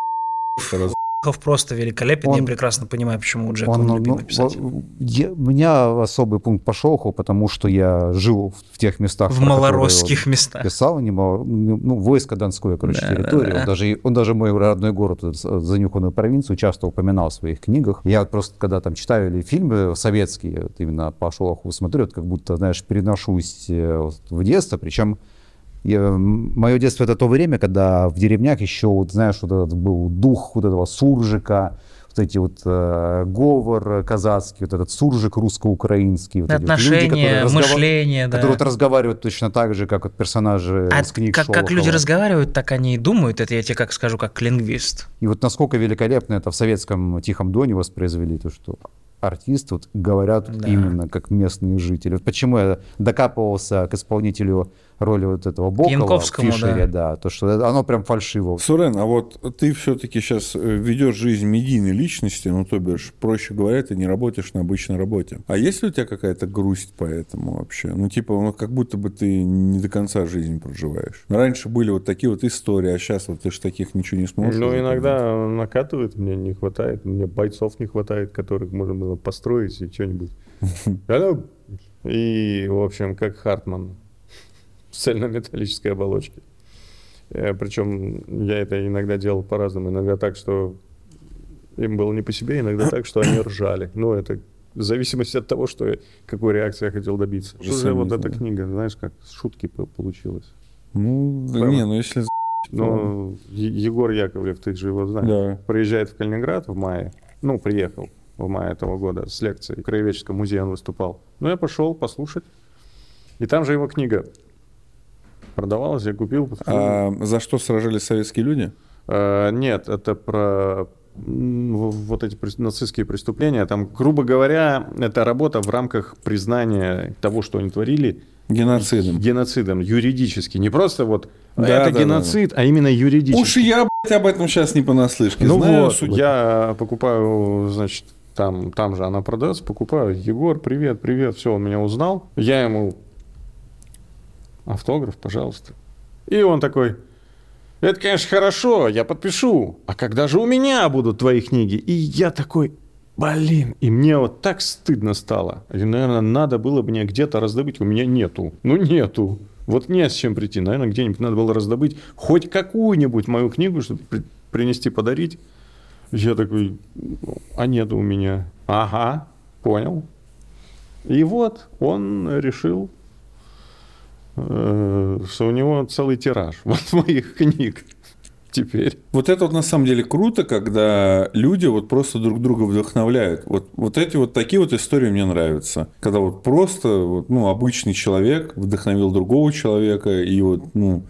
Шолохов просто великолепен, он... я прекрасно понимаю, почему у Джека он, он любимый писатель. Я, у меня особый пункт по Шолохову, потому что я жил в, в тех местах, в малоросских местах. Писал, не мало, ну, войско Донское, короче, да, территория. Да, да. Он, даже, он даже мой родной город, занюханную провинцию, часто упоминал в своих книгах. Я вот просто, когда там читаю или фильмы советские, вот именно по Шолохову смотрю, вот как будто, знаешь, переношусь вот в детство, причем мое детство — это то время, когда в деревнях еще, вот, знаешь, вот этот был дух вот этого суржика, вот эти вот э, говор казацкий, вот этот суржик русско-украинский. Вот отношения, вот люди, которые мышление. Разгова... Да. Которые вот разговаривают точно так же, как вот персонажи а из книг как, Шолохова. Как люди разговаривают, так они и думают. Это я тебе как скажу, как лингвист. И вот насколько великолепно это в советском Тихом Доне воспроизвели, то что... артисты вот, говорят да. именно как местные жители. Вот почему я докапывался к исполнителю роли вот этого Бокова в Фишере, да. да, то что оно прям фальшиво. Сурен, а вот ты все-таки сейчас ведешь жизнь медийной личности, ну то бишь, проще говоря, ты не работаешь на обычной работе. А есть ли у тебя какая-то грусть по этому вообще? Ну типа, ну, как будто бы ты не до конца жизнь проживаешь. Раньше были вот такие вот истории, а сейчас вот ты же таких ничего не сможешь. Ну иногда понимать. Накатывает, мне не хватает, мне бойцов не хватает, которых можно было построить и что-нибудь. И, в общем, как Хартман в цельнометаллической оболочке. Причем я это иногда делал по-разному. Иногда так, что им было не по себе, иногда так, что они ржали. Ну, это в зависимости от того, что, какой реакции я хотел добиться. Уже вот эта книга, знаешь, как шутки получилось. Ну, не, ну если... Ну, Егор Яковлев, ты же его знаешь, приезжает в Калининград в мае. Ну, приехал в мае этого года с лекцией. В Краеведческом музее он выступал. Ну, я пошел послушать. И там же его книга продавалась, я купил. А за что сражались советские люди? А, нет, это про вот эти нацистские преступления. Там, грубо говоря, это работа в рамках признания того, что они творили. Геноцидом. Геноцидом, юридически. Не просто вот да, это да, геноцид, да, да. а именно юридически. Уж я, блядь, об этом сейчас не понаслышке. Ну знаю, вот, судьба. Я покупаю, значит, Там, там же она продается, покупаю. Егор, привет, привет, все, он меня узнал. Я ему автограф, пожалуйста. И он такой, это, конечно, хорошо, я подпишу. А когда же у меня будут твои книги? И я такой, блин, и мне вот так стыдно стало. И, наверное, надо было мне где-то раздобыть, у меня нету. Ну, нету. Вот не с чем прийти. Наверное, где-нибудь надо было раздобыть хоть какую-нибудь мою книгу, чтобы принести, подарить. Я такой, а нет у меня. Ага, понял. И вот он решил, э, что у него целый тираж вот моих книг теперь. Вот это вот на самом деле круто, когда люди вот просто друг друга вдохновляют. Вот, вот эти вот такие вот истории мне нравятся. Когда вот просто вот, ну, обычный человек вдохновил другого человека и вот, ну,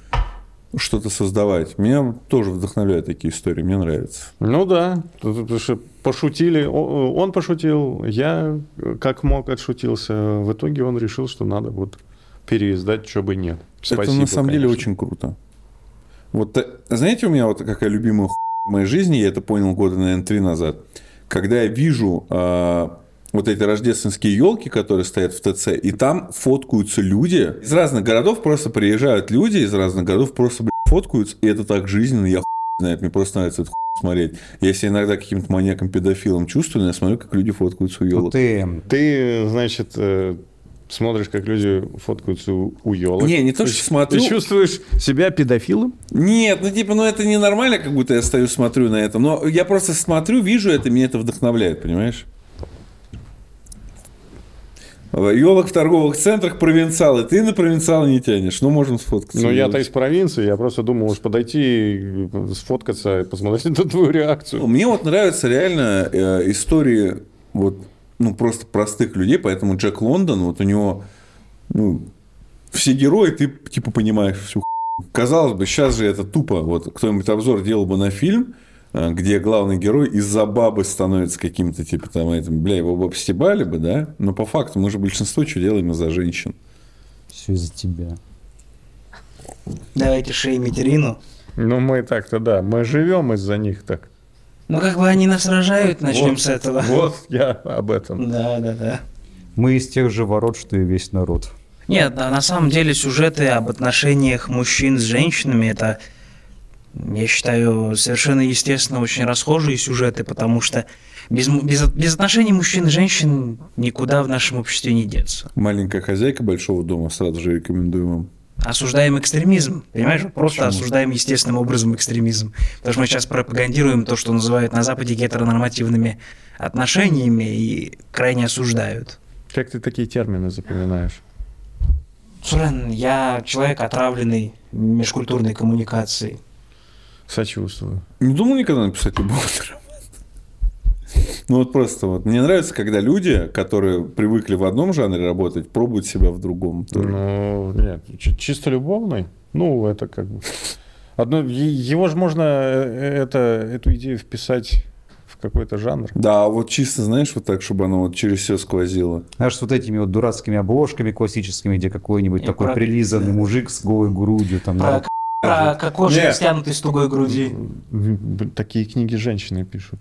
что-то создавать. Меня тоже вдохновляют такие истории, мне нравится. Ну да, потому что пошутили, он пошутил, я как мог отшутился. В итоге он решил, что надо вот переиздать, что бы нет. Спасибо, это на самом конечно. Деле очень круто. Вот, знаете, у меня вот какая любимая хуйня в моей жизни, я это понял года, наверное, три назад, когда я вижу э, вот эти рождественские елки, которые стоят в ТЦ, и там фоткаются люди. Из разных городов просто приезжают люди, из разных городов просто, блядь, фоткаются, и это так жизненно, я хуй знает, мне просто нравится это хуй смотреть. Я себя иногда каким-то маньяком-педофилом чувствую, но я смотрю, как люди фоткаются у елок. Ну, ты, ты, значит... Смотришь, как люди фоткаются у елок. Не, не то, что ты смотрю. Ты чувствуешь себя педофилом? Нет, ну типа, ну это ненормально, как будто я стою, смотрю на это. Но я просто смотрю, вижу это, меня это вдохновляет, понимаешь? Елок в торговых центрах провинциалы. Ты на провинциалы не тянешь, но можем сфоткаться. Ну я-то из провинции, я просто думал, уж подойти, сфоткаться и посмотреть на твою реакцию. Мне вот нравятся реально э, истории вот... ну, просто простых людей, поэтому Джек Лондон, вот у него, ну, все герои, ты, типа, понимаешь всю хуйню. Казалось бы, сейчас же это тупо, вот, кто-нибудь обзор делал бы на фильм, где главный герой из-за бабы становится каким-то, типа, там, этим, бля, его бы обстебали бы, да, но по факту мы же большинство чего делаем из-за женщин. Все из-за тебя. Давайте шеймить Рину. Ну, мы так-то, да, мы живем из-за них так. Ну, как бы они нас рожают, начнем вот, с этого. Вот я об этом. Да, да, да. Мы из тех же ворот, что и весь народ. Нет, на самом деле сюжеты об отношениях мужчин с женщинами, это, я считаю, совершенно естественно очень расхожие сюжеты, потому что без, без, без отношений мужчин и женщин никуда в нашем обществе не деться. «Маленькая хозяйка большого дома» сразу же рекомендую вам. Осуждаем экстремизм, понимаешь? Просто Почему? Осуждаем естественным образом экстремизм. Потому что мы сейчас пропагандируем то, что называют на Западе гетеронормативными отношениями, и крайне осуждают. Как ты такие термины запоминаешь? Сурен, я человек, отравленный межкультурной коммуникацией. Сочувствую. Не думал никогда написать любого романа. Ну вот просто вот. Мне нравится, когда люди, которые привыкли в одном жанре работать, пробуют себя в другом. Ну, нет, чисто любовный. Ну, это как бы... Одно... Его же можно это, эту идею вписать в какой-то жанр. Да, вот чисто, знаешь, вот так, чтобы оно вот через все сквозило. Знаешь, с вот этими вот дурацкими обложками классическими, где какой-нибудь Я такой про... прилизанный мужик с голой грудью. Там, про... да. Про кокошек, стянутый с тугой груди. Такие книги женщины пишут.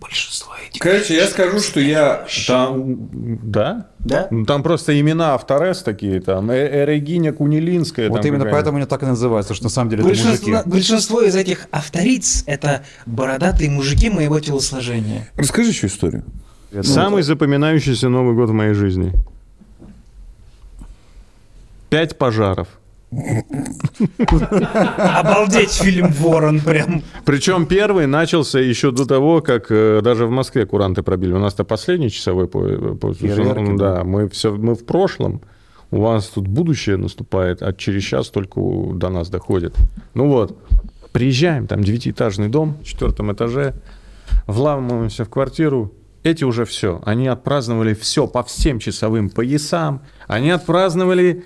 Большинство этих... Короче, я скажу, что я там... Да? Да? Ну, там просто имена авторес такие, там, Эрегиня Кунилинская. Вот там именно какая-нибудь... поэтому они так и называются, что на самом деле большинство, это мужики. Большинство из этих авториц – это бородатые мужики моего телосложения. Расскажи еще историю. Я Самый думаю, запоминающийся Новый год в моей жизни. Пять пожаров. Обалдеть, фильм «Ворон» прям. Причем первый начался еще до того, как даже в Москве куранты пробили. У нас-то последний часовой пояс. Да, мы все мы в прошлом. У вас тут будущее наступает, а через час только до нас доходит. Ну вот, приезжаем, там девятиэтажный дом, в четвертом этаже, вламываемся в квартиру. Эти уже все. Они отпраздновали все по всем часовым поясам. Они отпраздновали...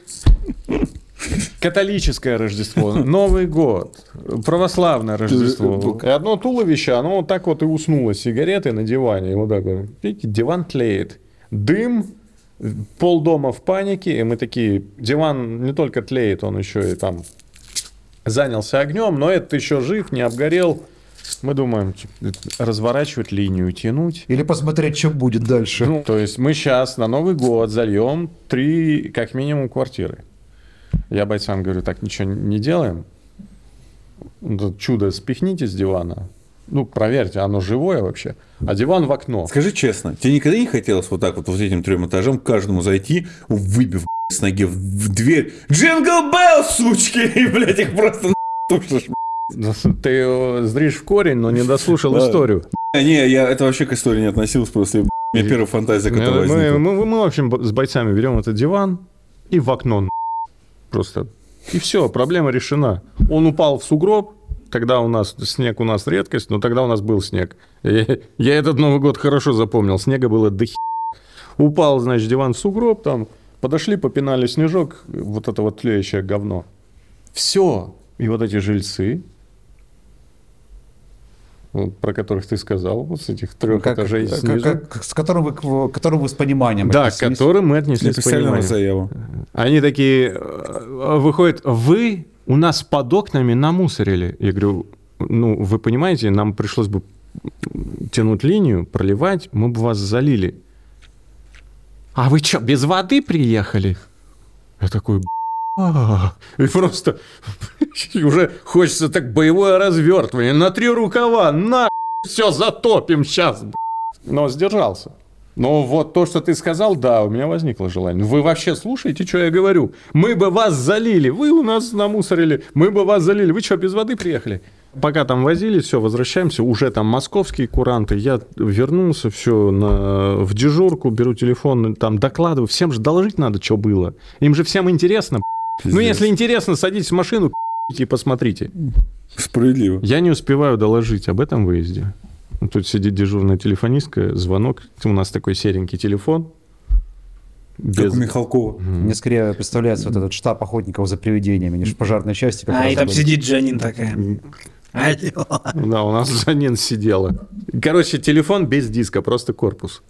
Католическое Рождество, Новый год, православное Рождество. И одно туловище, оно вот так вот и уснуло с сигаретой на диване. И вот так вот. Видите, диван тлеет. Дым, полдома в панике. И мы такие, диван не только тлеет, он еще и там занялся огнем, но этот еще жив, не обгорел. Мы думаем, разворачивать линию, тянуть. Или посмотреть, что будет дальше. Ну, то есть мы сейчас на Новый год зальем три, как минимум, квартиры. Я бойцам говорю, так ничего не делаем. Чудо спихните с дивана. Ну, проверьте, оно живое вообще. А диван в окно. Скажи честно, тебе никогда не хотелось вот так вот, вот этим трем этажам к каждому зайти, выбив с ноги в дверь? Джингл Белл, сучки! И, блядь, их просто тушишь. Ты зришь в корень, но не дослушал историю. Не, я это вообще к истории не относился, просто Мне первая фантазия, которая возникла. Мы, мы, мы, мы, в общем, с бойцами берем этот диван и в окно. Просто. И все, проблема решена. Он упал в сугроб. Тогда у нас снег у нас редкость, но тогда у нас был снег. Я, я этот Новый год хорошо запомнил. Снега было до хера. Упал, значит, диван в сугроб, там подошли, попинали снежок, вот это вот тлеющее говно. Все. И вот эти жильцы, про которых ты сказал, вот с этих трех как, этажей как, снизу. Как, как, с которым вы, которым вы с пониманием да, отнеслись. Да, к которым мы отнеслись с пониманием. Заяву. Они такие, выходят, вы у нас под окнами намусорили. Я говорю, ну, вы понимаете, нам пришлось бы тянуть линию, проливать, мы бы вас залили. А вы что, без воды приехали? Я такой, и просто уже хочется так боевое развертывание. На три рукава, на все затопим сейчас. Но сдержался. Но вот то, что ты сказал, да, у меня возникло желание. Вы вообще слушаете, что я говорю? Мы бы вас залили, вы у нас намусорили, мы бы вас залили. Вы что, без воды приехали? Пока там возили, все, возвращаемся, уже там московские куранты, я вернулся, все, на, в дежурку, беру телефон, там докладываю, всем же доложить надо, что было, им же всем интересно, пиздец. Ну, если интересно, садитесь в машину, и посмотрите. Справедливо. Я не успеваю доложить об этом выезде, тут сидит дежурная телефонистка, звонок, у нас такой серенький телефон. Без... Как у Михалкова. Mm-hmm. Мне скорее представляется вот этот штаб охотников за привидениями, лишь пожарной части. Как а, и там будет. Сидит Джанин такая. Алло. Да, у нас Жанин сидела. Короче, телефон без диска, просто корпус.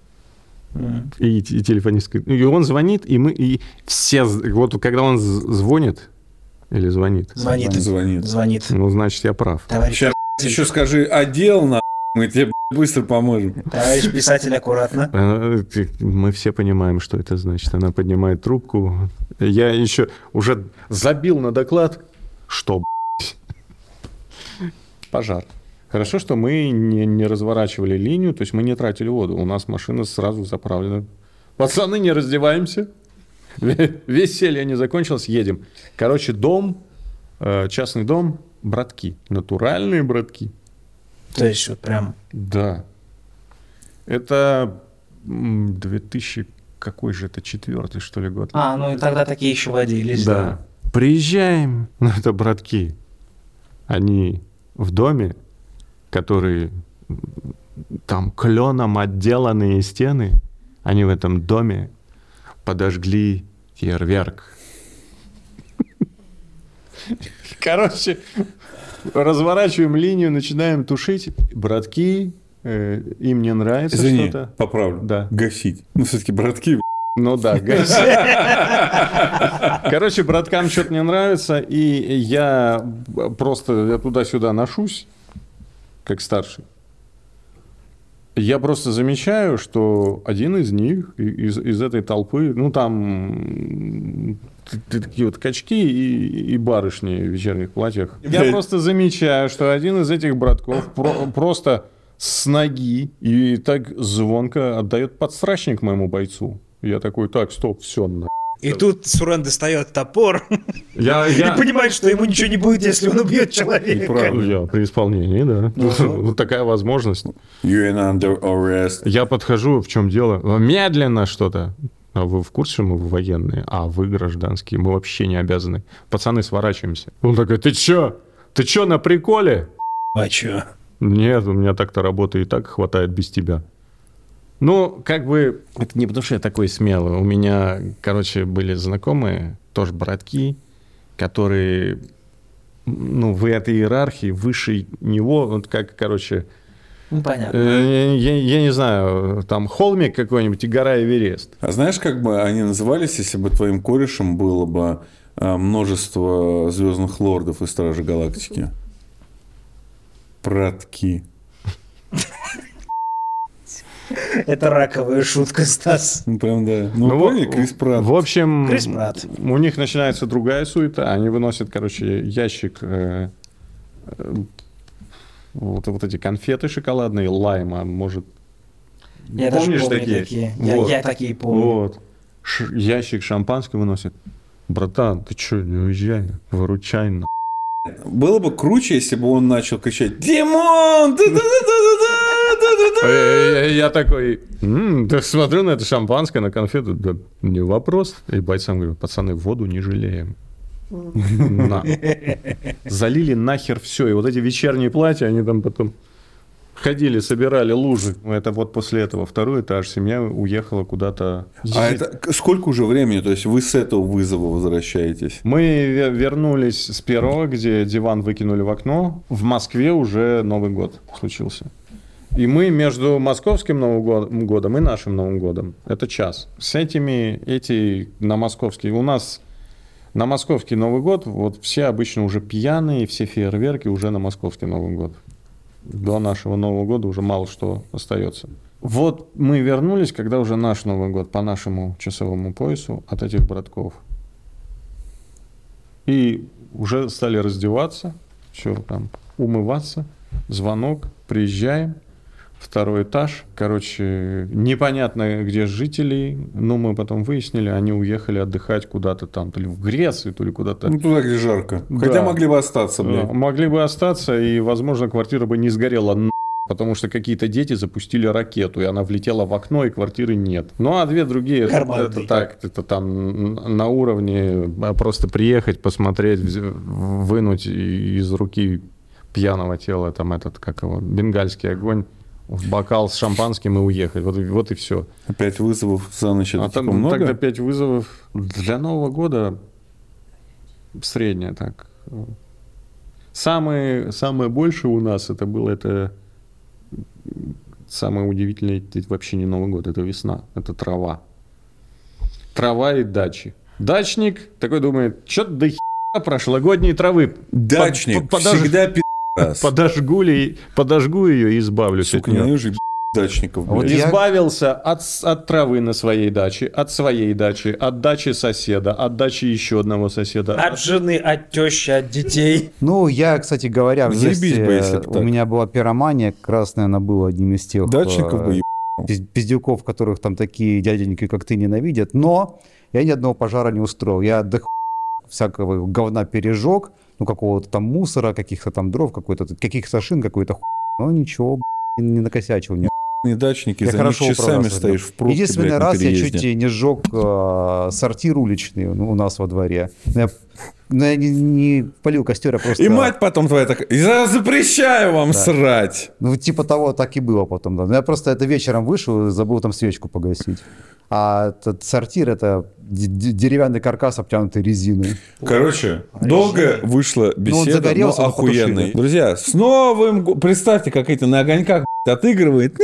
Mm. И, и телефонистка. И он звонит, и мы... И все... Вот когда он звонит... Или звонит? Звонит. Звонит. звонит. Ну, значит, я прав. Товарищ... Сейчас еще скажи, одел на... Мы тебе быстро поможем. Товарищ писатель, аккуратно. Мы все понимаем, что это значит. Она поднимает трубку. Я еще уже забил на доклад, что... Пожар. Хорошо, что мы не, не разворачивали линию, то есть мы не тратили воду. У нас машина сразу заправлена. Пацаны, не раздеваемся. Веселье не закончилось, едем. Короче, дом, частный дом, братки. Натуральные братки. То есть вот прям... Да. Это две тысячи... Какой же это? Четвертый, что ли, год? А, ну и тогда такие еще водились. Да. да. Приезжаем. Ну, это братки. Они... В доме, который там кленом отделанные стены, они в этом доме подожгли фейерверк. Короче, разворачиваем линию, начинаем тушить. Братки, им не нравится что-то. Извини, поправлю. Да. Гасить. Ну, все-таки братки... Ну да, гасить. Короче, браткам что-то не нравится, и я просто я туда-сюда ношусь, как старший. Я просто замечаю, что один из них, из, из этой толпы, ну там такие вот качки и, и барышни в вечерних платьях. Я просто замечаю, что один из этих братков про- просто с ноги и так звонко отдает подстрачник моему бойцу. Я такой, так, стоп, все, на... И тут Сурен достает топор я, я... и понимает, что ему ничего не будет, если он убьет человека. Правда, я при исполнении, да. Uh-huh. Вот такая возможность. You're under arrest. Я подхожу, в чем дело? Медленно что-то. А вы в курсе, что мы военные, а вы гражданские, мы вообще не обязаны. Пацаны, сворачиваемся. Он такой, ты че? Ты че, на приколе? А че? Нет, у меня так-то работы и так хватает без тебя. Ну, как бы, это не потому, что я такой смелый. У меня, короче, были знакомые, тоже братки, которые, ну, в этой иерархии, выше него, вот как, короче... Ну, понятно. Э, я, я не знаю, там холмик какой-нибудь и гора Эверест. А знаешь, как бы они назывались, если бы твоим корешем было бы множество звездных лордов и Стражей Галактики? Братки. Это раковая шутка, Стас. Ну, прям, да. Ну, ну понял, Крис Пратт. В общем, Крис Пратт. У них начинается другая суета. Они выносят, короче, ящик, э, э, вот, вот эти конфеты шоколадные, лайма, может... Я помнишь даже помню такие? такие. Вот. Я, я такие помню. Вот. Ш- ящик шампанского выносит. Братан, ты что, не уезжай, выручай, на... Было бы круче, если бы он начал кричать «Димон!» я такой, м-м, да смотрю на это шампанское, на конфету, да не вопрос. И бойцам говорю, пацаны, воду не жалеем. На. Залили нахер все. И вот эти вечерние платья, они там потом ходили, собирали лужи. Это вот после этого второй этаж, семья уехала куда-то. А это сколько уже времени? То есть вы с этого вызова возвращаетесь? Мы вернулись с первого, где диван выкинули в окно. В Москве уже Новый год случился. И мы между московским Новым годом и нашим Новым годом. Это час. С этими, эти на московский. У нас на московский Новый год вот все обычно уже пьяные, все фейерверки уже на московский Новый год. До нашего Нового года уже мало что остается. Вот мы вернулись, когда уже наш Новый год по нашему часовому поясу от этих братков. И уже стали раздеваться, все там, умываться. Звонок, приезжаем. Второй этаж. Короче, непонятно, где жители. Но мы потом выяснили, они уехали отдыхать куда-то там, то ли в Грецию, то ли куда-то. Ну, туда, где жарко. Да. Хотя могли бы остаться. Да. Могли бы остаться, и, возможно, квартира бы не сгорела нахуй, потому что какие-то дети запустили ракету, и она влетела в окно, и квартиры нет. Ну, а две другие, это так, это там на уровне просто приехать, посмотреть, вынуть из руки пьяного тела там этот, как его, бенгальский огонь. В бокал с шампанским и уехать. Вот, вот и все. Опять вызовов за ночь. А там много? Тогда пять вызовов. Для Нового года среднее так. Самое, самое большее у нас это было, это самое удивительное, это вообще не Новый год, это весна, это трава. Трава и дачи. Дачник такой думает, что-то до хера прошлогодней травы. Дачник под, под, всегда пи***. Подожгу, ли, подожгу ее и избавлюсь. Сука, от нее. Дачников, вот я... Избавился от, от травы на своей даче, от своей дачи, от дачи соседа, от дачи еще одного соседа. От жены, от тещи, от детей. Ну, я, кстати говоря, в детстве у меня была пиромания красная, она была одним из тех дачников бы пиздюков, которых там такие дяденьки, как ты, ненавидят. Но я ни одного пожара не устроил. Я до ху... всякого говна пережег. Ну, какого-то там мусора, каких-то там дров, какой-то, каких-то шин, какой-то хуй. Но ничего, блин, не накосячил. Блин, дачники, я за них часами стоишь в пробке. Единственный блядь, раз я чуть не сжег э, сортир уличный у нас во дворе. Я, но я не, не полил костер, я просто... И мать потом твоя такая, я запрещаю вам да. срать. Ну, типа того, так и было потом. Да. Но я просто это вечером вышел и забыл там свечку погасить. А этот сортир — это деревянный каркас, обтянутый резиной. Короче, а долго я... вышла беседа, но, но охуенный. Друзья, с новым... Представьте, как эти на огоньках отыгрывает.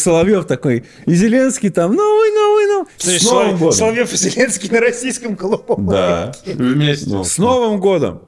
Соловьев такой, и Зеленский там, новый, новый, новый. С Новым годом. Соловьев и Зеленский на российском клубе. Да. Вместе. С Новым годом.